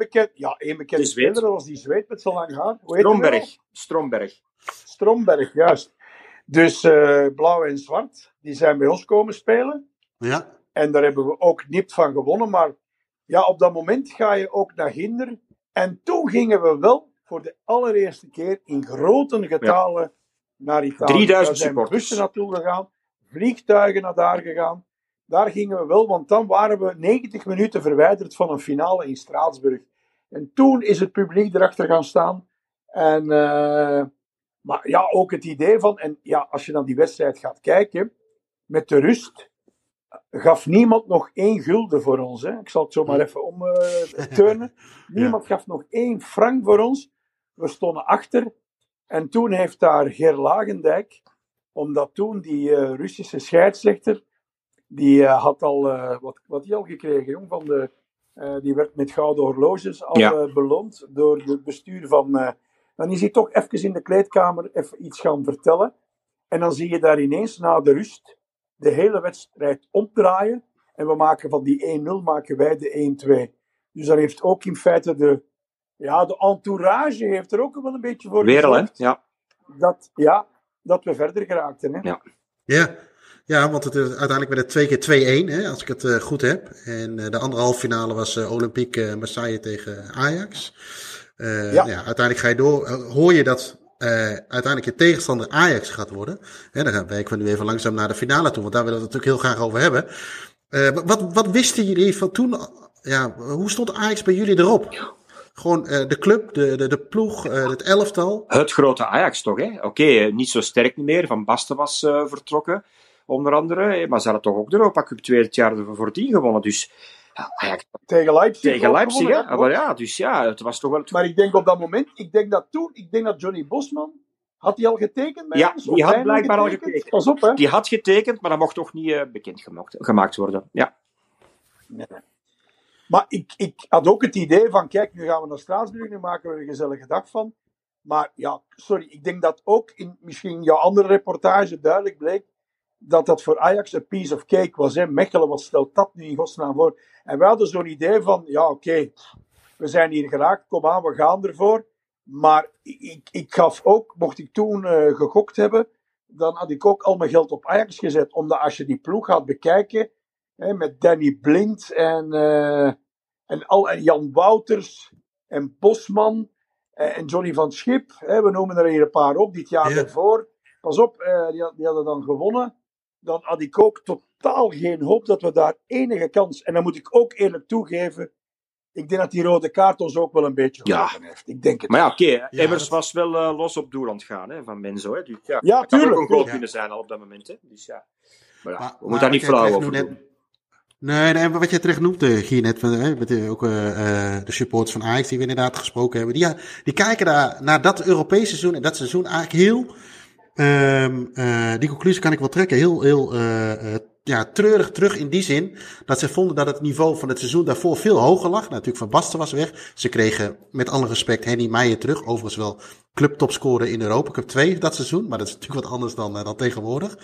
bekende speler, dat was die Zweed met zo lang haar. Stromberg, juist. Dus blauw en zwart, die zijn bij ons komen spelen. Ja. En daar hebben we ook niet van gewonnen. Maar ja, op dat moment ga je ook naar Ginder. En toen gingen we wel voor de allereerste keer in grote getalen naar Italië. 3000 supporters. Bussen naartoe gegaan, vliegtuigen naar daar gegaan. Daar gingen we wel, want dan waren we 90 minuten verwijderd van een finale in Straatsburg. En toen is het publiek erachter gaan staan. En, maar ja, ook het idee van... En ja, als je dan die wedstrijd gaat kijken, met de rust gaf niemand nog één gulden voor ons. Hè? Ik zal het zo maar even omturnen. Niemand gaf nog één frank voor ons. We stonden achter. En toen heeft daar Ger Lagendijk, omdat toen die Russische scheidsrechter... Die had al, wat hij al gekregen, jong, van de, die werd met gouden horloges al beloond door het bestuur van... dan is hij toch even in de kleedkamer even iets gaan vertellen. En dan zie je daar ineens na de rust de hele wedstrijd opdraaien. En we maken van die 1-0, maken wij de 1-2. Dus daar heeft ook in feite de entourage heeft er ook wel een beetje voor gezorgd. Dat we verder geraakten. Hè? Ja, want het is uiteindelijk werd het 2 keer 2-1, hè, als ik het goed heb. En de andere halve finale was Olympique Marseille tegen Ajax. Uiteindelijk ga je door. Hoor je dat uiteindelijk je tegenstander Ajax gaat worden? Hè, dan wijken we nu even langzaam naar de finale toe, want daar willen we het natuurlijk heel graag over hebben. Wat wisten jullie van toen? Ja, hoe stond Ajax bij jullie erop? Gewoon de club, de ploeg, het elftal. Het grote Ajax toch, hè? Oké, niet zo sterk meer. Van Basten was vertrokken. Onder andere, maar ze hadden toch ook de Europa Cup 2 het jaar voordien gewonnen. Dus, tegen Leipzig, hè? Ja, het was toch wel... Maar ik denk op dat moment, ik denk dat Johnny Bosman, had hij al getekend? Ja, die had blijkbaar al getekend. Pas op, hè. Die had getekend, maar dat mocht toch niet bekendgemaakt worden. Ja. Nee. Maar ik had ook het idee van, kijk, nu gaan we naar Straatsburg, nu maken we er een gezellige dag van. Maar ja, sorry, ik denk dat ook in misschien jouw andere reportage duidelijk bleek, dat voor Ajax een piece of cake was. Hè? Mechelen, wat stelt dat nu in godsnaam voor? En we hadden zo'n idee van, we zijn hier geraakt, kom aan, we gaan ervoor. Maar ik gaf ook, mocht ik toen gegokt hebben, dan had ik ook al mijn geld op Ajax gezet. Omdat als je die ploeg gaat bekijken, hè, met Danny Blind en Jan Wouters en Bosman en Johnny van Schip. Hè, we noemen er hier een paar op, dit jaar ervoor. Pas op, die hadden dan gewonnen. Dan had ik ook totaal geen hoop dat we daar enige kans... En dan moet ik ook eerlijk toegeven... Ik denk dat die rode kaart ons ook wel een beetje geholpen heeft. Ik denk het. Maar Emmers was wel los op doel aan het gaan, hè, van Menzo. Hè. Dus, dat tuurlijk. Dat kan ook een goal kunnen zijn al op dat moment. Hè. Dus, Maar, we moeten daar niet flauw over doen. Nee, wat jij terecht noemt, Guy, net, met ook de supporters van Ajax die we inderdaad gesproken hebben. Die kijken daar naar dat Europese seizoen en dat seizoen eigenlijk heel... die conclusie kan ik wel trekken. Heel ja, treurig terug in die zin dat ze vonden dat het niveau van het seizoen daarvoor veel hoger lag. Natuurlijk Van Basten was weg. Ze kregen met alle respect Henny Meijer terug. Overigens wel clubtopscorer in Europa Cup 2 dat seizoen. Maar dat is natuurlijk wat anders dan tegenwoordig.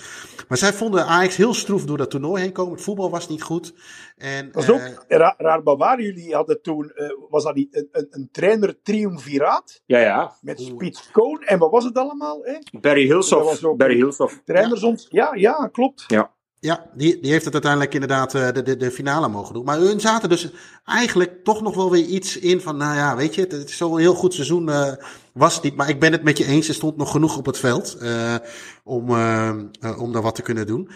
Maar zij vonden Ajax heel stroef door dat toernooi heen komen. Het voetbal was niet goed. En, dat is ook raar, maar waar jullie hadden toen, was dat niet een trainer triumviraat? Ja, ja. Met Piet Koon en wat was het allemaal? Barry Hilshoff. Barry Hilshoff. Trainers, ja, klopt. Ja. Ja, die heeft het uiteindelijk inderdaad de finale mogen doen. Maar hun zaten dus eigenlijk toch nog wel weer iets in van, nou ja, weet je, het is zo'n heel goed seizoen was het niet. Maar ik ben het met je eens, er stond nog genoeg op het veld om daar wat te kunnen doen.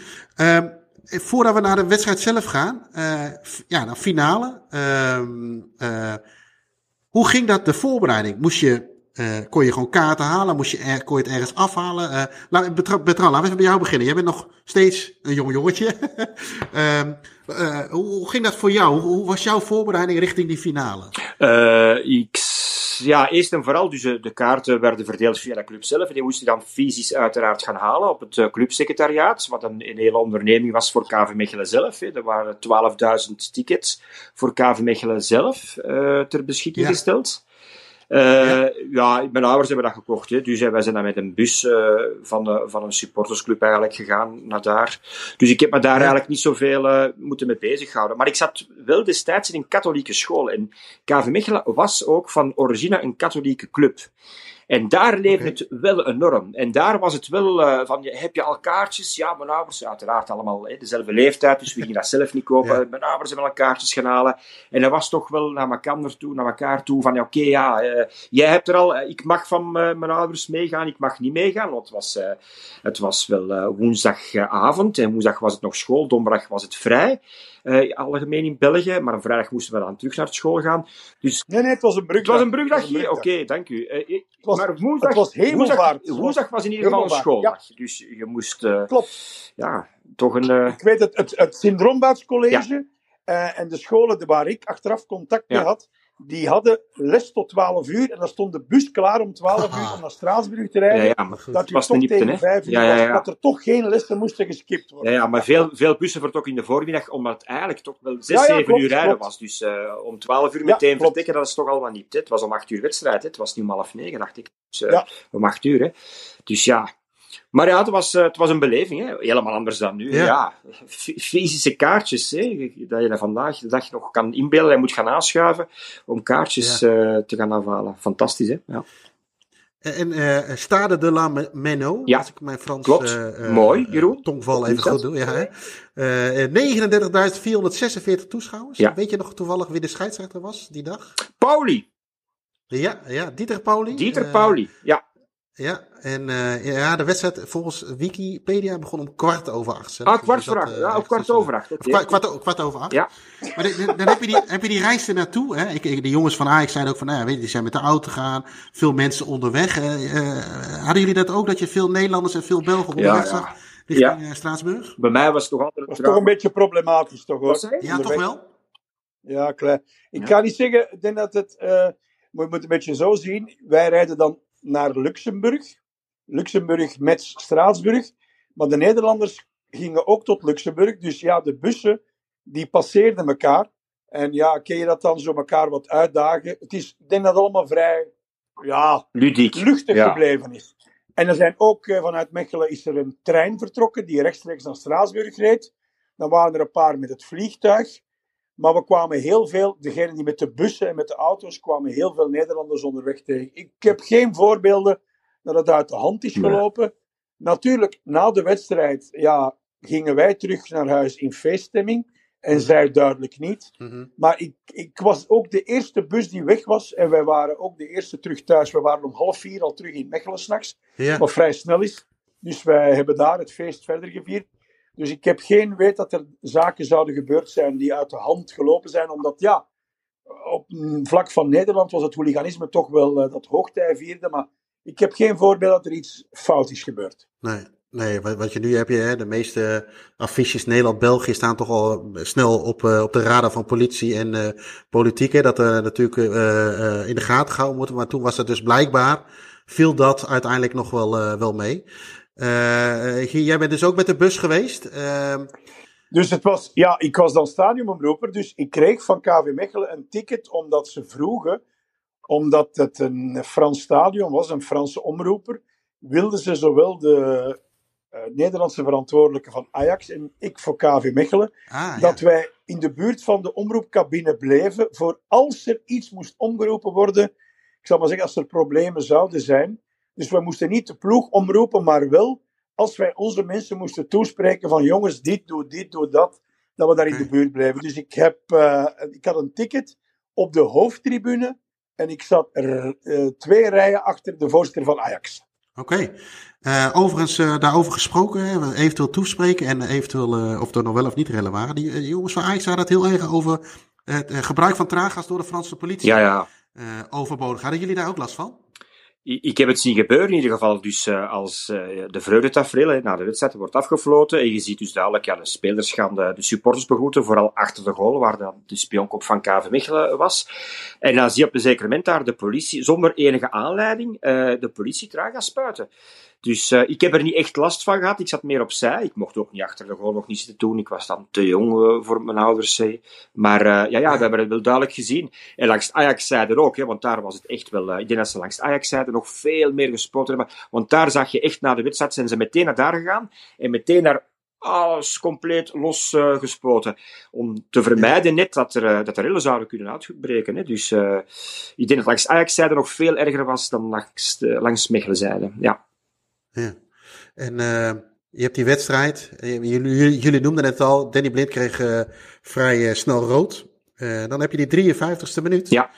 Voordat we naar de wedstrijd zelf gaan, naar finale. Hoe ging dat, de voorbereiding? Kon je gewoon kaarten halen? Kon je het ergens afhalen? Bertrand, laten we even bij jou beginnen. Jij bent nog steeds een jong jongetje. Hoe ging dat voor jou? Hoe was jouw voorbereiding richting die finale? Eerst en vooral. Dus de kaarten werden verdeeld via de club zelf. En die moesten dan fysisch uiteraard gaan halen op het clubsecretariaat. Wat een hele onderneming was voor KV Mechelen zelf. Er waren 12.000 tickets voor KV Mechelen zelf ter beschikking gesteld. Mijn ouders hebben dat gekocht. Dus wij zijn dan met een bus van een supportersclub eigenlijk gegaan naar daar. Dus ik heb me daar eigenlijk niet zoveel moeten mee bezighouden. Maar ik zat wel destijds in een katholieke school. En KV Mechelen was ook van origine een katholieke club. En daar leefde het wel enorm. En daar was het wel heb je al kaartjes? Ja, mijn ouders, uiteraard allemaal dezelfde leeftijd, dus we gingen dat zelf niet kopen. Ja. Mijn ouders hebben al kaartjes gaan halen. En dat was toch wel naar elkaar toe, van jij hebt er al, ik mag van mijn ouders meegaan, ik mag niet meegaan. Want het was wel woensdagavond en woensdag was het nog school, donderdag was het vrij. Algemeen in België, maar vrijdag moesten we dan terug naar school gaan. Dus... Nee, het was een brugdag. Oké, dank u. Maar woensdag was in ieder geval een schooldag. Ja. Dus je moest... Klopt. Ja, toch een... Ik weet het Sint-Rombaartscollege en de scholen waar ik achteraf contact mee had, die hadden les tot 12 uur en dan stond de bus klaar om 12 uur om naar Straatsburg te rijden. Ja, maar dat was toch tegen 5 uur dat er toch geen lessen moesten geskipt worden. Ja, maar veel bussen vertrokken in de voormiddag, omdat het eigenlijk toch wel 6-7 uur rijden was. Dus om 12 uur meteen vertrekken, dat is toch allemaal niet. Het was om 8 uur wedstrijd, het was niet om 8:30, dacht ik. Dus, om 8 uur. Dus ja... Maar ja, het was een beleving. Helemaal anders dan nu. Ja. Fysische kaartjes. Dat je dat vandaag de dag nog kan inbeelden. Je moet gaan aanschuiven om kaartjes te gaan afhalen. Fantastisch, hè? Ja. En Stade de la Meno, als ik mijn Frans mooi, Jeroen. Tongval even goed doe. Ja, 39.446 toeschouwers. Ja. Weet je nog toevallig wie de scheidsrechter was die dag? Pauli. Ja, Dieter Pauli. Ja, en de wedstrijd volgens Wikipedia begon om 7:15. Zelfs. Kwart over acht. Ja. Maar dan heb je die reis ernaartoe. De jongens van Ajax zeiden ook van, die zijn met de auto gegaan. Veel mensen onderweg. Hadden jullie dat ook, dat je veel Nederlanders en veel Belgen onderweg zag? Richting Straatsburg? Bij mij was het toch altijd... Dat was toch een beetje problematisch, toch hoor? Ja, toch wel? Ja, klaar. Ik kan niet zeggen, ik denk dat het... we moeten een beetje zo zien. Wij rijden dan naar Luxemburg met Straatsburg, maar de Nederlanders gingen ook tot Luxemburg, dus de bussen die passeerden elkaar en kun je dat dan zo elkaar wat uitdagen. Het is, ik denk dat het allemaal vrij ludiek, luchtig gebleven is. En er zijn ook vanuit Mechelen is er een trein vertrokken die rechtstreeks naar Straatsburg reed. Dan waren er een paar met het vliegtuig, maar we kwamen heel veel, degenen die met de bussen en met de auto's kwamen, heel veel Nederlanders onderweg tegen. Ik heb geen voorbeelden dat het uit de hand is gelopen. Nee. Natuurlijk, na de wedstrijd gingen wij terug naar huis in feeststemming. En zij duidelijk niet. Mm-hmm. Maar ik was ook de eerste bus die weg was. En wij waren ook de eerste terug thuis. We waren om 3:30 al terug in Mechelen 's nachts. Ja. Wat vrij snel is. Dus wij hebben daar het feest verder gevierd. Dus ik heb geen weet dat er zaken zouden gebeurd zijn die uit de hand gelopen zijn. Omdat op vlak van Nederland was het hooliganisme toch wel dat hoogtij vierde. Maar ik heb geen voorbeeld dat er iets fout is gebeurd. Nee, wat je nu heb je, de meeste affiches Nederland-België staan toch al snel op de radar van politie en politiek. Dat er natuurlijk in de gaten gehouden wordt. Maar toen was het dus blijkbaar, viel dat uiteindelijk nog wel mee. Jij bent dus ook met de bus geweest. Dus het was, ja, ik was dan stadionomroeper, dus ik kreeg van KV Mechelen een ticket omdat ze vroegen, omdat het een Frans stadion was, een Franse omroeper, wilden ze zowel de Nederlandse verantwoordelijke van Ajax en ik voor KV Mechelen, dat wij in de buurt van de omroepcabine bleven voor als er iets moest omgeroepen worden, ik zal maar zeggen, als er problemen zouden zijn. Dus wij moesten niet de ploeg omroepen, maar wel als wij onze mensen moesten toespreken van jongens, dit, doe dat, dat we daar in de buurt bleven. Dus ik had een ticket op de hoofdtribune en ik zat er 2 rijen achter de voorzitter van Ajax. Oké. Overigens, daarover gesproken, hè, eventueel toespreken en eventueel of er nog wel of niet rellen waren. Die jongens van Ajax hadden het heel erg over het gebruik van traangas door de Franse politie. Ja. Overbodig. Hadden jullie daar ook last van? Ik heb het zien gebeuren in ieder geval. Dus als de vreugdetafereel na de wedstrijd wordt afgefloten en je ziet dus duidelijk, ja, de spelers gaan de supporters begroeten, vooral achter de goal, waar dan de spionkop van KV Mechelen was. En dan zie je op een zeker moment daar de politie, zonder enige aanleiding, de politie traangas spuiten. Dus ik heb er niet echt last van gehad. Ik zat meer opzij. Ik mocht ook niet achter de goal nog niet zitten doen. Ik was dan te jong voor mijn ouders. Maar we hebben het wel duidelijk gezien. En langs de Ajax-zijde ook. Hè, want daar was het echt wel... ik denk dat ze langs de Ajax-zijde nog veel meer gespoten hebben. Want daar zag je echt na de wedstrijd. Zijn ze meteen naar daar gegaan. En meteen naar alles compleet losgespoten. Om te vermijden net dat er rellen zouden kunnen uitbreken. Hè. Dus ik denk dat langs de Ajax-zijde nog veel erger was dan langs Mechelen-zijde. Ja. Ja. En je hebt die wedstrijd, jullie noemden het al, Danny Blind kreeg vrij snel rood. Dan heb je die 53e minuut. Ja.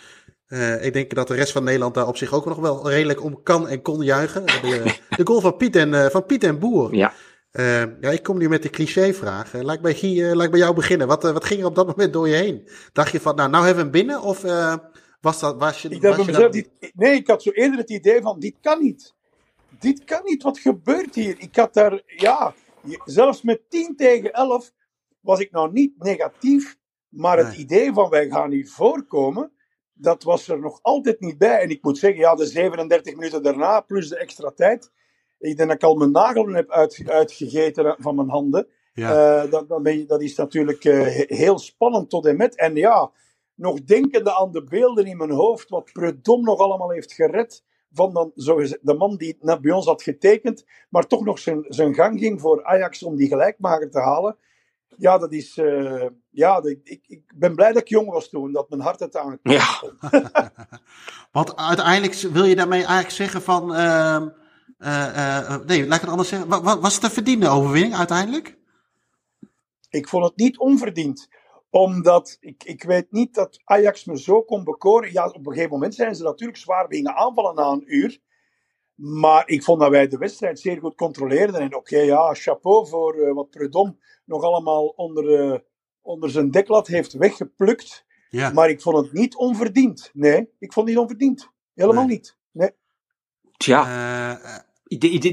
Ik denk dat de rest van Nederland daar op zich ook nog wel redelijk om kan en kon juichen. De goal van Piet en Boer. Ja. Ik kom nu met de clichévraag. Laat ik bij jou beginnen. Wat ging er op dat moment door je heen? Dacht je van, nou hebben we hem binnen? Of Nee, ik had zo eerder het idee van, dit kan niet. Dit kan niet, wat gebeurt hier? Ik had daar, zelfs met 10-11 was ik nou niet negatief, maar het idee van wij gaan hier voorkomen, dat was er nog altijd niet bij. En ik moet zeggen, de 37 minuten daarna, plus de extra tijd, ik denk dat ik al mijn nagelen heb uitgegeten van mijn handen. Ja. Dat is natuurlijk heel spannend tot en met. En nog denkende aan de beelden in mijn hoofd, wat Predom nog allemaal heeft gered, van dan, zogezegd, de man die het bij ons had getekend, maar toch nog zijn gang ging voor Ajax om die gelijkmaker te halen. Ja, dat is... ik ben blij dat ik jong was toen, dat mijn hart het aankwam. Ja. Want uiteindelijk wil je daarmee eigenlijk zeggen van... nee, laat ik het anders zeggen. Was het een verdiende overwinning uiteindelijk? Ik vond het niet onverdiend. Omdat ik weet niet dat Ajax me zo kon bekoren. Ja, op een gegeven moment zijn ze natuurlijk zwaar beginnen aanvallen na een uur. Maar ik vond dat wij de wedstrijd zeer goed controleerden. En chapeau voor wat Prudhomme nog allemaal onder zijn deklat heeft weggeplukt. Ja. Maar ik vond het niet onverdiend. Nee, ik vond het niet onverdiend. Helemaal niet. Nee. Tja...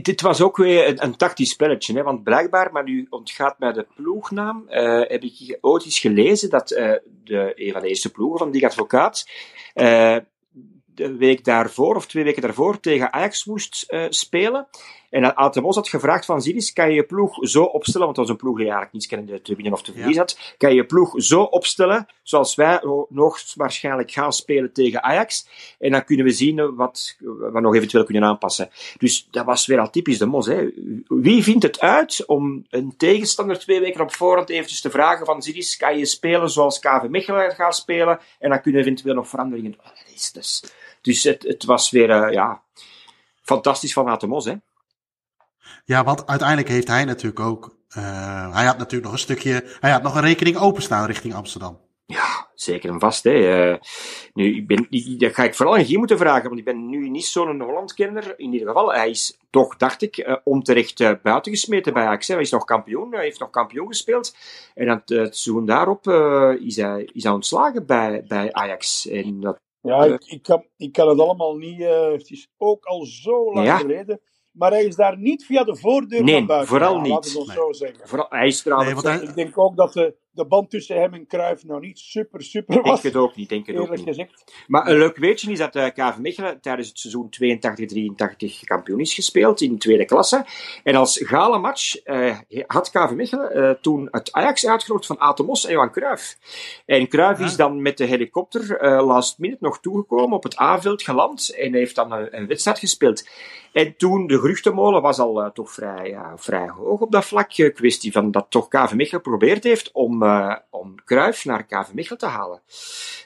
Dit was ook weer een tactisch spelletje, hè? Want blijkbaar, maar nu ontgaat mij de ploegnaam, heb ik ooit eens gelezen dat een van de eerste ploegen van Die Advocaat de week daarvoor of 2 weken daarvoor tegen Ajax moest spelen. En Atemos had gevraagd van Zilis, kan je je ploeg zo opstellen, want dat was een ploeg die eigenlijk niets kende te winnen of te verliezen had, kan je je ploeg zo opstellen, zoals wij nog waarschijnlijk gaan spelen tegen Ajax, en dan kunnen we zien wat we nog eventueel kunnen aanpassen. Dus dat was weer al typisch de Mos. Hè. Wie vindt het uit om een tegenstander 2 weken op voorhand eventjes te vragen van Zilis, kan je spelen zoals KV Mechelen gaat spelen, en dan kunnen we eventueel nog veranderingen doen. Dus het was weer fantastisch van Atemos, hè. Ja, want uiteindelijk heeft hij natuurlijk ook... Hij had nog een rekening openstaan richting Amsterdam. Ja, zeker en vast. Hè. Nu, dat ga ik vooral aan Guy moeten vragen, want ik ben nu niet zo'n Holland-kenner. In ieder geval, hij is toch, dacht ik, onterecht buiten gesmeten bij Ajax. Hij is nog kampioen, hij heeft nog kampioen gespeeld. En het seizoen daarop is hij ontslagen bij Ajax. En dat, ik kan het allemaal niet... het is ook al zo lang geleden... Maar hij is daar niet via de voordeur van buiten. Vooral niet. Laten we het ons zo zeggen. Hij is trouwens... ik denk ook dat de de band tussen hem en Cruijff nog niet super was. Denk het ook niet, eerlijk gezegd. Maar een leuk weetje is dat KV Mechelen tijdens het seizoen 82-83 kampioen is gespeeld in tweede klasse. En als galamatch had KV Mechelen toen het Ajax uitgenodigd van Aad de Mos en Johan Cruijff. En Cruijff is dan met de helikopter last minute nog toegekomen, op het A-veld geland en heeft dan een wedstrijd gespeeld. En toen, de geruchtenmolen was al toch vrij hoog op dat vlak. Kwestie van dat toch KV Mechelen geprobeerd heeft om Cruijff naar KV Mechelen te halen.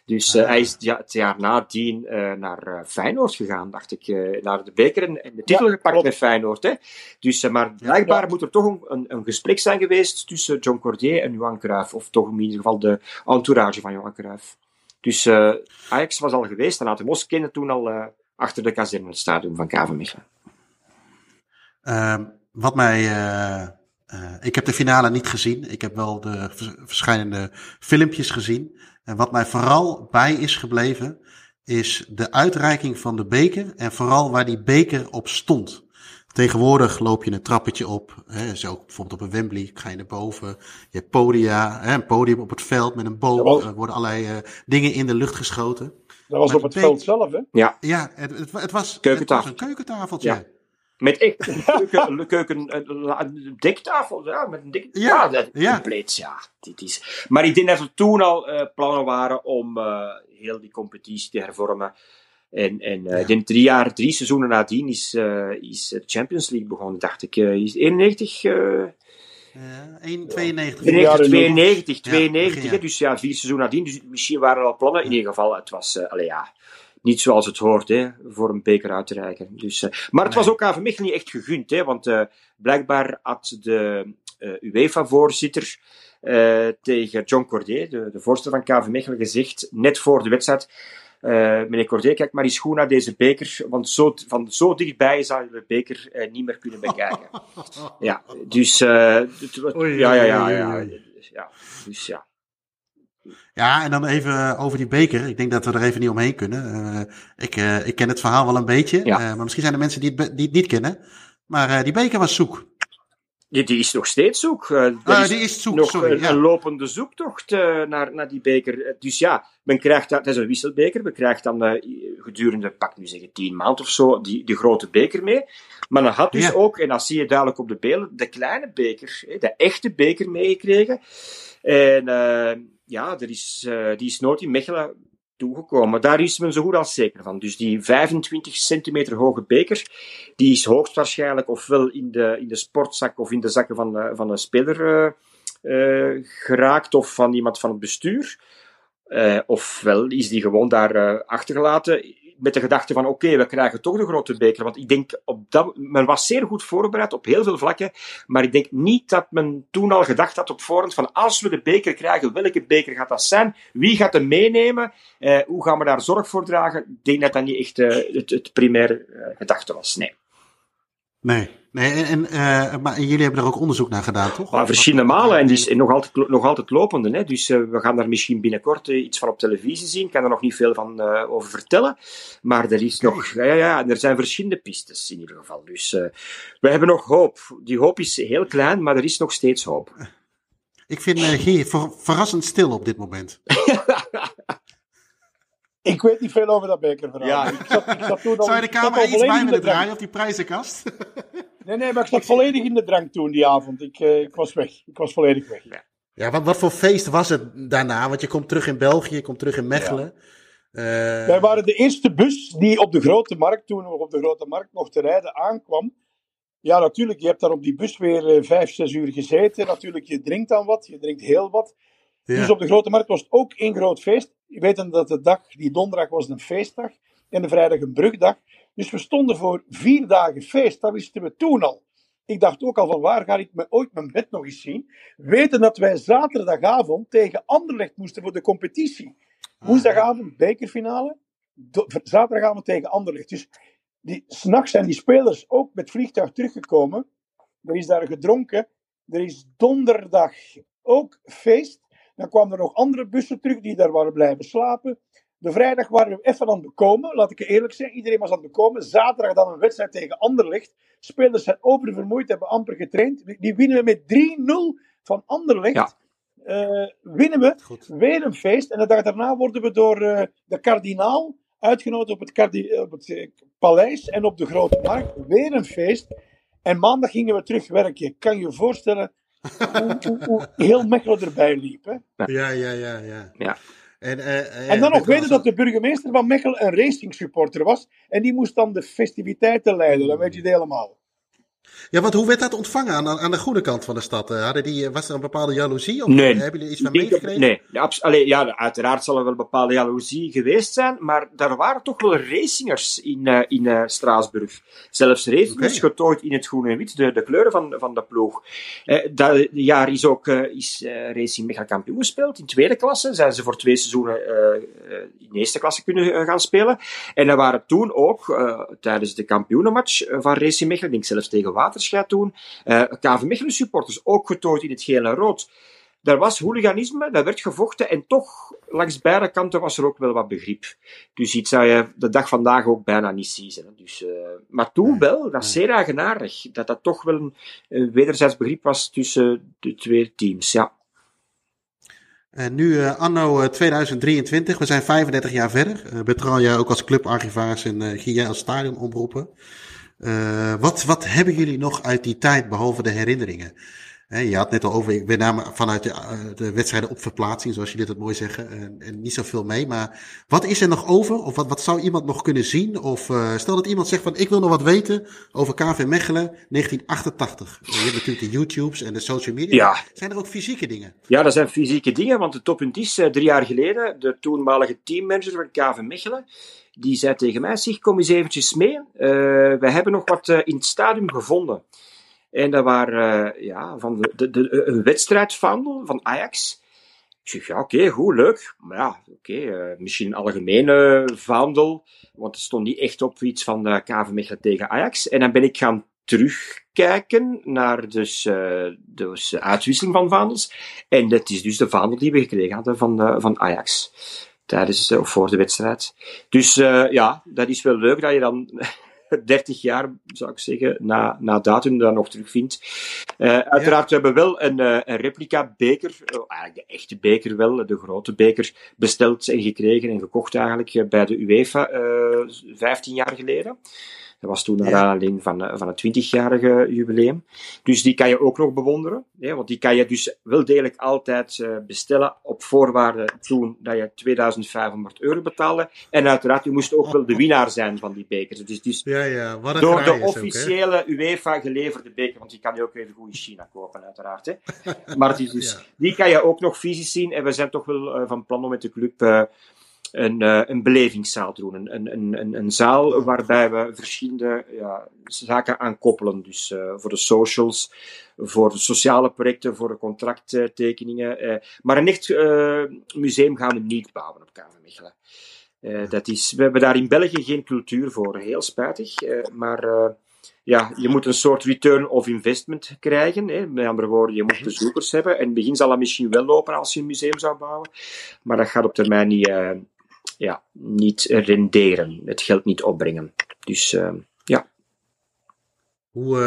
Dus hij is het jaar nadien naar Feyenoord gegaan, dacht ik. Naar de beker en de titel gepakt met Feyenoord. Hè? Dus, maar blijkbaar moet er toch een gesprek zijn geweest tussen John Cordier en Johan Cruijff. Of toch in ieder geval de entourage van Johan Cruijff. Dus Ajax was al geweest en Aad de Mos kende toen al achter de kazerne het stadion van KV Mechelen. Wat mij... ik heb de finale niet gezien. Ik heb wel de verschillende filmpjes gezien. En wat mij vooral bij is gebleven, is de uitreiking van de beker. En vooral waar die beker op stond. Tegenwoordig loop je een trappetje op. Hè, zo bijvoorbeeld op een Wembley ga je naar boven. Je hebt podia, hè, een podium op het veld met een boom. Er worden allerlei dingen in de lucht geschoten. Dat was maar op het veld zelf, hè? Ja, het was een keukentafeltje. Ja. Met echt een dektafel, ja, met een diktafel. Ja, compleet, ja. Dit is. Maar ik denk dat er toen al plannen waren om heel die competitie te hervormen. En ik denk drie seizoenen nadien is de Champions League begonnen, dacht ik. Is 91... 92, dus ja, 4 seizoenen nadien. Dus misschien waren er al plannen. In ieder geval, het was... niet zoals het hoort, hè, voor een beker uit te reiken. Dus, maar het was ook KV Mechelen niet echt gegund, hè, want blijkbaar had de UEFA-voorzitter tegen John Cordier, de voorzitter van KV Mechelen, gezegd, net voor de wedstrijd, meneer Cordier, kijk maar eens goed naar deze beker, want zo dichtbij zou je de beker niet meer kunnen bekijken. Ja, dus... Ja. Ja, en dan even over die beker. Ik denk dat we er even niet omheen kunnen. Ik ken het verhaal wel een beetje. Ja. Maar misschien zijn er mensen die het niet kennen. Maar die beker was zoek. Die is nog steeds zoek. Een lopende zoektocht naar die beker. Dus ja, men krijgt dat is een wisselbeker. Men krijgt dan gedurende, pak nu zeggen, 10 maanden of zo, die grote beker mee. Maar dan had dus ook, en dat zie je duidelijk op de beelden, de kleine beker, de echte beker meegekregen. En... die is nooit in Mechelen toegekomen. Daar is men zo goed als zeker van. Dus die 25 centimeter hoge beker, die is hoogstwaarschijnlijk ofwel in de sportzak of in de zakken van een speler geraakt of van iemand van het bestuur. Ofwel is die gewoon daar achtergelaten met de gedachte van oké, we krijgen toch de grote beker. Want ik denk, men was zeer goed voorbereid op heel veel vlakken, maar ik denk niet dat men toen al gedacht had op voorhand van als we de beker krijgen, welke beker gaat dat zijn? Wie gaat hem meenemen? Hoe gaan we daar zorg voor dragen? Ik denk dat dat niet echt het primaire gedachte was. Nee. Maar jullie hebben er ook onderzoek naar gedaan, toch? Maar verschillende malen en die is nog altijd lopende. Hè? Dus we gaan daar misschien binnenkort iets van op televisie zien. Ik kan er nog niet veel van over vertellen. Maar er is nog... er zijn verschillende pistes in ieder geval. Dus we hebben nog hoop. Die hoop is heel klein, maar er is nog steeds hoop. Ik vind Guy verrassend stil op dit moment. Ik weet niet veel over dat bekerverhaal. Ja. Ik zat toen zou je de camera iets bij willen draaien op die prijzenkast? Nee, maar ik zat volledig in de drank toen die avond. Ik was weg. Ik was volledig weg. Ja, want wat voor feest was het daarna? Want je komt terug in België, je komt terug in Mechelen. Ja. Wij waren de eerste bus die op de Grote Markt, toen we op de Grote Markt mochten rijden, aankwam. Ja, natuurlijk, je hebt daar op die bus weer 5-6 uur gezeten. Natuurlijk, je drinkt dan wat, je drinkt heel wat. Ja. Dus op de Grote Markt was het ook één groot feest. Wetende dat de dag, die donderdag was een feestdag en de vrijdag een brugdag. Dus we stonden voor 4 dagen feest, dat wisten we toen al. Ik dacht ook al van waar ga ik ooit mijn bed nog eens zien. Weten dat wij zaterdagavond tegen Anderlecht moesten voor de competitie. Woensdagavond bekerfinale, zaterdagavond tegen Anderlecht. Dus 's nachts zijn die spelers ook met vliegtuig teruggekomen. Er is daar gedronken. Er is donderdag ook feest. Dan kwamen er nog andere bussen terug die daar waren blijven slapen. De vrijdag waren we even aan het bekomen, laat ik eerlijk zijn. Iedereen was aan het bekomen. Zaterdag dan een wedstrijd tegen Anderlecht. Spelers zijn oververmoeid, hebben amper getraind. Die winnen we met 3-0 van Anderlecht. Ja. winnen we weer een feest. En daarna worden we door de kardinaal uitgenodigd op het paleis en op de Grote Markt. Weer een feest. En maandag gingen we terug werken. Kan je je voorstellen hoe heel Mechelen erbij liep? Hè? Ja. En dan nog weten dat de burgemeester van Mechelen een racing supporter was. En die moest dan de festiviteiten leiden. Dan weet je het helemaal. Ja, want hoe werd dat ontvangen aan de goede kant van de stad? Was er een bepaalde jaloezie? Of nee, hebben jullie iets van meegekregen? Nee, uiteraard zal er wel een bepaalde jaloezie geweest zijn. Maar daar waren toch wel racingers in Straatsburg. Zelfs racingers getooid in het groen en wit, de kleuren van de ploeg. Dat jaar is ook Racing Mechelen kampioen gespeeld. In tweede klasse zijn ze voor 2 seizoenen in eerste klasse kunnen gaan spelen. En er waren toen ook, tijdens de kampioenenmatch van Racing Mechelen, denk ik zelfs tegen Waterscheidt toen, KV Mechelen supporters ook getooid in het geel en rood. Daar was hooliganisme, daar werd gevochten en toch langs beide kanten was er ook wel wat begrip. Dus iets zou je de dag vandaag ook bijna niet zien. Dus, maar toen wel, dat is zeer eigenaardig, dat toch wel een wederzijds begrip was tussen de twee teams. Ja. En nu anno 2023, we zijn 35 jaar verder. Bertrand, jij ook als clubarchivaris en Guy als stadionomroeper. Wat hebben jullie nog uit die tijd, behalve de herinneringen? Je had net al over, ik ben namelijk vanuit de wedstrijden op verplaatsing, zoals jullie dat mooi zeggen, en niet zoveel mee. Maar wat is er nog over? Of wat zou iemand nog kunnen zien? Of stel dat iemand zegt van, ik wil nog wat weten over KV Mechelen 1988. Je hebt natuurlijk de YouTubes en de social media. Ja. Zijn er ook fysieke dingen? Ja, dat zijn fysieke dingen, want de toppunt is 3 jaar geleden, de toenmalige teammanager van KV Mechelen, die zei tegen mij, zeg, kom eens eventjes mee. We hebben nog wat in het stadion gevonden. En dat waren van een wedstrijdvaandel van Ajax. Ik zeg, ja, oké, goed, leuk. Maar ja, misschien een algemene vaandel. Want het stond niet echt op iets van de KV Mechelen tegen Ajax. En dan ben ik gaan terugkijken naar dus uitwisseling van vaandels. En dat is dus de vaandel die we gekregen hadden van Ajax. Tijdens of voor de wedstrijd. Dus dat is wel leuk dat je dan 30 jaar, zou ik zeggen, na datum dan nog terugvindt. Uiteraard, we hebben wel een replica-beker, eigenlijk de echte beker wel, de grote beker, besteld en gekregen en gekocht eigenlijk bij de UEFA 15 jaar geleden. Dat was toen naar aanleiding van het 20-jarige jubileum. Dus die kan je ook nog bewonderen. Hè? Want die kan je dus wel degelijk altijd bestellen op voorwaarde toen dat je €2.500 betaalde. En uiteraard, je moest ook wel de winnaar zijn van die beker. Dus door de officiële UEFA geleverde beker. Want die kan je ook even goed in China kopen, uiteraard. Hè? Maar die kan je ook nog fysiek zien. En we zijn toch wel van plan om met de club een belevingszaal te doen. Een zaal waarbij we verschillende zaken aan koppelen. Dus voor de socials, voor de sociale projecten, voor de contracttekeningen. Maar een echt museum gaan we niet bouwen op KV Mechelen. We hebben daar in België geen cultuur voor. Heel spijtig. Maar je moet een soort return of investment krijgen. Hè. Met andere woorden, je moet bezoekers hebben. En in het begin zal dat misschien wel lopen als je een museum zou bouwen. Maar dat gaat op termijn niet renderen. Het geld niet opbrengen. Dus, ja. Hoe,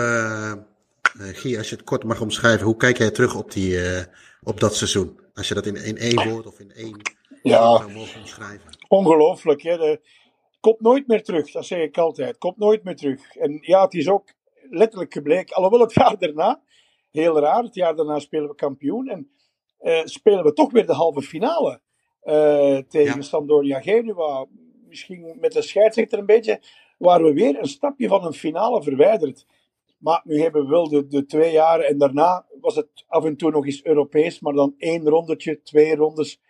Guy, als je het kort mag omschrijven, hoe kijk jij terug op op dat seizoen? Als je dat in 1 woord of in 1 zou mogen omschrijven. Ongelooflijk, hè. Komt nooit meer terug, dat zeg ik altijd. Komt nooit meer terug. En ja, het is ook letterlijk gebleken. Alhoewel het jaar daarna, heel raar, het jaar daarna spelen we kampioen. En spelen we toch weer de halve finale tegen Sampdoria Genua. Misschien met de scheidsrechter een beetje. Waren we weer een stapje van een finale verwijderd. Maar nu hebben we wel de 2 jaar. En daarna was het af en toe nog eens Europees. Maar dan 1 rondetje, 2 rondes.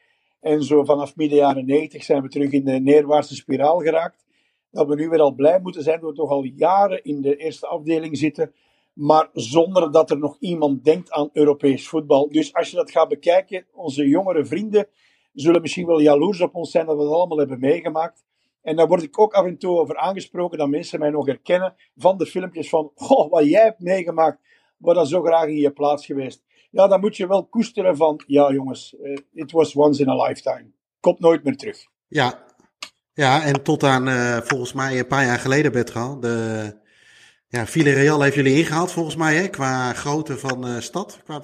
En zo vanaf midden jaren 90 zijn we terug in de neerwaartse spiraal geraakt. Dat we nu weer al blij moeten zijn, dat we toch al jaren in de eerste afdeling zitten. Maar zonder dat er nog iemand denkt aan Europees voetbal. Dus als je dat gaat bekijken, onze jongere vrienden zullen misschien wel jaloers op ons zijn dat we dat allemaal hebben meegemaakt. En daar word ik ook af en toe over aangesproken, dat mensen mij nog herkennen van de filmpjes van, goh, wat jij hebt meegemaakt, was dat zo graag in je plaats geweest. Ja, dan moet je wel koesteren van, ja jongens, it was once in a lifetime. Komt nooit meer terug. Ja, en tot aan volgens mij een paar jaar geleden, Bertrand, Ja, Villarreal heeft jullie ingehaald volgens mij, hè? Qua grootte van stad, qua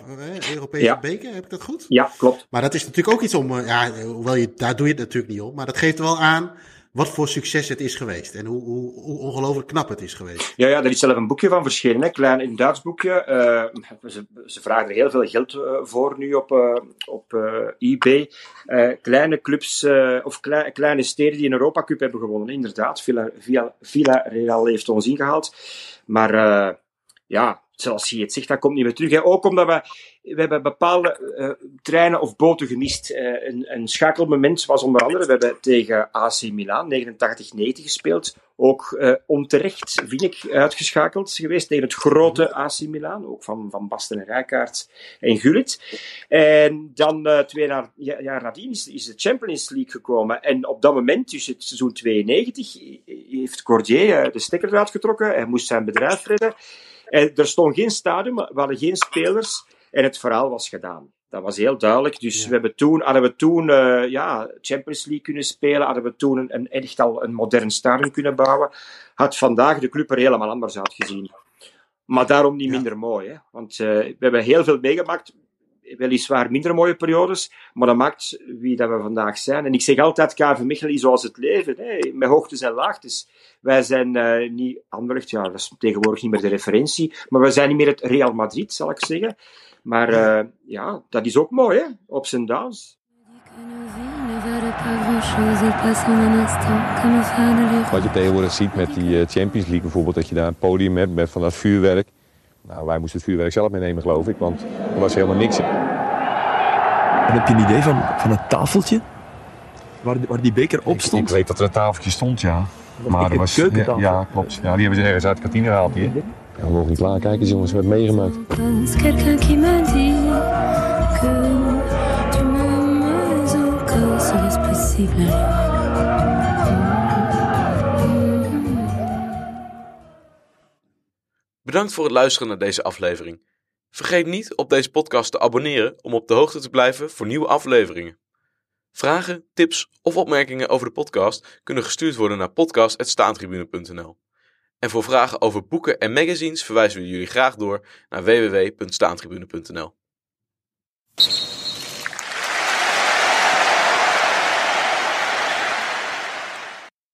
Europese beker, heb ik dat goed? Ja, klopt. Maar dat is natuurlijk ook iets om, hoewel daar doe je het natuurlijk niet op, maar dat geeft wel aan wat voor succes het is geweest en hoe ongelooflijk knap het is geweest. Ja, daar is zelf een boekje van verschenen, een klein in Duits boekje. Ze vragen er heel veel geld voor nu op eBay. Kleine clubs of kleine steden die een Europa Cup hebben gewonnen, inderdaad. Villarreal heeft ons ingehaald. Maar zoals je het zegt, dat komt niet meer terug. Hè. Ook omdat we hebben bepaalde treinen of boten gemist. Een schakelmoment was onder andere, we hebben tegen AC Milan 89-90 gespeeld. Ook onterecht, vind ik, uitgeschakeld geweest tegen het grote AC Milan. Ook van Basten en Rijkaard en Gullit. En dan twee jaar nadien is de Champions League gekomen. En op dat moment, dus het seizoen 92, heeft Cordier de stekker eruit getrokken. Hij moest zijn bedrijf redden. En er stond geen stadion, we hadden geen spelers en het verhaal was gedaan. Dat was heel duidelijk. Dus we hadden toen Champions League kunnen spelen, hadden we toen echt al een modern stadion kunnen bouwen, had vandaag de club er helemaal anders uitgezien. Maar daarom niet minder mooi. Hè? Want we hebben heel veel meegemaakt, weliswaar minder mooie periodes, maar dat maakt wie dat we vandaag zijn. En ik zeg altijd, KV Mechelen is zoals het leven, hè? Met hoogtes en laagtes. Wij zijn niet Anderlecht, dat is tegenwoordig niet meer de referentie, maar wij zijn niet meer het Real Madrid, zal ik zeggen. Maar dat is ook mooi, hè? Ups en downs. Wat je tegenwoordig ziet met die Champions League bijvoorbeeld, dat je daar een podium hebt met van dat vuurwerk. Nou, wij moesten het vuurwerk zelf meenemen, geloof ik, want er was helemaal niks. En heb je een idee van het tafeltje waar die beker op stond? Ik weet dat er een tafeltje stond, ja. Maar er was keukentafel. Ja, klopt. Ja, die hebben ze ergens uit de kantine gehaald hier. Ja, we mogen niet klaar kijken, jongens, we hebben het meegemaakt. Bedankt voor het luisteren naar deze aflevering. Vergeet niet op deze podcast te abonneren om op de hoogte te blijven voor nieuwe afleveringen. Vragen, tips of opmerkingen over de podcast kunnen gestuurd worden naar podcast@staantribune.nl. En voor vragen over boeken en magazines verwijzen we jullie graag door naar www.staantribune.nl.